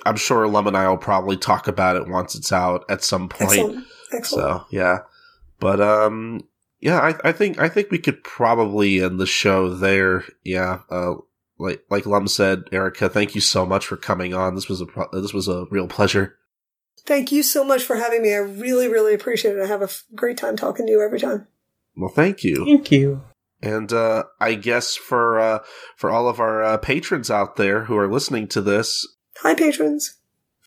I'm sure Lum and I will probably talk about it once it's out at some point. Excellent. Excellent. So yeah, but um, yeah, I I think I think we could probably end the show there. Yeah, uh, like like Lum said, Erica, thank you so much for coming on. This was a pro- this was a real pleasure. Thank you so much for having me. I really really appreciate it. I have a f- great time talking to you every time. Well, thank you. Thank you. And uh, I guess for uh, for all of our uh, patrons out there who are listening to this. Hi, patrons.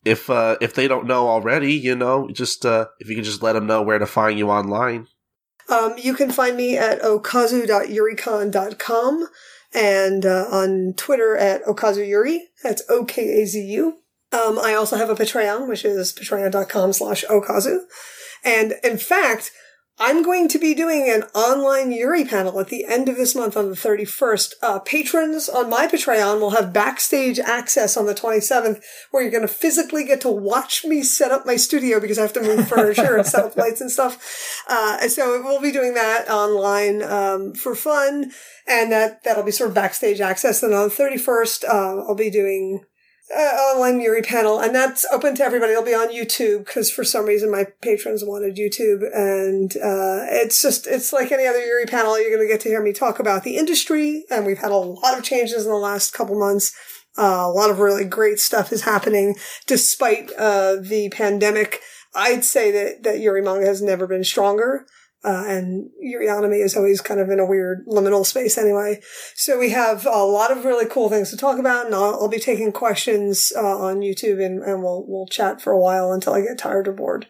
If uh, if they don't know already, you know, just uh, if you can just let them know where to find you online. Um, you can find me at okazu dot yuricon dot com and uh, on Twitter at okazuyuri. That's O K A Z U. Um, I also have a Patreon, which is patreon dot com slash okazu. And in fact, I'm going to be doing an online Yuri panel at the end of this month on the thirty-first. Uh, patrons on my Patreon will have backstage access on the twenty-seventh, where you're going to physically get to watch me set up my studio, because I have to move furniture and set up lights and stuff. Uh, so we'll be doing that online um, for fun, and that, that'll be sort of backstage access. And on the thirty-first, uh, I'll be doing... Uh, online Yuri panel, and that's open to everybody. It'll be on YouTube, because for some reason my patrons wanted YouTube, and uh it's just it's like any other Yuri panel. You're going to get to hear me talk about the industry, and we've had a lot of changes in the last couple months. Uh, a lot of really great stuff is happening despite uh the pandemic. I'd say that that Yuri manga has never been stronger. Uh, and Yurionomy is always kind of in a weird liminal space anyway. So we have a lot of really cool things to talk about, and I'll, I'll be taking questions uh, on YouTube, and, and we'll we'll chat for a while until I get tired or bored.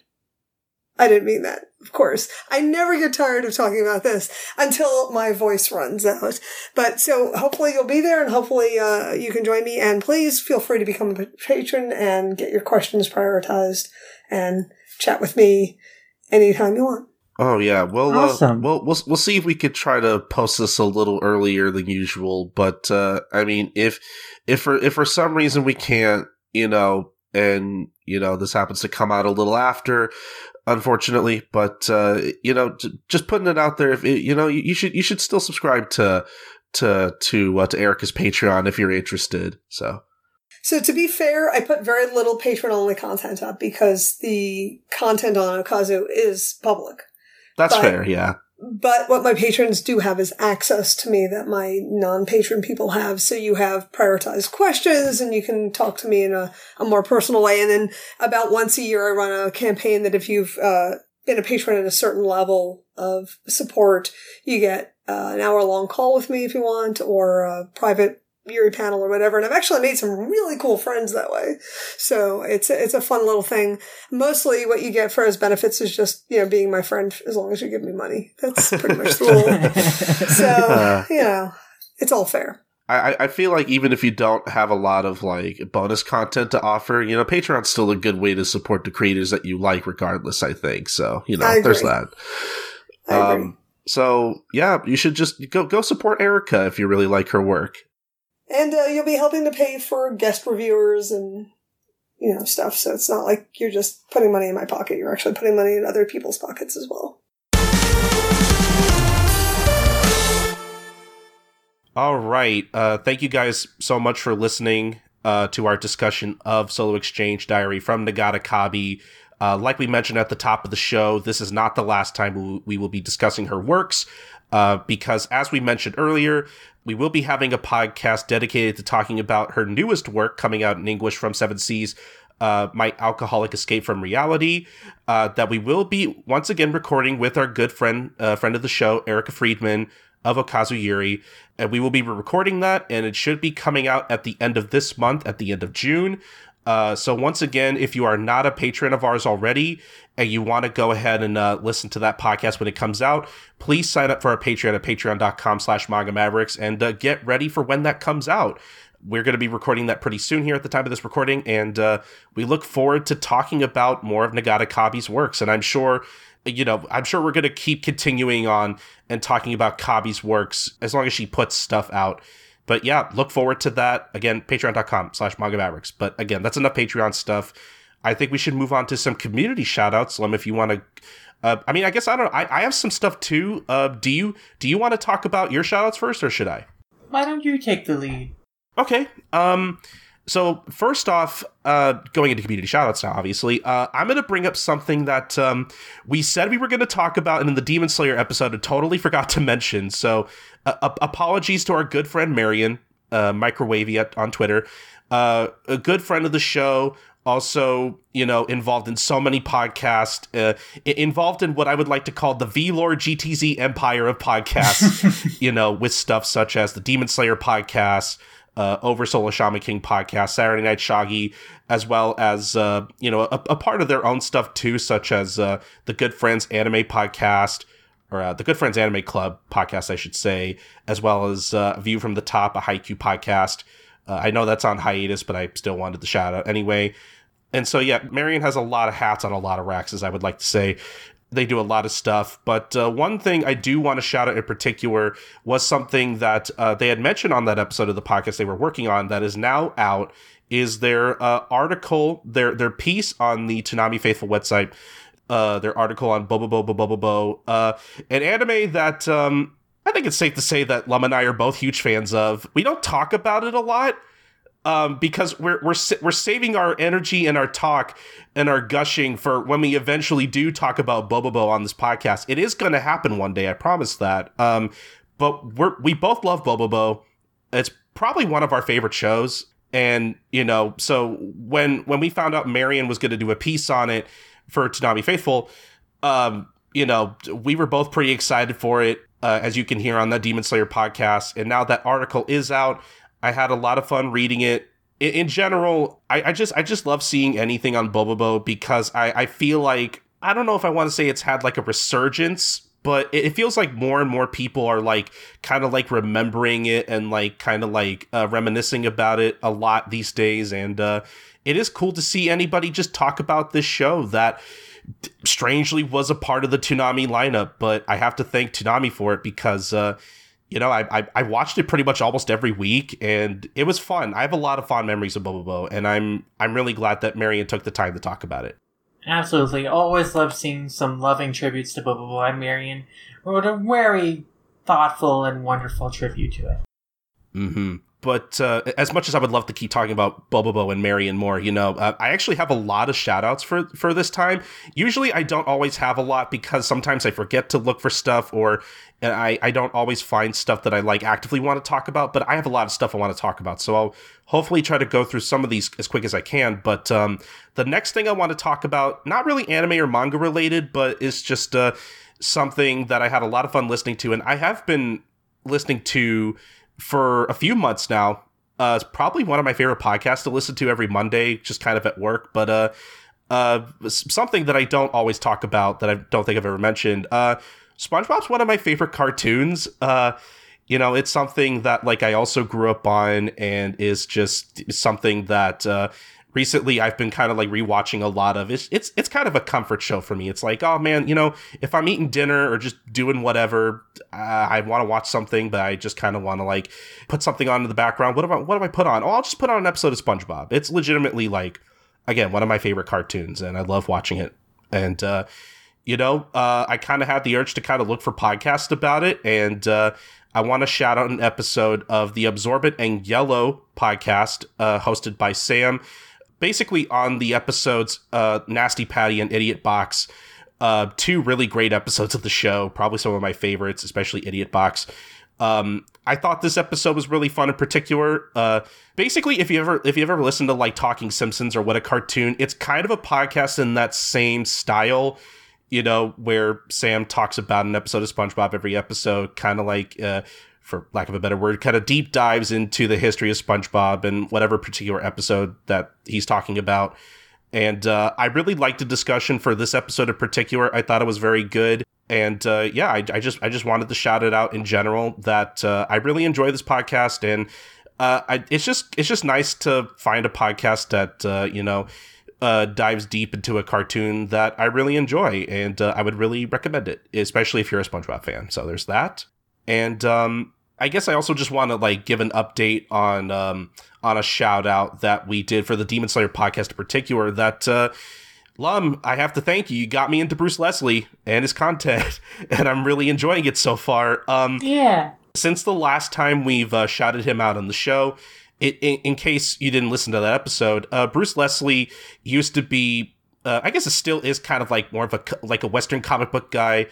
I didn't mean that, of course. I never get tired of talking about this until my voice runs out. But so hopefully you'll be there, and hopefully uh, you can join me. And please feel free to become a patron and get your questions prioritized and chat with me anytime you want. Oh yeah, well, awesome. uh, we'll we'll we'll see if we could try to post this a little earlier than usual. But uh, I mean, if if for if for some reason we can't, you know, and you know this happens to come out a little after, unfortunately. But uh, you know, j- just putting it out there, if it, you know, you, you should you should still subscribe to to to uh, to Erica's Patreon if you're interested. So. So to be fair, I put very little patron-only content up, because the content on Okazu is public. That's but, fair, yeah. But what my patrons do have is access to me that my non-patron people have. So you have prioritized questions, and you can talk to me in a, a more personal way. And then about once a year, I run a campaign that if you've uh, been a patron at a certain level of support, you get uh, an hour-long call with me if you want, or a private Yuri panel or whatever. And I've actually made some really cool friends that way. So it's a, it's a fun little thing. Mostly what you get for as benefits is just, you know, being my friend as long as you give me money. That's pretty much the rule. So, uh, you know, it's all fair. I, I feel like even if you don't have a lot of like bonus content to offer, you know, Patreon's still a good way to support the creators that you like regardless, I think. So, you know, there's that. I agree. Um, so yeah, you should just go, go support Erica if you really like her work. And uh, you'll be helping to pay for guest reviewers and, you know, stuff. So it's not like you're just putting money in my pocket. You're actually putting money in other people's pockets as well. All right. Uh, thank you guys so much for listening uh, to our discussion of Solo Exchange Diary from Nagata Kabi. Uh, like we mentioned at the top of the show, this is not the last time we will be discussing her works, uh, because as we mentioned earlier, we will be having a podcast dedicated to talking about her newest work coming out in English from Seven Seas, uh, My Alcoholic Escape from Reality, uh, that we will be once again recording with our good friend, uh, friend of the show, Erica Friedman of Okazu Yuri. And we will be recording that, and it should be coming out at the end of this month, at the end of June. Uh, so once again, if you are not a patron of ours already and you want to go ahead and uh, listen to that podcast when it comes out, please sign up for our Patreon at patreon dot com slash manga mavericks and uh, get ready for when that comes out. We're going to be recording that pretty soon here at the time of this recording, and uh, we look forward to talking about more of Nagata Kabi's works. And I'm sure, you know, I'm sure we're going to keep continuing on and talking about Kabi's works as long as she puts stuff out. But yeah, look forward to that. Again, patreon.com slash manga mavericks. But again, that's enough Patreon stuff. I think we should move on to some community shout-outs. Lem, if you want to... Uh, I mean, I guess I don't know. I, I have some stuff, too. Uh, do you do you want to talk about your shout-outs first, or should I? Why don't you take the lead? Okay. Um, so first off, uh, going into community shoutouts now, obviously, uh, I'm going to bring up something that um, we said we were going to talk about, and in the Demon Slayer episode, I totally forgot to mention. So uh, uh, apologies to our good friend Marion, uh, Microwavy at, on Twitter, uh, a good friend of the show. Also, you know, involved in so many podcasts, uh, involved in what I would like to call the V-Lore G T Z empire of podcasts, you know, with stuff such as the Demon Slayer podcast, uh, Over Solo Shaman King podcast, Saturday Night Shogi, as well as, uh, you know, a, a part of their own stuff, too, such as uh, the Good Friends Anime podcast, or uh, the Good Friends Anime Club podcast, I should say, as well as uh, View from the Top, a Haikyuu podcast. Uh, I know that's on hiatus, but I still wanted the shout out anyway. And so, yeah, Marion has a lot of hats on a lot of racks, as I would like to say. They do a lot of stuff. But uh, one thing I do want to shout out in particular was something that uh, they had mentioned on that episode of the podcast they were working on that is now out, is their uh, article, their their piece on the Toonami Faithful website, uh, their article on Bobobobobobobo, uh, an anime that... Um, I think it's safe to say that Lum and I are both huge fans of. We don't talk about it a lot um, because we're we're we're saving our energy and our talk and our gushing for when we eventually do talk about Bobobo on this podcast. It is going to happen one day, I promise that. Um, but we we both love Bobobo. It's probably one of our favorite shows, and you know, so when when we found out Marion was going to do a piece on it for Toonami Faithful, um, you know, we were both pretty excited for it. Uh, as you can hear on the Demon Slayer podcast. And now that article is out. I had a lot of fun reading it. In, in general, I, I just I just love seeing anything on Bobobo because I, I feel like, I don't know if I want to say it's had like a resurgence, but it, it feels like more and more people are like kind of like remembering it and like kind of like uh, reminiscing about it a lot these days. And uh, it is cool to see anybody just talk about this show that strangely was a part of the Toonami lineup, but I have to thank Toonami for it because, uh, you know, I, I I watched it pretty much almost every week, and it was fun. I have a lot of fond memories of Bobobo, and I'm I'm really glad that Marion took the time to talk about it. Absolutely. Always love seeing some loving tributes to Bobobo, and Marion wrote a very thoughtful and wonderful tribute to it. Mm-hmm. But uh, as much as I would love to keep talking about Bobobo and Marion more, you know, uh, I actually have a lot of shout outs for, for this time. Usually I don't always have a lot because sometimes I forget to look for stuff or I, I don't always find stuff that I like actively want to talk about. But I have a lot of stuff I want to talk about. So I'll hopefully try to go through some of these as quick as I can. But um, the next thing I want to talk about, not really anime or manga related, but it's just uh, something that I had a lot of fun listening to. And I have been listening to... for a few months now. Uh, it's probably one of my favorite podcasts to listen to every Monday, just kind of at work. But uh, uh, something that I don't always talk about that I don't think I've ever mentioned. Uh, SpongeBob's one of my favorite cartoons. Uh, you know, it's something that like I also grew up on and is just something that uh, recently I've been kind of like rewatching a lot of. It's, it's, it's kind of a comfort show for me. It's like, oh, man, you know, if I'm eating dinner or just doing whatever, uh, I want to watch something, but I just kind of want to like put something on in the background. What do I, what do I put on? Oh, I'll just put on an episode of SpongeBob. It's legitimately like, again, one of my favorite cartoons, and I love watching it. And, uh, you know, uh, I kind of had the urge to kind of look for podcasts about it. And uh, I want to shout out an episode of the Absorbent and Yellow podcast uh, hosted by Sam. Basically on the episodes, uh, Nasty Patty and Idiot Box, uh, two really great episodes of the show, probably some of my favorites, especially Idiot Box. Um, I thought this episode was really fun in particular. Uh, basically, if you ever if you ever listened to like Talking Simpsons or What a Cartoon, it's kind of a podcast in that same style, you know, where Sam talks about an episode of SpongeBob every episode, kind of like. Uh, for lack of a better word, kind of deep dives into the history of SpongeBob and whatever particular episode that he's talking about. And uh, I really liked the discussion for this episode in particular. I thought it was very good. And uh, yeah, I, I just I just wanted to shout it out in general that uh, I really enjoy this podcast. And uh, I, it's just it's just nice to find a podcast that uh, you know uh, dives deep into a cartoon that I really enjoy, and uh, I would really recommend it, especially if you're a SpongeBob fan. So there's that, and um, I guess I also just want to like give an update on um, on a shout out that we did for the Demon Slayer podcast in particular. That uh, Lum, I have to thank you. You got me into Bruce Leslie and his content, and I'm really enjoying it so far. Um, yeah. Since the last time we've uh, shouted him out on the show, it, in, in case you didn't listen to that episode, uh, Bruce Leslie used to be, uh, I guess it still is kind of like more of a, like a Western comic book guy,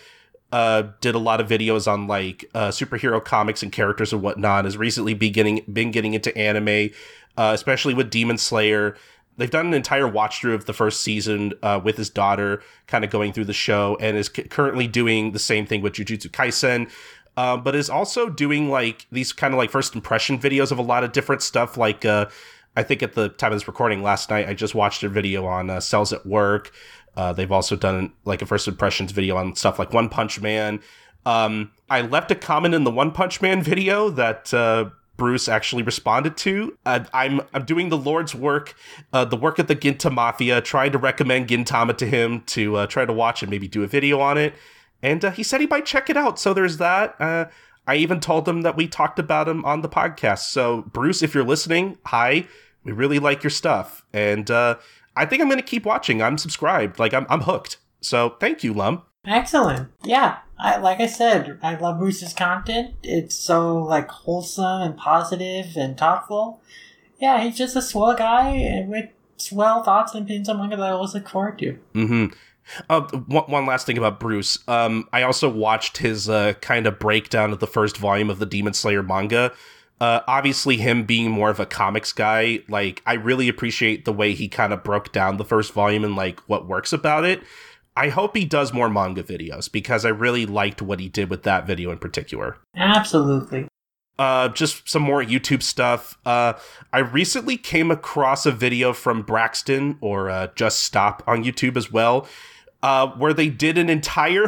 uh, did a lot of videos on like uh, superhero comics and characters and whatnot, has recently be getting, been getting into anime, uh, especially with Demon Slayer. They've done an entire watch through of the first season uh, with his daughter, kind of going through the show, and is c- currently doing the same thing with Jujutsu Kaisen. Uh, but is also doing like these kind of like first impression videos of a lot of different stuff. Like uh, I think at the time of this recording last night, I just watched a video on uh, Cells at Work. Uh, they've also done like a first impressions video on stuff like One Punch Man. Um, I left a comment in the One Punch Man video that uh, Bruce actually responded to. Uh, I'm I'm doing the Lord's work, uh, the work of the Ginta Mafia, trying to recommend Gintama to him to uh, try to watch and maybe do a video on it. And uh, he said he might check it out, so there's that. Uh, I even told him that we talked about him on the podcast. So, Bruce, if you're listening, hi. We really like your stuff. And uh, I think I'm going to keep watching. I'm subscribed. Like, I'm I'm hooked. So, thank you, Lum. Excellent. Yeah. I, like I said, I love Bruce's content. It's so, like, wholesome and positive and thoughtful. Yeah, he's just a swell guy with swell thoughts and opinions on manga that I always look forward to. Mm-hmm. Uh, one, one last thing about Bruce. Um, I also watched his uh, kind of breakdown of the first volume of the Demon Slayer manga. Uh, obviously, him being more of a comics guy, like I really appreciate the way he kind of broke down the first volume and like what works about it. I hope he does more manga videos because I really liked what he did with that video in particular. Absolutely. Uh, just some more YouTube stuff. Uh, I recently came across a video from Braxton or uh, Just Stop on YouTube as well. Uh, where they did an entire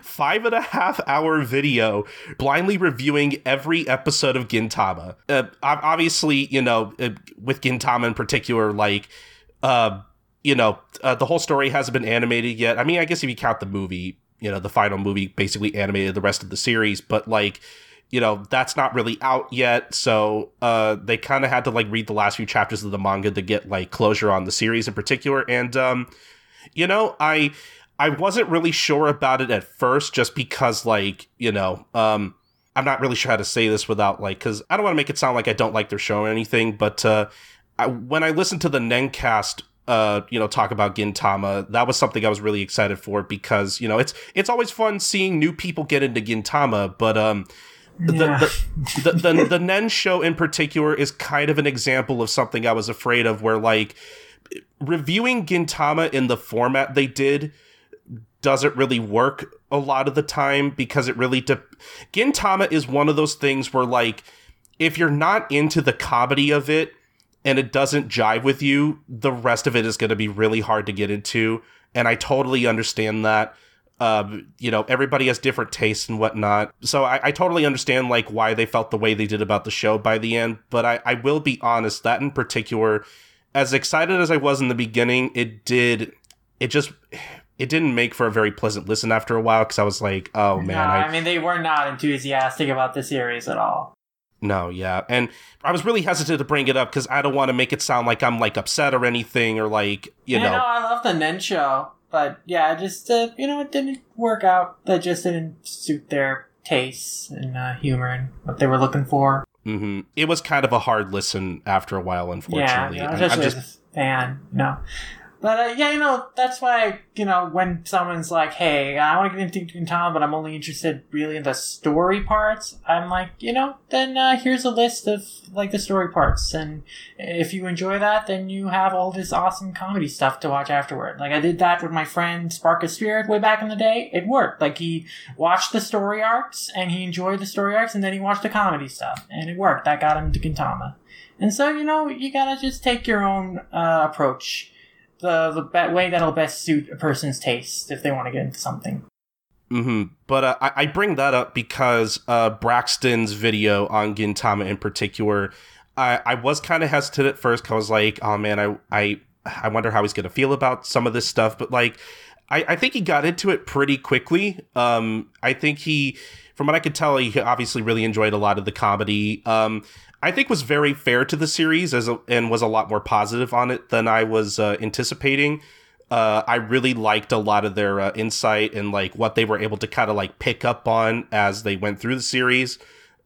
five and a half hour video blindly reviewing every episode of Gintama. Uh, obviously, you know, with Gintama in particular, like, uh, you know, uh, the whole story hasn't been animated yet. I mean, I guess if you count the movie, you know, the final movie basically animated the rest of the series, but like, you know, that's not really out yet. So uh, they kind of had to like read the last few chapters of the manga to get like closure on the series in particular. And, um, you know, I I wasn't really sure about it at first just because, like, you know, um, I'm not really sure how to say this without, like, because I don't want to make it sound like I don't like their show or anything. But uh, I, when I listened to the Nencast, uh, you know, talk about Gintama, that was something I was really excited for because, you know, it's it's always fun seeing new people get into Gintama. But um, yeah. the, the, the, the, the Nen show in particular is kind of an example of something I was afraid of where, like, reviewing Gintama in the format they did doesn't really work a lot of the time because it really... De- Gintama is one of those things where, like, if you're not into the comedy of it and it doesn't jive with you, the rest of it is going to be really hard to get into. And I totally understand that. Um, you know, everybody has different tastes and whatnot. So I, I totally understand, like, why they felt the way they did about the show by the end. But I, I will be honest, that in particular... As excited as I was in the beginning, it did, it just, it didn't make for a very pleasant listen after a while, because I was like, oh man. No, I, I mean, they were not enthusiastic about the series at all. No, yeah. And I was really hesitant to bring it up, because I don't want to make it sound like I'm, like, upset or anything, or like, you yeah, know. No, I love the Nen show, but yeah, just, uh, you know, it didn't work out. That just didn't suit their tastes and uh, humor and what they were looking for. Mm-hmm. It was kind of a hard listen after a while, unfortunately. Yeah, no, just I'm just a fan, no. But uh, yeah, you know, that's why, you know, when someone's like, hey, I want to get into Gintama, but I'm only interested really in the story parts, I'm like, you know, then uh, here's a list of, like, the story parts. And if you enjoy that, then you have all this awesome comedy stuff to watch afterward. Like, I did that with my friend Spark of Spirit way back in the day. It worked. Like, he watched the story arcs, and he enjoyed the story arcs, and then he watched the comedy stuff. And it worked. That got him to Gintama. And so, you know, you gotta just take your own uh, approach. The, the bet way that'll best suit a person's taste if they want to get into something. Mm-hmm. But uh, I, I bring that up because uh, Braxton's video on Gintama in particular, I, I was kind of hesitant at first because I was like, oh man, I, I I wonder how he's going to feel about some of this stuff. But like, I, I think he got into it pretty quickly. Um, I think he, from what I could tell, he obviously really enjoyed a lot of the comedy. Um, I think was very fair to the series as a, and was a lot more positive on it than I was uh, anticipating. Uh, I really liked a lot of their uh, insight and like what they were able to kind of like pick up on as they went through the series,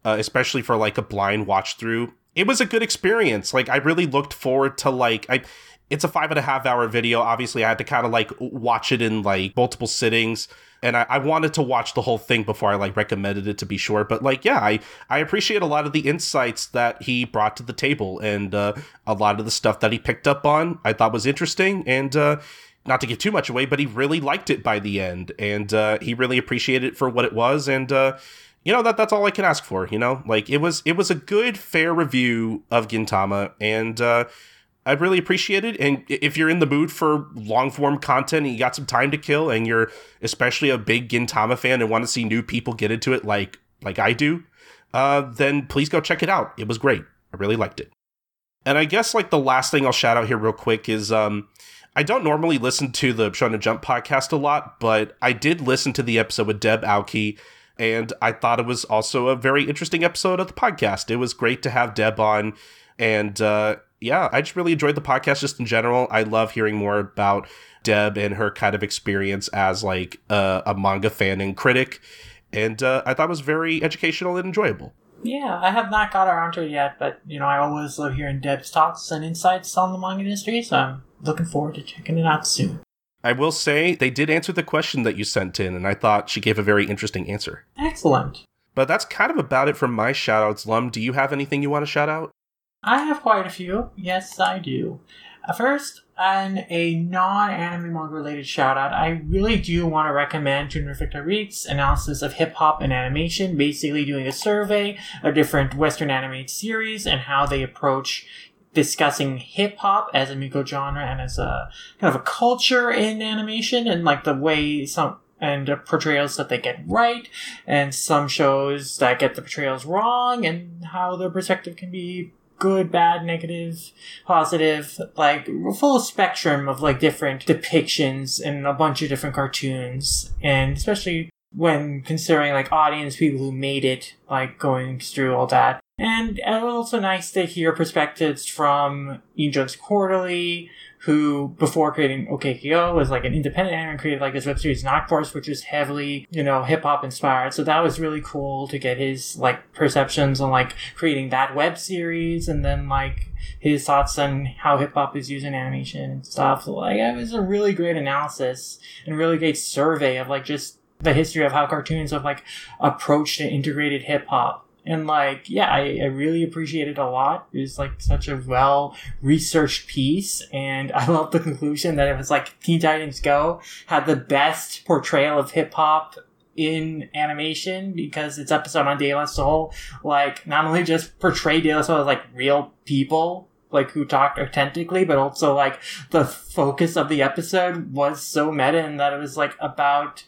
uh, especially for like a blind watch through. It was a good experience. Like I really looked forward to like I. It's a five and a half hour video. Obviously, I had to kind of like watch it in like multiple sittings. And I, I wanted to watch the whole thing before I like recommended it to be sure. But like, yeah, I, I appreciate a lot of the insights that he brought to the table. And uh, a lot of the stuff that he picked up on I thought was interesting. And uh, not to give too much away, but he really liked it by the end. And uh, he really appreciated it for what it was. And, uh, you know, that that's all I can ask for. You know, like it was it was a good, fair review of Gintama. And uh I really appreciate it. And if you're in the mood for long form content and you got some time to kill and you're especially a big Gintama fan and want to see new people get into it like like I do, uh, then please go check it out. It was great. I really liked it. And I guess like the last thing I'll shout out here real quick is um, I don't normally listen to the Shonen Jump podcast a lot, but I did listen to the episode with Deb Aoki. And I thought it was also a very interesting episode of the podcast. It was great to have Deb on. And uh yeah, I just really enjoyed the podcast just in general. I love hearing more about Deb and her kind of experience as like uh, a manga fan and critic. And uh, I thought it was very educational and enjoyable. Yeah, I have not got around to it yet, but you know, I always love hearing Deb's thoughts and insights on the manga industry, so I'm looking forward to checking it out soon. I will say they did answer the question that you sent in, and I thought she gave a very interesting answer. Excellent. But that's kind of about it from my shoutouts. Lum, do you have anything you want to shout out? I have quite a few. Yes, I do. First, on a non-anime manga-related shout-out, I really do want to recommend Junior Victor Reed's analysis of hip-hop and animation, basically doing a survey of different Western anime series and how they approach discussing hip-hop as a micro genre and as a kind of a culture in animation and like the way some... and portrayals that they get right, and some shows that get the portrayals wrong, and how their perspective can be good, bad, negative, positive, like full spectrum of like different depictions in a bunch of different cartoons, and especially when considering like audience, people who made it, like going through all that. And it was also nice to hear perspectives from E. Jones Quarterly, who before creating Okekyo was like an independent anime created like this web series Knockforce, which was heavily, you know, hip hop inspired. So that was really cool to get his like perceptions on like creating that web series, and then like his thoughts on how hip hop is used in animation and stuff. So, like it was a really great analysis and really great survey of like just the history of how cartoons have like approached and integrated hip hop. And, like, yeah, I, I really appreciate it a lot. It was, like, such a well-researched piece. And I love the conclusion that it was, like, Teen Titans Go had the best portrayal of hip-hop in animation because its episode on De La Soul, like, not only just portrayed De La Soul as, like, real people, like, who talked authentically, but also, like, the focus of the episode was so meta in that it was, like, about...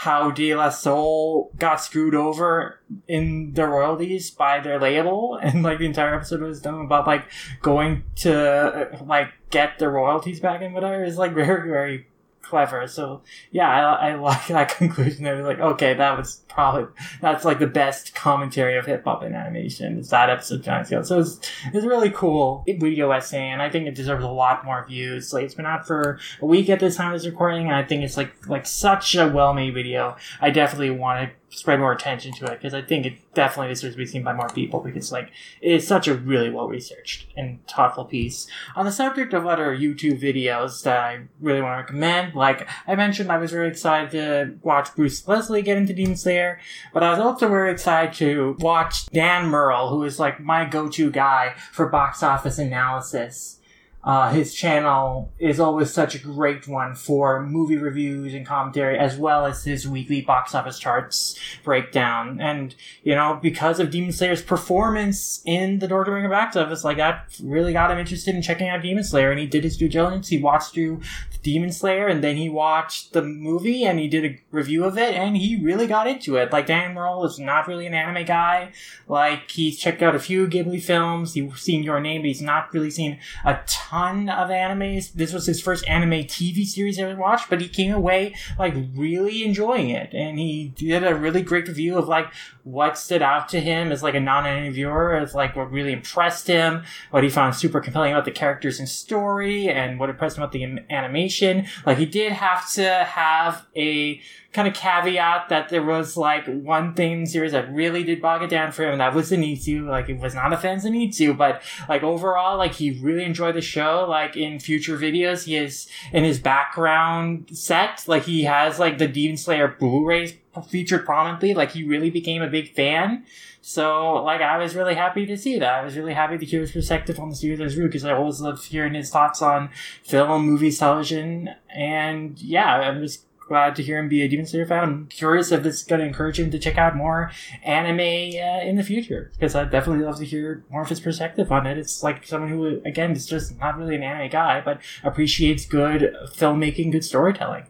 how De La Soul got screwed over in the royalties by their label, and like the entire episode was done about like going to like get their royalties back and whatever. It's like very, very clever. So yeah, I, I like that conclusion. I was like, okay, that was probably that's like the best commentary of hip hop and animation. Is that episode John Scott? So it's it's really cool video essay, and I think it deserves a lot more views. Like it's been out for a week at this time of this recording, and I think it's like like such a well made video. I definitely want to spread more attention to it because I think it definitely deserves to be seen by more people because like it's such a really well researched and thoughtful piece. On the subject of other YouTube videos that I really want to recommend, like I mentioned, I was really excited to watch Bruce Leslie get into Demon Slayer, but I was also very excited to watch Dan Merle, who is like my go-to guy for box office analysis. Uh, his channel is always such a great one for movie reviews and commentary, as well as his weekly box office charts breakdown. And, you know, because of Demon Slayer's performance in the Doctor Ringer box office, like, that really got him interested in checking out Demon Slayer. And he did his due diligence. He watched through Demon Slayer, and then he watched the movie, and he did a review of it, and he really got into it. Like, Dan Merle is not really an anime guy. Like, he's checked out a few Ghibli films. He's seen Your Name, but he's not really seen a ton of animes. This was his first anime T V series I ever watched, but he came away like really enjoying it, and he did a really great review of like what stood out to him as like a non-anime viewer, as like what really impressed him, what he found super compelling about the characters and story, and what impressed him about the animation. Like, he did have to have a kind of caveat that there was like one thing in the series that really did bog it down for him, and that was the Zenitsu. Like, it was not a fan of Zenitsu, but like overall, like, he really enjoyed the show. Like, in future videos, he is in his background set, like, he has like the Demon Slayer Blu-rays featured prominently. Like, he really became a big fan. So, like, I was really happy to see that. I was really happy to hear his perspective on the series as Rue, because I always love hearing his thoughts on film, movies, television, and yeah, I'm just glad to hear him be a Demon Slayer fan. I'm curious if this is going to encourage him to check out more anime uh, in the future, because I'd definitely love to hear more of his perspective on it. It's like someone who, again, is just not really an anime guy, but appreciates good filmmaking, good storytelling.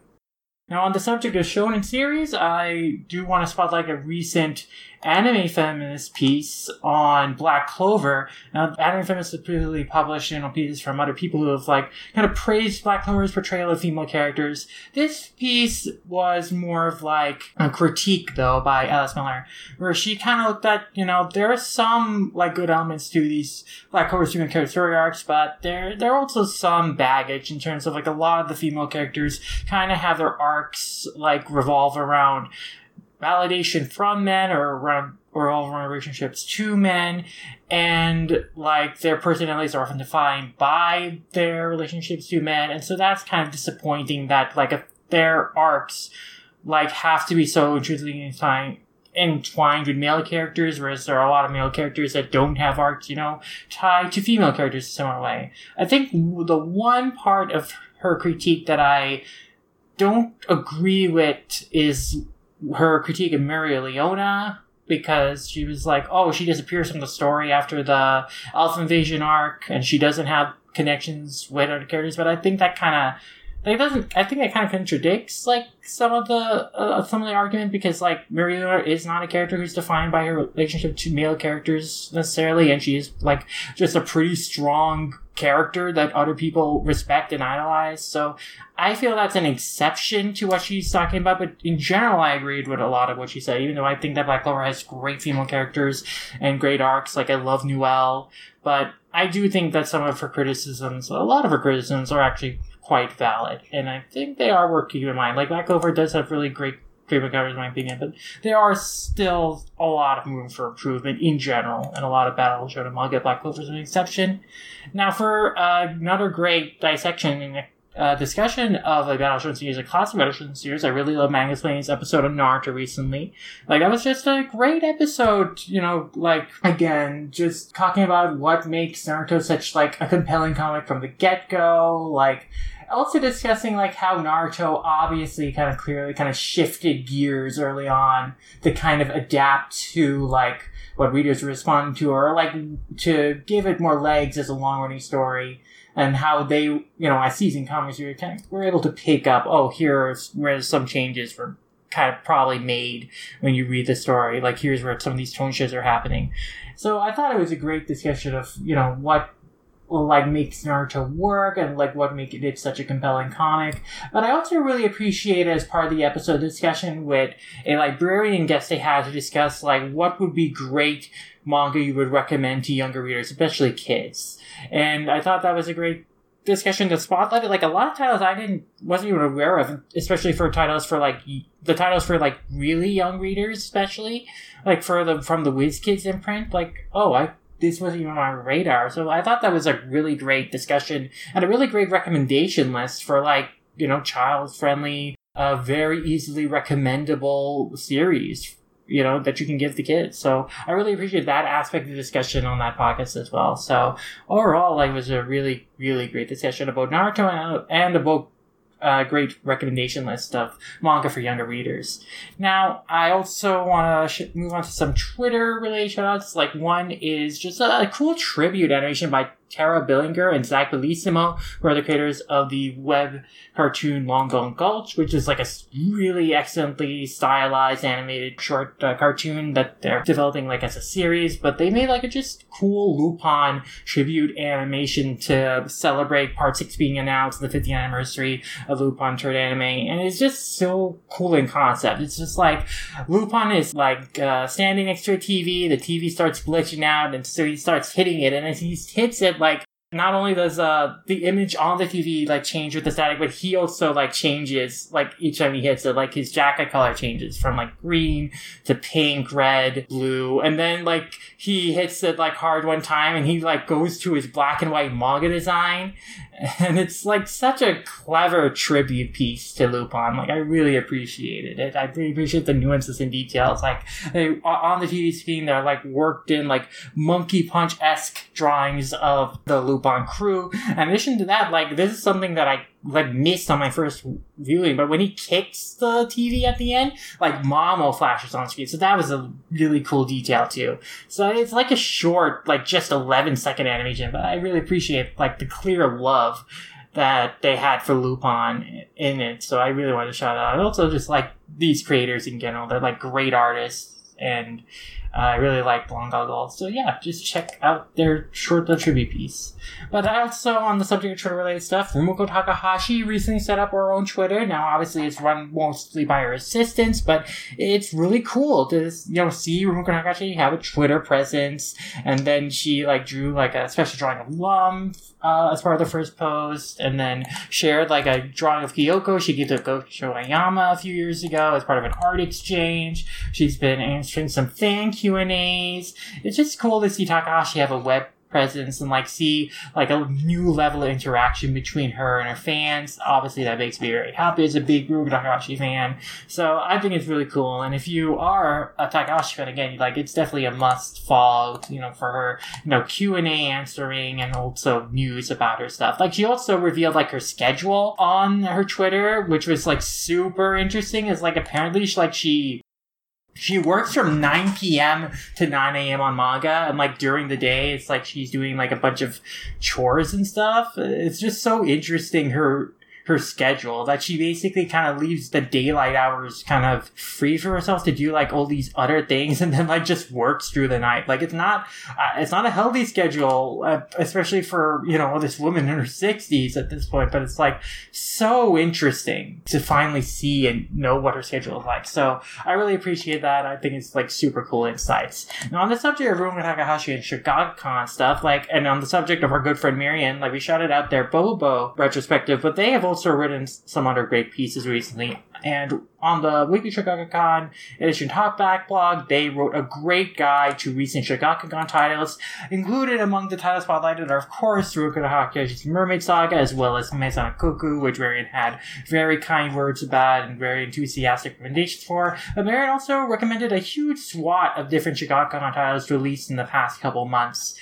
Now, on the subject of shonen series, I do want to spotlight a recent anime feminist piece on Black Clover. Now, anime feminists have previously published annual pieces from other people who have, like, kind of praised Black Clover's portrayal of female characters. This piece was more of, like, a critique, though, by Alice Miller, where she kind of looked at, you know, there are some, like, good elements to these Black Clover's female character story arcs, but there, there are also some baggage in terms of, like, a lot of the female characters kind of have their arcs, like, revolve around validation from men or around or all relationships to men, and like their personalities are often defined by their relationships to men, and so that's kind of disappointing that like if their arcs like have to be so intrusively entwined entwined with male characters, whereas there are a lot of male characters that don't have arcs, you know, tied to female characters in a similar way. I think the one part of her critique that I don't agree with is her critique of Maria Leona, because she was like, oh, she disappears from the story after the Elf Invasion arc, and she doesn't have connections with other characters. But I think that kind of It doesn't. I think that kind of contradicts like some of the uh, some of the argument, because like Maria Leona is not a character who's defined by her relationship to male characters necessarily, and she is like just a pretty strong character that other people respect and idolize. So I feel that's an exception to what she's talking about. But in general, I agreed with a lot of what she said, even though I think that Black Clover has great female characters and great arcs. Like, I love Newell, but I do think that some of her criticisms, a lot of her criticisms, are actually quite valid, and I think they are worth keeping in mind. Like, Black Clover does have really great treatment covers, in my opinion, but there are still a lot of room for improvement in general, and a lot of battle shonen manga. Black Clover is an exception. Now, for uh, another great dissection and uh, discussion of a battle shonen series, a classic battle shonen series, I really love Magnus Lane's episode of Naruto recently. Like, that was just a great episode, you know, like, again, just talking about what makes Naruto such, like, a compelling comic from the get-go, like, also discussing, like, how Naruto obviously kind of clearly kind of shifted gears early on to kind of adapt to, like, what readers respond to, or, like, to give it more legs as a long-running story, and how they, you know, as season comics, we were, kind of, were able to pick up, oh, here's where some changes were kind of probably made when you read the story. Like, here's where some of these tone shifts are happening. So I thought it was a great discussion of, you know, what like makes Naruto work, and like what makes it such a compelling comic. But I also really appreciate, as part of the episode discussion, with a librarian guest they had to discuss like what would be great manga you would recommend to younger readers, especially kids. And I thought that was a great discussion to spotlighted like a lot of titles I didn't wasn't even aware of, especially for titles for like the titles for like really young readers, especially like for the from the WizKids imprint. Like, oh, I this wasn't even on my radar. So I thought that was a really great discussion and a really great recommendation list for, like, you know, child-friendly, uh, very easily recommendable series you know, that you can give the kids. So I really appreciate that aspect of the discussion on that podcast as well. So overall, like, it was a really, really great discussion about Naruto and about a great recommendation list of manga for younger readers. Now, I also want to sh- move on to some Twitter-related shoutouts. Like, one is just a, a cool tribute animation by Tara Billinger and Zach Bellissimo, who are the creators of the web cartoon Long Gone Gulch, which is like a really excellently stylized animated short uh, cartoon that they're developing like as a series. But they made like a just cool Lupin tribute animation to celebrate Part six being announced, the fiftieth anniversary of Lupin Turd Anime, and it's just so cool in concept. It's just like Lupin is like uh, standing next to a T V, the T V starts glitching out, and so he starts hitting it, and as he hits it, like, not only does uh the image on the T V like change with the static, but he also like changes like each time he hits it. Like, his jacket color changes from like green to pink, red, blue, and then like he hits it like hard one time and he like goes to his black and white manga design. And it's like such a clever tribute piece to Lupin. Like, I really appreciated it. I really appreciate the nuances and details. Like, they, on the T V screen, they're like worked in like Monkey Punch-esque drawings of the Lupin crew. In addition to that, like, this is something that I like missed on my first viewing, but when he kicks the T V at the end, like Mamo flashes on screen, so that was a really cool detail too. So it's like a short, like just eleven second animation, but I really appreciate like the clear love that they had for Lupin in it, so I really wanted to shout out. And also just like these creators in general, they're like great artists, and Uh, I really like Blonde Goggle. So yeah, just check out their short little tribute piece. But also on the subject of Twitter-related stuff, Rumiko Takahashi recently set up her own Twitter. Now, obviously, it's run mostly by her assistants, but it's really cool to, you know, see Rumiko Takahashi have a Twitter presence. And then she, like, drew, like, a special drawing of Lum uh, as part of the first post, and then shared, like, a drawing of Kyoko she gave to Gojo Oyama a few years ago as part of an art exchange. She's been answering some things. Q and A's. It's just cool to see Takahashi have a web presence and like see like a new level of interaction between her and her fans. Obviously, that makes me very happy as a big Rumiko Takahashi fan. So I think it's really cool. And if you are a Takahashi fan, again, like, it's definitely a must follow, you know, for her, you know, Q and A answering and also news about her stuff. Like, she also revealed like her schedule on her Twitter, which was like super interesting. Is like apparently she, like she She works from nine p.m. to nine a.m. on manga, and like during the day, it's like she's doing like a bunch of chores and stuff. It's just so interesting, her her schedule, that she basically kind of leaves the daylight hours kind of free for herself to do like all these other things, and then like just works through the night. Like, it's not uh, it's not a healthy schedule, uh, especially for, you know, this woman in her sixties at this point, but it's like so interesting to finally see and know what her schedule is like. So I really appreciate that. I think it's like super cool insights. Now, on the subject of Rumiko Takahashi and Shogakukan stuff, like, and on the subject of our good friend Marian, like, we shouted out their Bobo retrospective, but they have also also written some other great pieces recently. And on the weekly Shogakukan edition talkback blog, they wrote a great guide to recent Shogakukan titles. Included among the titles spotlighted are, of course, Rumiko Takahashi's Mermaid Saga, as well as Mezanokuku, which Marian had very kind words about and very enthusiastic recommendations for. But Marian also recommended a huge swath of different Shogakukan titles released in the past couple months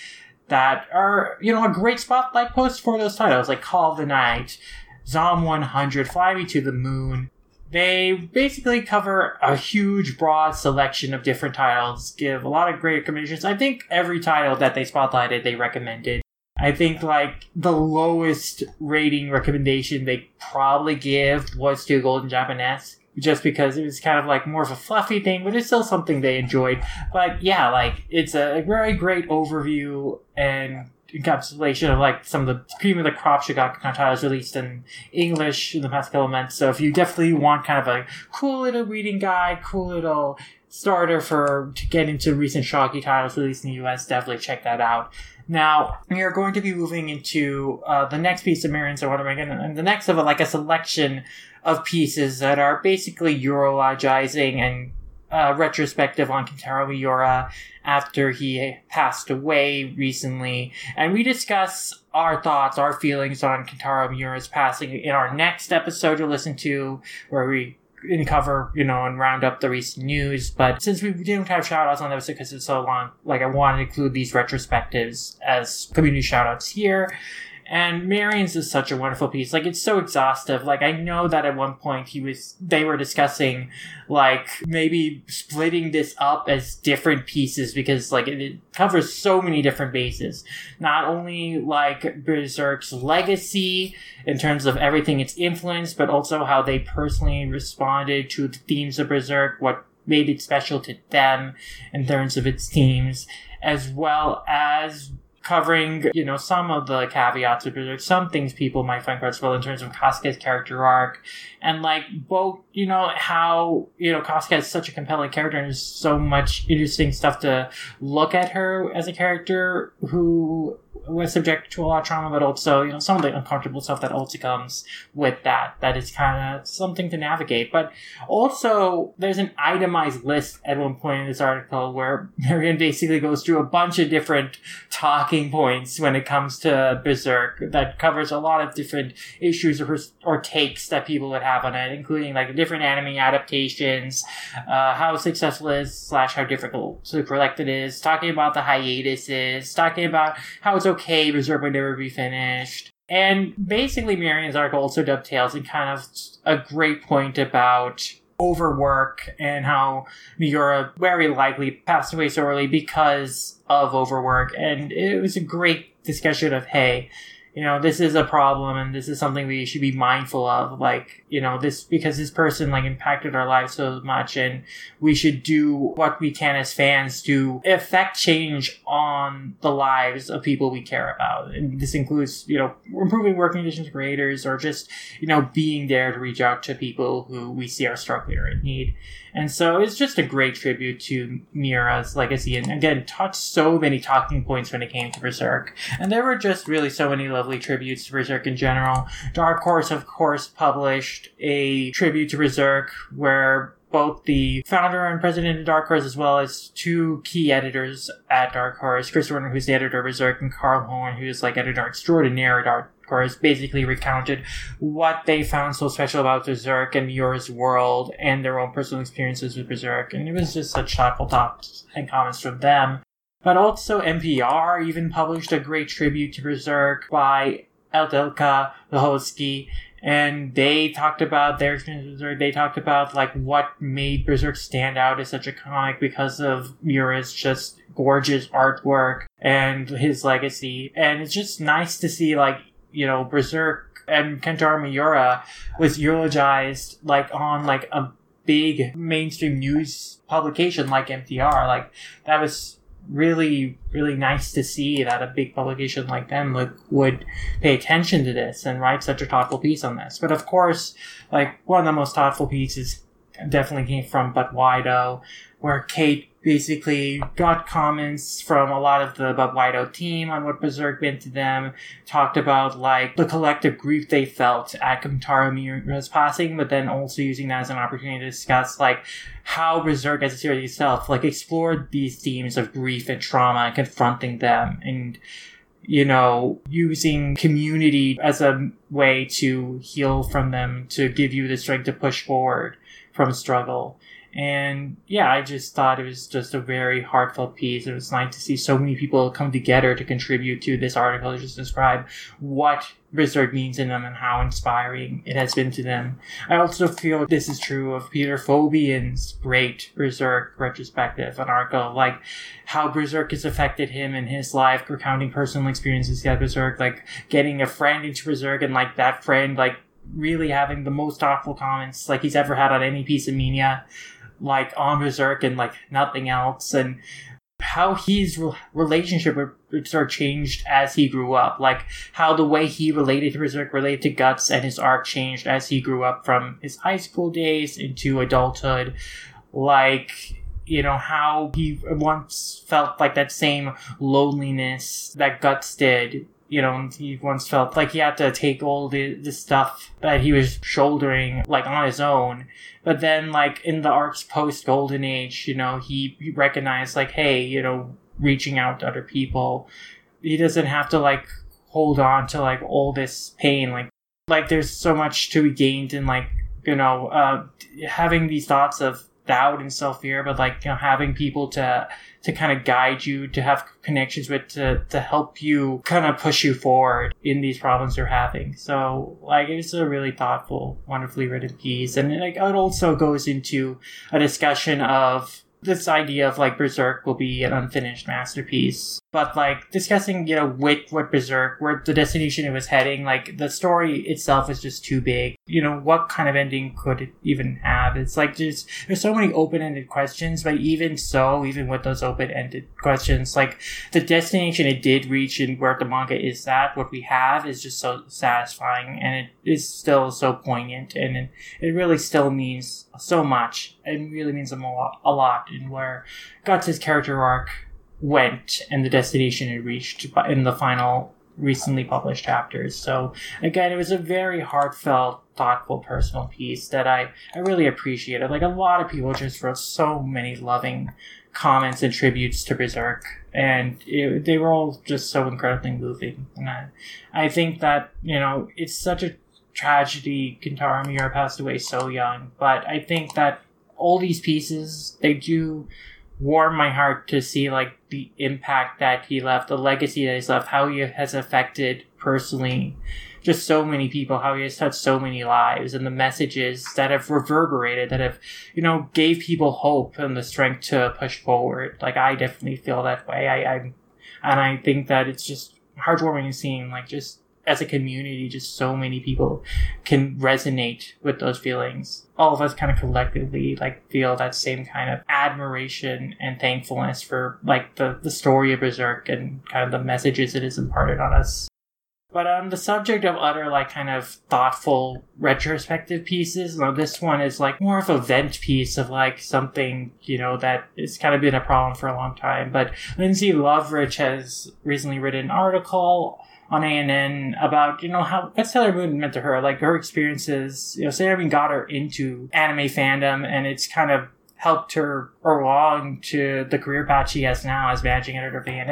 that are, you know, a great spotlight post for those titles, like Call of the Night, Zom one hundred, Fly Me to the Moon. They basically cover a huge, broad selection of different titles, give a lot of great recommendations. I think every title that they spotlighted, they recommended. I think, like, the lowest rating recommendation they probably give was to Golden Japanese, just because it was kind of, like, more of a fluffy thing, but it's still something they enjoyed. But, yeah, like, it's a very great overview and encapsulation of like some of the cream of the crop Shogakukan titles released in English in the past couple months. So if you definitely want kind of a cool little reading guide, cool little starter for to get into recent Shogi titles released in the U S, definitely check that out. Now, we are going to be moving into uh, the next piece of Marian's I want to make, and the next of it, like a selection of pieces that are basically Eurologizing and Uh, retrospective on Kentaro Miura after he passed away recently, and we discuss our thoughts, our feelings on Kentaro Miura's passing in our next episode to listen to, where we and cover, you know, and round up the recent news. But since we didn't have shout-outs on the episode because it's so long, like, I wanted to include these retrospectives as community shout-outs here. And Marion's is such a wonderful piece. Like, it's so exhaustive. Like, I know that at one point he was, they were discussing, like, maybe splitting this up as different pieces because, like, it, it covers so many different bases. Not only, like, Berserk's legacy in terms of everything it's influenced, but also how they personally responded to the themes of Berserk, what made it special to them in terms of its themes, as well as covering, you know, some of the caveats of Berserk, some things people might find questionable in terms of Kasuke's character arc, and, like, both, you know, how, you know, Kasuke is such a compelling character and there's so much interesting stuff to look at her as a character who was subjected to a lot of trauma, but also, you know, some of the uncomfortable stuff that also comes with that, that is kind of something to navigate. But also, there's an itemized list at one point in this article where Marion basically goes through a bunch of different talking points when it comes to Berserk that covers a lot of different issues or, or takes that people would have on it, including like different anime adaptations, uh, how successful it is slash how difficult to collect it is, talking about the hiatuses, talking about how it's okay Berserk would never be finished. And basically Marion's article also dovetails in kind of a great point about overwork and how Miura very likely passed away so early because of overwork. And it was a great discussion of, hey, you know, this is a problem and this is something we should be mindful of. Like, you know, this, because this person like impacted our lives so much and we should do what we can as fans to effect change on the lives of people we care about. And this includes, you know, improving working conditions for creators or just, you know, being there to reach out to people who we see are struggling or in need. And so it's just a great tribute to Miura's legacy. And again, touched so many talking points when it came to Berserk. And there were just really so many levels. Lovely tributes to Berserk in general. Dark Horse, of course, published a tribute to Berserk where both the founder and president of Dark Horse, as well as two key editors at Dark Horse, Chris Warner, who's the editor of Berserk, and Carl Horn, who's like editor extraordinaire at Dark Horse, basically recounted what they found so special about Berserk and Miura's world and their own personal experiences with Berserk. And it was just such thoughtful thoughts and comments from them. But also N P R even published a great tribute to Berserk by Eldelka Lahotsky. And they talked about their experience with Berserk. They talked about like what made Berserk stand out as such a comic because of Miura's just gorgeous artwork and his legacy. And it's just nice to see like, you know, Berserk and Kentaro Miura was eulogized like on like a big mainstream news publication like N P R. Like that was really, really nice to see that a big publication like them would, would pay attention to this and write such a thoughtful piece on this. But of course, like, one of the most thoughtful pieces definitely came from But Why Though, where Kate basically got comments from a lot of the But Why Though team on what Berserk meant to them, talked about, like, the collective grief they felt at Kentaro Miura's passing, but then also using that as an opportunity to discuss, like, how Berserk as a series itself, like, explored these themes of grief and trauma and confronting them and, you know, using community as a way to heal from them, to give you the strength to push forward from struggle. And yeah, I just thought it was just a very heartfelt piece. It was nice to see so many people come together to contribute to this article to just describe what Berserk means in them and how inspiring it has been to them. I also feel this is true of Peter Fobian's great Berserk retrospective, an article like how Berserk has affected him in his life, recounting personal experiences he had with Berserk, like getting a friend into Berserk and like that friend like really having the most thoughtful comments like he's ever had on any piece of media, like on Berserk and like nothing else, and how his re- relationship with Berserk changed as he grew up, like how the way he related to Berserk related to Guts and his arc changed as he grew up from his high school days into adulthood, like, you know, how he once felt like that same loneliness that Guts did. You know, he once felt like he had to take all the, the stuff that he was shouldering, like, on his own. But then, like, in the arc's post-Golden Age, you know, he, he recognized, like, hey, you know, reaching out to other people. He doesn't have to, like, hold on to, like, all this pain. Like, like there's so much to be gained in, like, you know, uh, having these thoughts of doubt and self-fear, but like, you know, having people to to kind of guide you, to have connections with, to, to help you kind of push you forward in these problems you're having. So like, it's a really thoughtful, wonderfully written piece. And like, it also goes into a discussion of this idea of like Berserk will be an unfinished masterpiece, but like discussing, you know, with what Berserk, where the destination it was heading, like the story itself is just too big. You know, what kind of ending could it even have? It's like, just, there's so many open-ended questions, but even so, even with those open-ended questions, like the destination it did reach and where the manga is at, what we have is just so satisfying, and it is still so poignant, and it, it really still means so much. It really means a lot, a lot, and where Guts' character arc went and the destination it reached in the final recently published chapters. So again, it was a very heartfelt, thoughtful, personal piece that I, I really appreciated. Like, a lot of people just wrote so many loving comments and tributes to Berserk, and it, they were all just so incredibly moving. And I, I think that, you know, it's such a tragedy Kentaro Miura passed away so young, but I think that all these pieces, they do warm my heart to see like the impact that he left, the legacy that he's left, how he has affected personally just so many people, how he has touched so many lives, and the messages that have reverberated, that have, you know, gave people hope and the strength to push forward. Like, I definitely feel that way. I, I and I think that it's just heartwarming to see, like, just as a community, just so many people can resonate with those feelings. All of us kind of collectively like feel that same kind of admiration and thankfulness for like the, the story of Berserk and kind of the messages it has imparted on us. But on um, the subject of other like kind of thoughtful retrospective pieces, now this one is like more of a vent piece of like something, you know, that has kind of been a problem for a long time. But Lindsay Loveridge has recently written an article on A N N about, you know, how what Sailor Moon meant to her, like her experiences. You know, Sailor Moon got her into anime fandom, and it's kind of helped her along to the career path she has now as managing editor of A N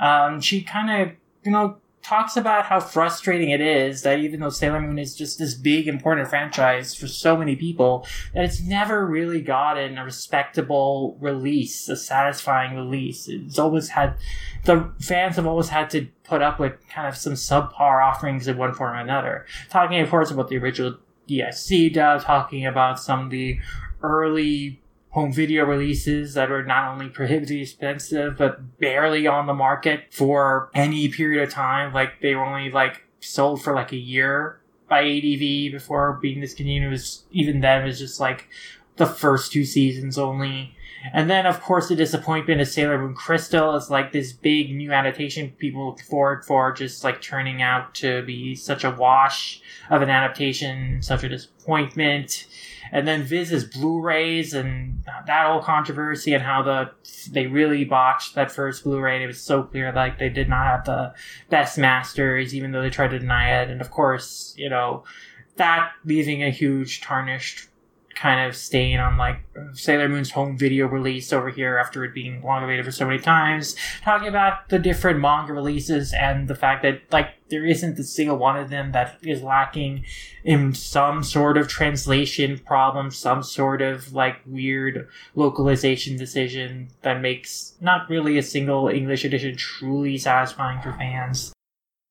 N. Um, she kind of, you know, talks about how frustrating it is that even though Sailor Moon is just this big, important franchise for so many people, that it's never really gotten a respectable release, a satisfying release. It's always had, the fans have always had to put up with kind of some subpar offerings in one form or another. Talking, of course, about the original D S C dub, talking about some of the early home video releases that were not only prohibitively expensive, but barely on the market for any period of time. Like, they were only like sold for like a year by A D V before being discontinued. It was, even then, it was just like the first two seasons only. And then, of course, the disappointment of Sailor Moon Crystal is like this big new adaptation people look forward for, just like turning out to be such a wash of an adaptation, such a disappointment. And then Viz's Blu-rays and that whole controversy, and how the they really botched that first Blu-ray. And it was so clear, like, they did not have the best masters, even though they tried to deny it. And of course, you know, that leaving a huge tarnished kind of stain on like Sailor Moon's home video release over here after it being long awaited for so many times. Talking about the different manga releases and the fact that like there isn't a single one of them that is lacking in some sort of translation problem, some sort of like weird localization decision that makes not really a single English edition truly satisfying for fans.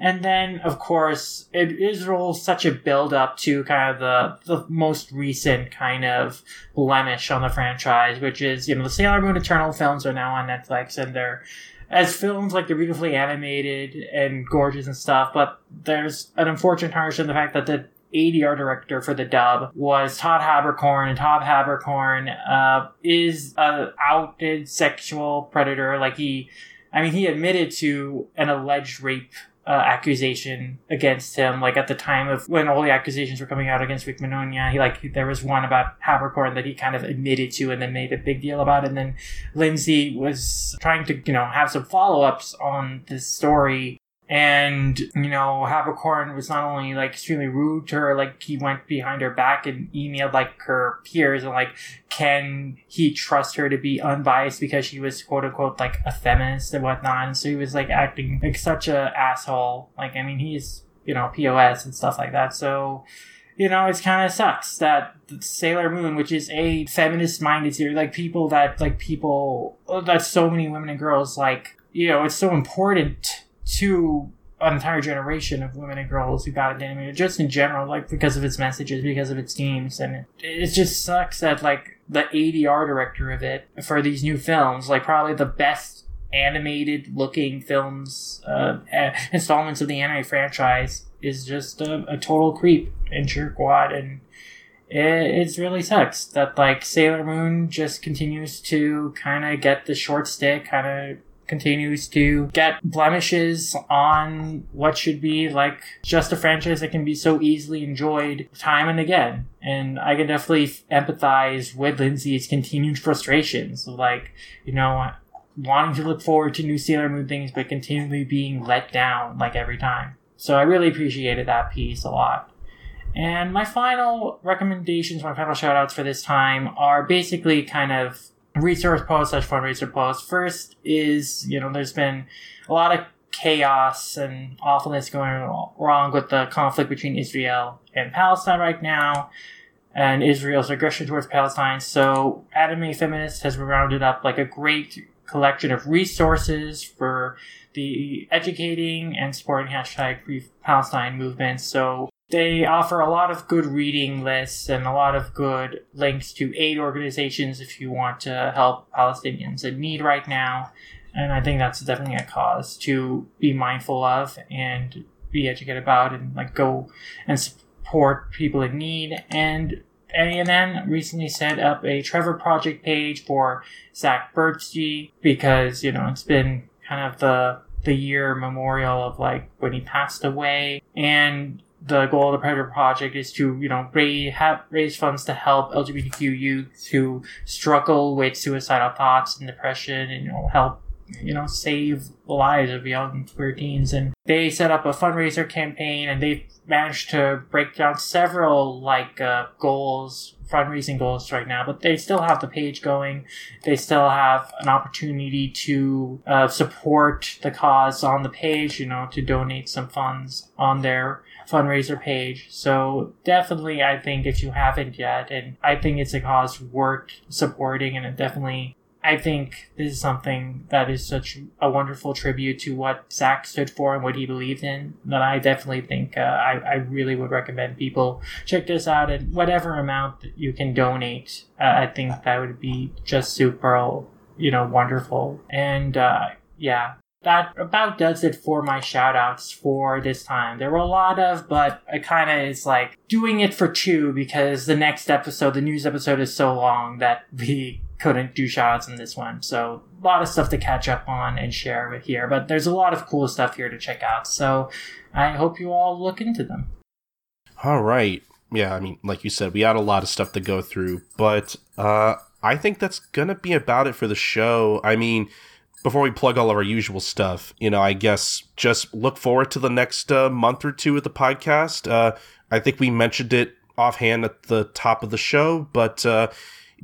And then, of course, it is all such a build-up to kind of the, the most recent kind of blemish on the franchise, which is, you know, the Sailor Moon Eternal films are now on Netflix, and they're, as films, like, they're beautifully animated and gorgeous and stuff, but there's an unfortunate tarnish in the fact that the A D R director for the dub was Todd Haberkorn, and Todd Haberkorn uh, is an outed sexual predator. Like, he, I mean, he admitted to an alleged rape Uh, accusation against him, like at the time of when all the accusations were coming out against Rick Mononia. He like there was one about Haberkorn that he kind of admitted to and then made a big deal about it. And then Lindsay was trying to, you know, have some follow-ups on this story, and, you know, Haberkorn was not only like extremely rude to her, like he went behind her back and emailed like her peers and like, can he trust her to be unbiased because she was, quote unquote, like a feminist and whatnot. And so he was like acting like such a asshole. Like, I mean, he's, you know, P O S and stuff like that. So you know, it kind of sucks that Sailor Moon, which is a feminist-minded series, like, people that, like, people, that so many women and girls, like, you know, it's so important to an entire generation of women and girls who got into anime, just in general, like, because of its messages, because of its themes, and it, it just sucks that, like, the A D R director of it, for these new films, like, probably the best animated-looking films, uh, installments of the anime franchise, is just a, a total creep and jerkwad, and it, it really sucks that, like, Sailor Moon just continues to kind of get the short stick, kind of continues to get blemishes on what should be, like, just a franchise that can be so easily enjoyed time and again. And I can definitely empathize with Lindsay's continued frustrations of, like, you know, wanting to look forward to new Sailor Moon things but continually being let down, like, every time. So I really appreciated that piece a lot. And my final recommendations, my final shout-outs for this time are basically kind of resource posts slash fundraiser posts. First is, you know, there's been a lot of chaos and awfulness going wrong with the conflict between Israel and Palestine right now, and Israel's aggression towards Palestine. So Anime Feminist has rounded up, like, a great collection of resources for the educating and supporting hashtag Free Palestine movement. So they offer a lot of good reading lists and a lot of good links to aid organizations if you want to help Palestinians in need right now. And I think that's definitely a cause to be mindful of and be educated about, and, like, go and support people in need. And A N N recently set up a Trevor Project page for Zach Birdsey because, you know, it's been kind of the the year memorial of, like, when he passed away. And the goal of the Predator Project is to, you know, raise, have, raise funds to help L G B T Q youth who struggle with suicidal thoughts and depression, and, you know, help, you know, save lives of young queer teens. And they set up a fundraiser campaign, and they've managed to break down several, like, uh, goals, fundraising goals right now, but they still have the page going. They still have an opportunity to uh, support the cause on the page, you know, to donate some funds on their fundraiser page. So definitely, I think, if you haven't yet, and I think it's a cause worth supporting, and it definitely, I think this is something that is such a wonderful tribute to what Zach stood for and what he believed in, that I definitely think uh, I, I really would recommend people check this out. And whatever amount that you can donate, uh, I think that would be just super, you know, wonderful. And uh, yeah, that about does it for my shout outs for this time. There were a lot of, but I kind of is like doing it for two because the next episode, the news episode, is so long that we couldn't do shout outs in this one. So a lot of stuff to catch up on and share with here, but there's a lot of cool stuff here to check out. So I hope you all look into them. All right. Yeah. I mean, like you said, we had a lot of stuff to go through, but uh, I think that's going to be about it for the show. I mean, before we plug all of our usual stuff, you know, I guess just look forward to the next uh, month or two of the podcast. Uh, I think we mentioned it offhand at the top of the show, but uh,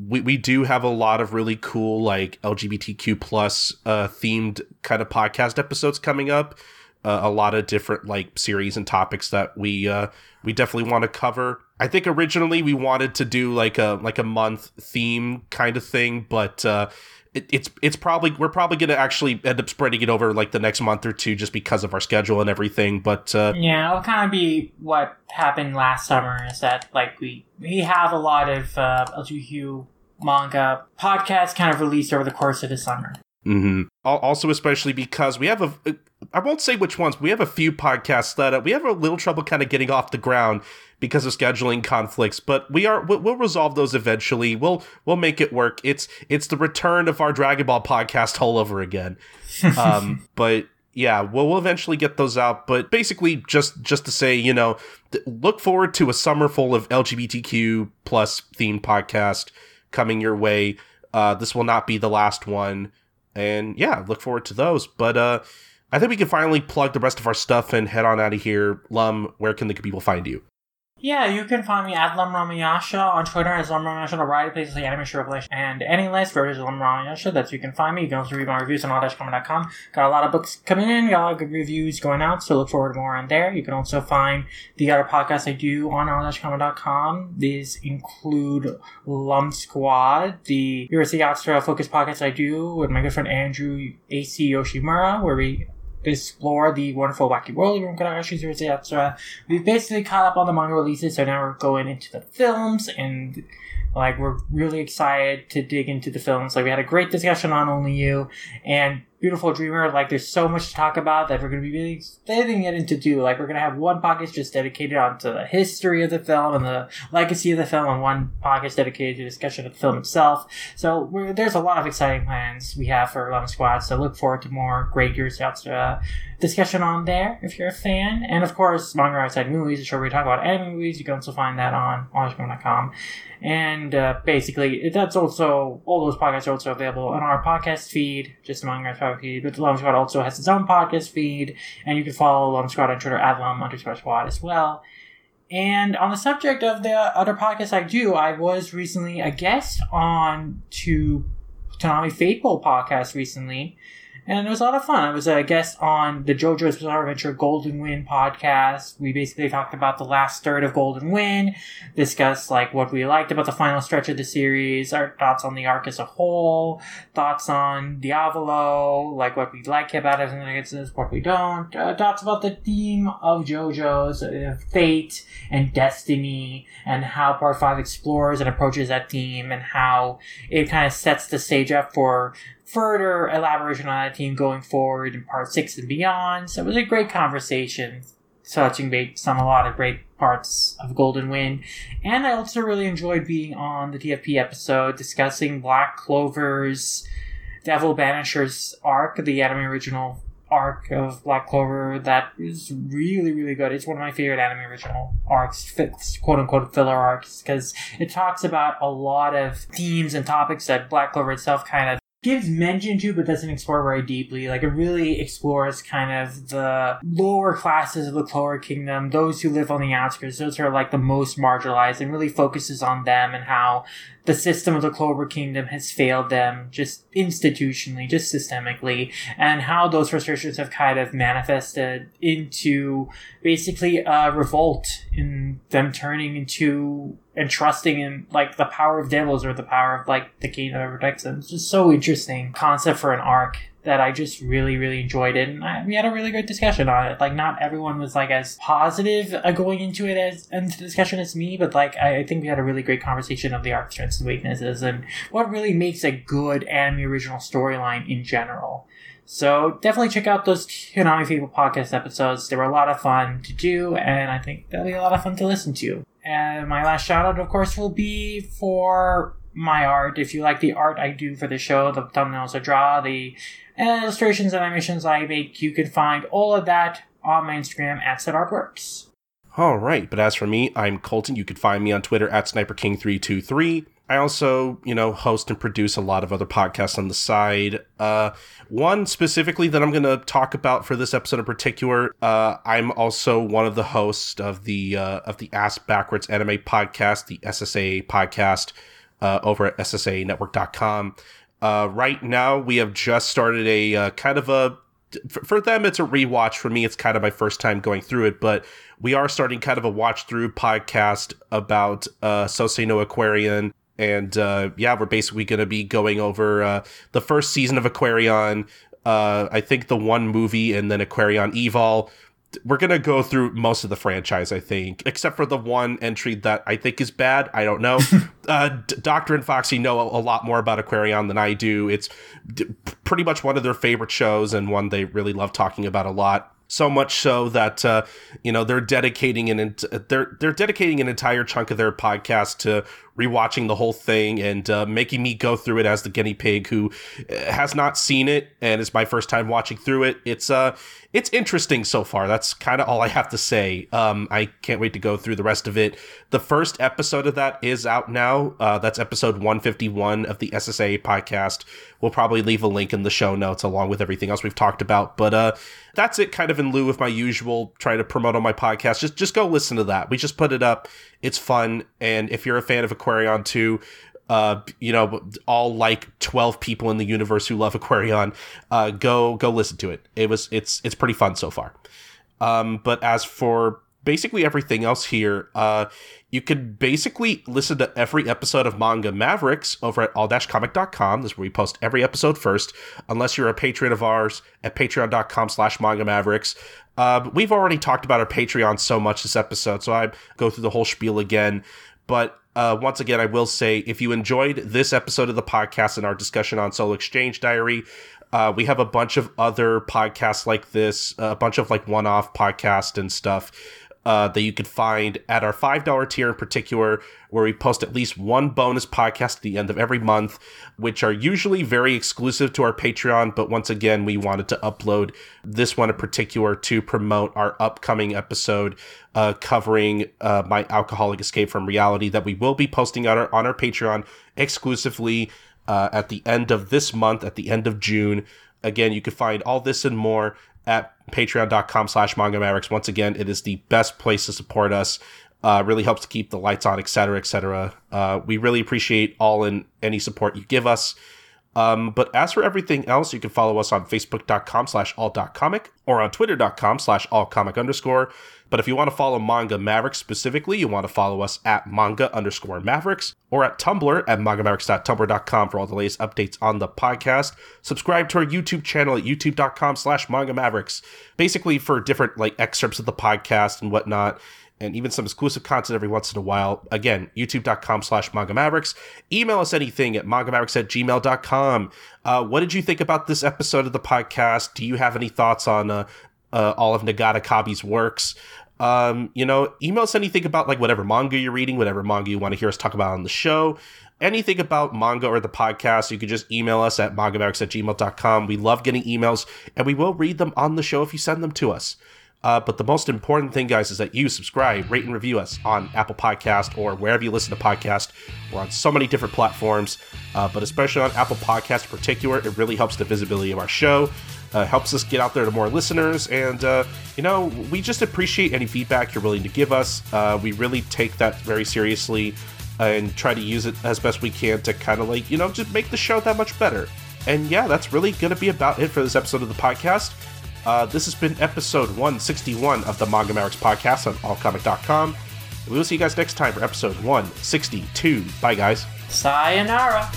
we, we do have a lot of really cool, like, L G B T Q plus uh, themed kind of podcast episodes coming up. Uh, a lot of different, like, series and topics that we uh, we definitely want to cover. I think originally we wanted to do like a like a month theme kind of thing, but uh, it, it's it's probably we're probably going to actually end up spreading it over like the next month or two just because of our schedule and everything. But uh, yeah, it'll kind of be what happened last summer, is that, like, we we have a lot of uh, L G B T Q manga podcasts kind of released over the course of the summer. Mm-hmm. Also, especially because we have a, I won't say which ones, but we have a few podcasts that uh, we have a little trouble kind of getting off the ground because of scheduling conflicts, but we are, we'll resolve those eventually. We'll, we'll make it work. It's, it's the return of our Dragon Ball podcast all over again. Um, but yeah, we'll, we'll eventually get those out, but basically just, just to say, you know, th- look forward to a summer full of L G B T Q plus themed podcast coming your way. Uh, this will not be the last one. And yeah, look forward to those. But uh, I think we can finally plug the rest of our stuff and head on out of here. Lum, where can the people find you? Yeah, you can find me at LumRamayasha on Twitter as LumRamayasha on a variety of places like Anime Show Revelation and any list for LumRamayasha. That's where you can find me. You can also read my reviews on all dash comic dot com. Got a lot of books coming in, got a lot of good reviews going out, so look forward to more on there. You can also find the other podcasts I do on all dash comic dot com. These include Lum Squad, the Urusei Yatsura Focus podcast I do with my good friend Andrew A C Yoshimura, where we explore the wonderful wacky world of Kodagashi's Urusei Yatsura. We've basically caught up on the manga releases, so now we're going into the films, and like we're really excited to dig into the films. Like we had a great discussion on Only You and Beautiful Dreamer. Like there's so much to talk about that we're going to be really exciting it into do. Like we're going to have one podcast just dedicated onto the history of the film and the legacy of the film, and one podcast dedicated to discussion of the film itself. So we're, there's a lot of exciting plans we have for Lum Squad. So look forward to more great years out uh, discussion on there if you're a fan. And of course, Manga Outside Movies, a show where we talk about anime movies. You can also find that on all dash comic dot com. And uh, basically, that's also, all those podcasts are also available on our podcast feed, just among our podcast feed. But the Lum Squad also has its own podcast feed, and you can follow Lum Squad on Twitter at Lum underscore squad as well. And on the subject of the other podcasts I do, I was recently a guest on to Toonami Fateful podcast recently, and it was a lot of fun. I was a guest on the JoJo's Bizarre Adventure Golden Wind podcast. We basically talked about the last third of Golden Wind, discussed like what we liked about the final stretch of the series, our thoughts on the arc as a whole, thoughts on Diavolo, like what we like about it and what we don't, uh, thoughts about the theme of JoJo's, uh, fate and destiny, and how Part five explores and approaches that theme, and how it kind of sets the stage up for further elaboration on that theme going forward in part six and beyond. So it was a great conversation touching base on a lot of great parts of Golden Wind. And I also really enjoyed being on the T F P episode discussing Black Clover's Devil Banisher's arc, the anime original arc of Black Clover. That is really, really good. It's one of my favorite anime original arcs, quote-unquote filler arcs, because it talks about a lot of themes and topics that Black Clover itself kind of gives mention to but doesn't explore very deeply. Like it really explores kind of the lower classes of the Clover Kingdom, those who live on the outskirts, those who are like the most marginalized, and really focuses on them and how the system of the Clover Kingdom has failed them just institutionally, just systemically, and how those frustrations have kind of manifested into basically a revolt in them turning into and trusting in like the power of devils or the power of like the kingdom that protects them. It's just so interesting concept for an arc that I just really, really enjoyed it. And I, we had a really great discussion on it. Like, not everyone was, like, as positive uh, going into it as into the discussion as me, but, like, I, I think we had a really great conversation of the arc strengths and weaknesses and what really makes a good anime original storyline in general. So definitely check out those Toonami Fable podcast episodes. They were a lot of fun to do, and I think they'll be a lot of fun to listen to. And my last shout-out, of course, will be for my art. If you like the art I do for the show, the thumbnails I draw, the and illustrations and animations I make, you can find all of that on my Instagram at SetArtworks. All right, but as for me, I'm Colton. You can find me on Twitter at Sniper King three two three. I also, you know, host and produce a lot of other podcasts on the side. Uh, one specifically that I'm going to talk about for this episode in particular. Uh, I'm also one of the hosts of the uh, of the Ask Backwards Anime podcast, the S S A podcast, uh, over at S S A network dot com. Uh, right now, we have just started a uh, kind of a, for them, it's a rewatch. For me, it's kind of my first time going through it, but we are starting kind of a watch through podcast about uh, Sosei no Aquarion. And uh, yeah, we're basically going to be going over uh, the first season of Aquarion, uh, I think the one movie, and then Aquarion Evol. We're going to go through most of the franchise, I think, except for the one entry that I think is bad. I don't know. uh, D- Doctor and Foxy know a-, a lot more about Aquarion than I do. It's d- pretty much one of their favorite shows and one they really love talking about a lot. So much so that, uh, you know, they're dedicating an ent- they're they're dedicating an entire chunk of their podcast to rewatching the whole thing and uh, making me go through it as the guinea pig who has not seen it and is my first time watching through it. It's uh it's interesting so far. That's kind of all I have to say. Um, I can't wait to go through the rest of it. The first episode of that is out now. Uh, that's episode one fifty-one of the S S A podcast. We'll probably leave a link in the show notes along with everything else we've talked about. But uh, that's it, kind of. of in lieu of my usual try to promote on my podcast, just just go listen to that. We just put it up. It's fun. And if you're a fan of Aquarion too, uh, you know, all like twelve people in the universe who love Aquarion, uh, go go listen to it. It was it's it's pretty fun so far. Um, but as for basically everything else here, uh, you can basically listen to every episode of Manga Mavericks over at all dash comic dot com. This is where we post every episode first, unless you're a patron of ours at patreon dot com slash manga mavericks. Uh, we've already talked about our Patreon so much this episode, so I go through the whole spiel again. But uh, once again, I will say, if you enjoyed this episode of the podcast and our discussion on Solo Exchange Diary, Uh, we have a bunch of other podcasts like this, uh, a bunch of like one-off podcasts and stuff uh, that you can find at our five dollar tier in particular, where we post at least one bonus podcast at the end of every month, which are usually very exclusive to our Patreon. But once again, we wanted to upload this one in particular to promote our upcoming episode uh, covering uh, My Alcoholic Escape from Reality that we will be posting on our, on our Patreon exclusively. Uh, at the end of this month, at the end of June. Again, you can find all this and more at patreon dot com slash manga mavericks. Once again, it is the best place to support us. Uh, really helps to keep the lights on, et cetera, et cetera. Uh, we really appreciate all and any support you give us. Um, but as for everything else, you can follow us on facebook dot com slash all dot comic or on twitter dot com slash all comic underscore. But if you want to follow Manga Mavericks specifically, you want to follow us at manga underscore mavericks or at Tumblr at manga mavericks dot tumblr dot com for all the latest updates on the podcast. Subscribe to our YouTube channel at youtube dot com slash manga mavericks, basically for different like excerpts of the podcast and whatnot, and even some exclusive content every once in a while. Again, youtube dot com slash manga mavericks. Email us anything at manga mavericks at gmail dot com. Uh, what did you think about this episode of the podcast? Do you have any thoughts on uh, uh, all of Nagata Kabi's works? Um, you know, email us anything about like whatever manga you're reading, whatever manga you want to hear us talk about on the show, anything about manga or the podcast. You can just email us at manga mavericks at gmail dot com. We love getting emails, and we will read them on the show if you send them to us. Uh, but the most important thing, guys, is that you subscribe, rate, and review us on Apple Podcast or wherever you listen to podcasts. We're on so many different platforms, uh, but especially on Apple Podcast in particular, it really helps the visibility of our show, uh, helps us get out there to more listeners, and, uh, you know, we just appreciate any feedback you're willing to give us. Uh, we really take that very seriously and try to use it as best we can to kind of like, you know, just make the show that much better. And yeah, that's really going to be about it for this episode of the podcast. Uh, this has been episode one sixty-one of the Manga Mavericks podcast on all comic dot com. We will see you guys next time for episode one sixty-two. Bye, guys. Sayonara.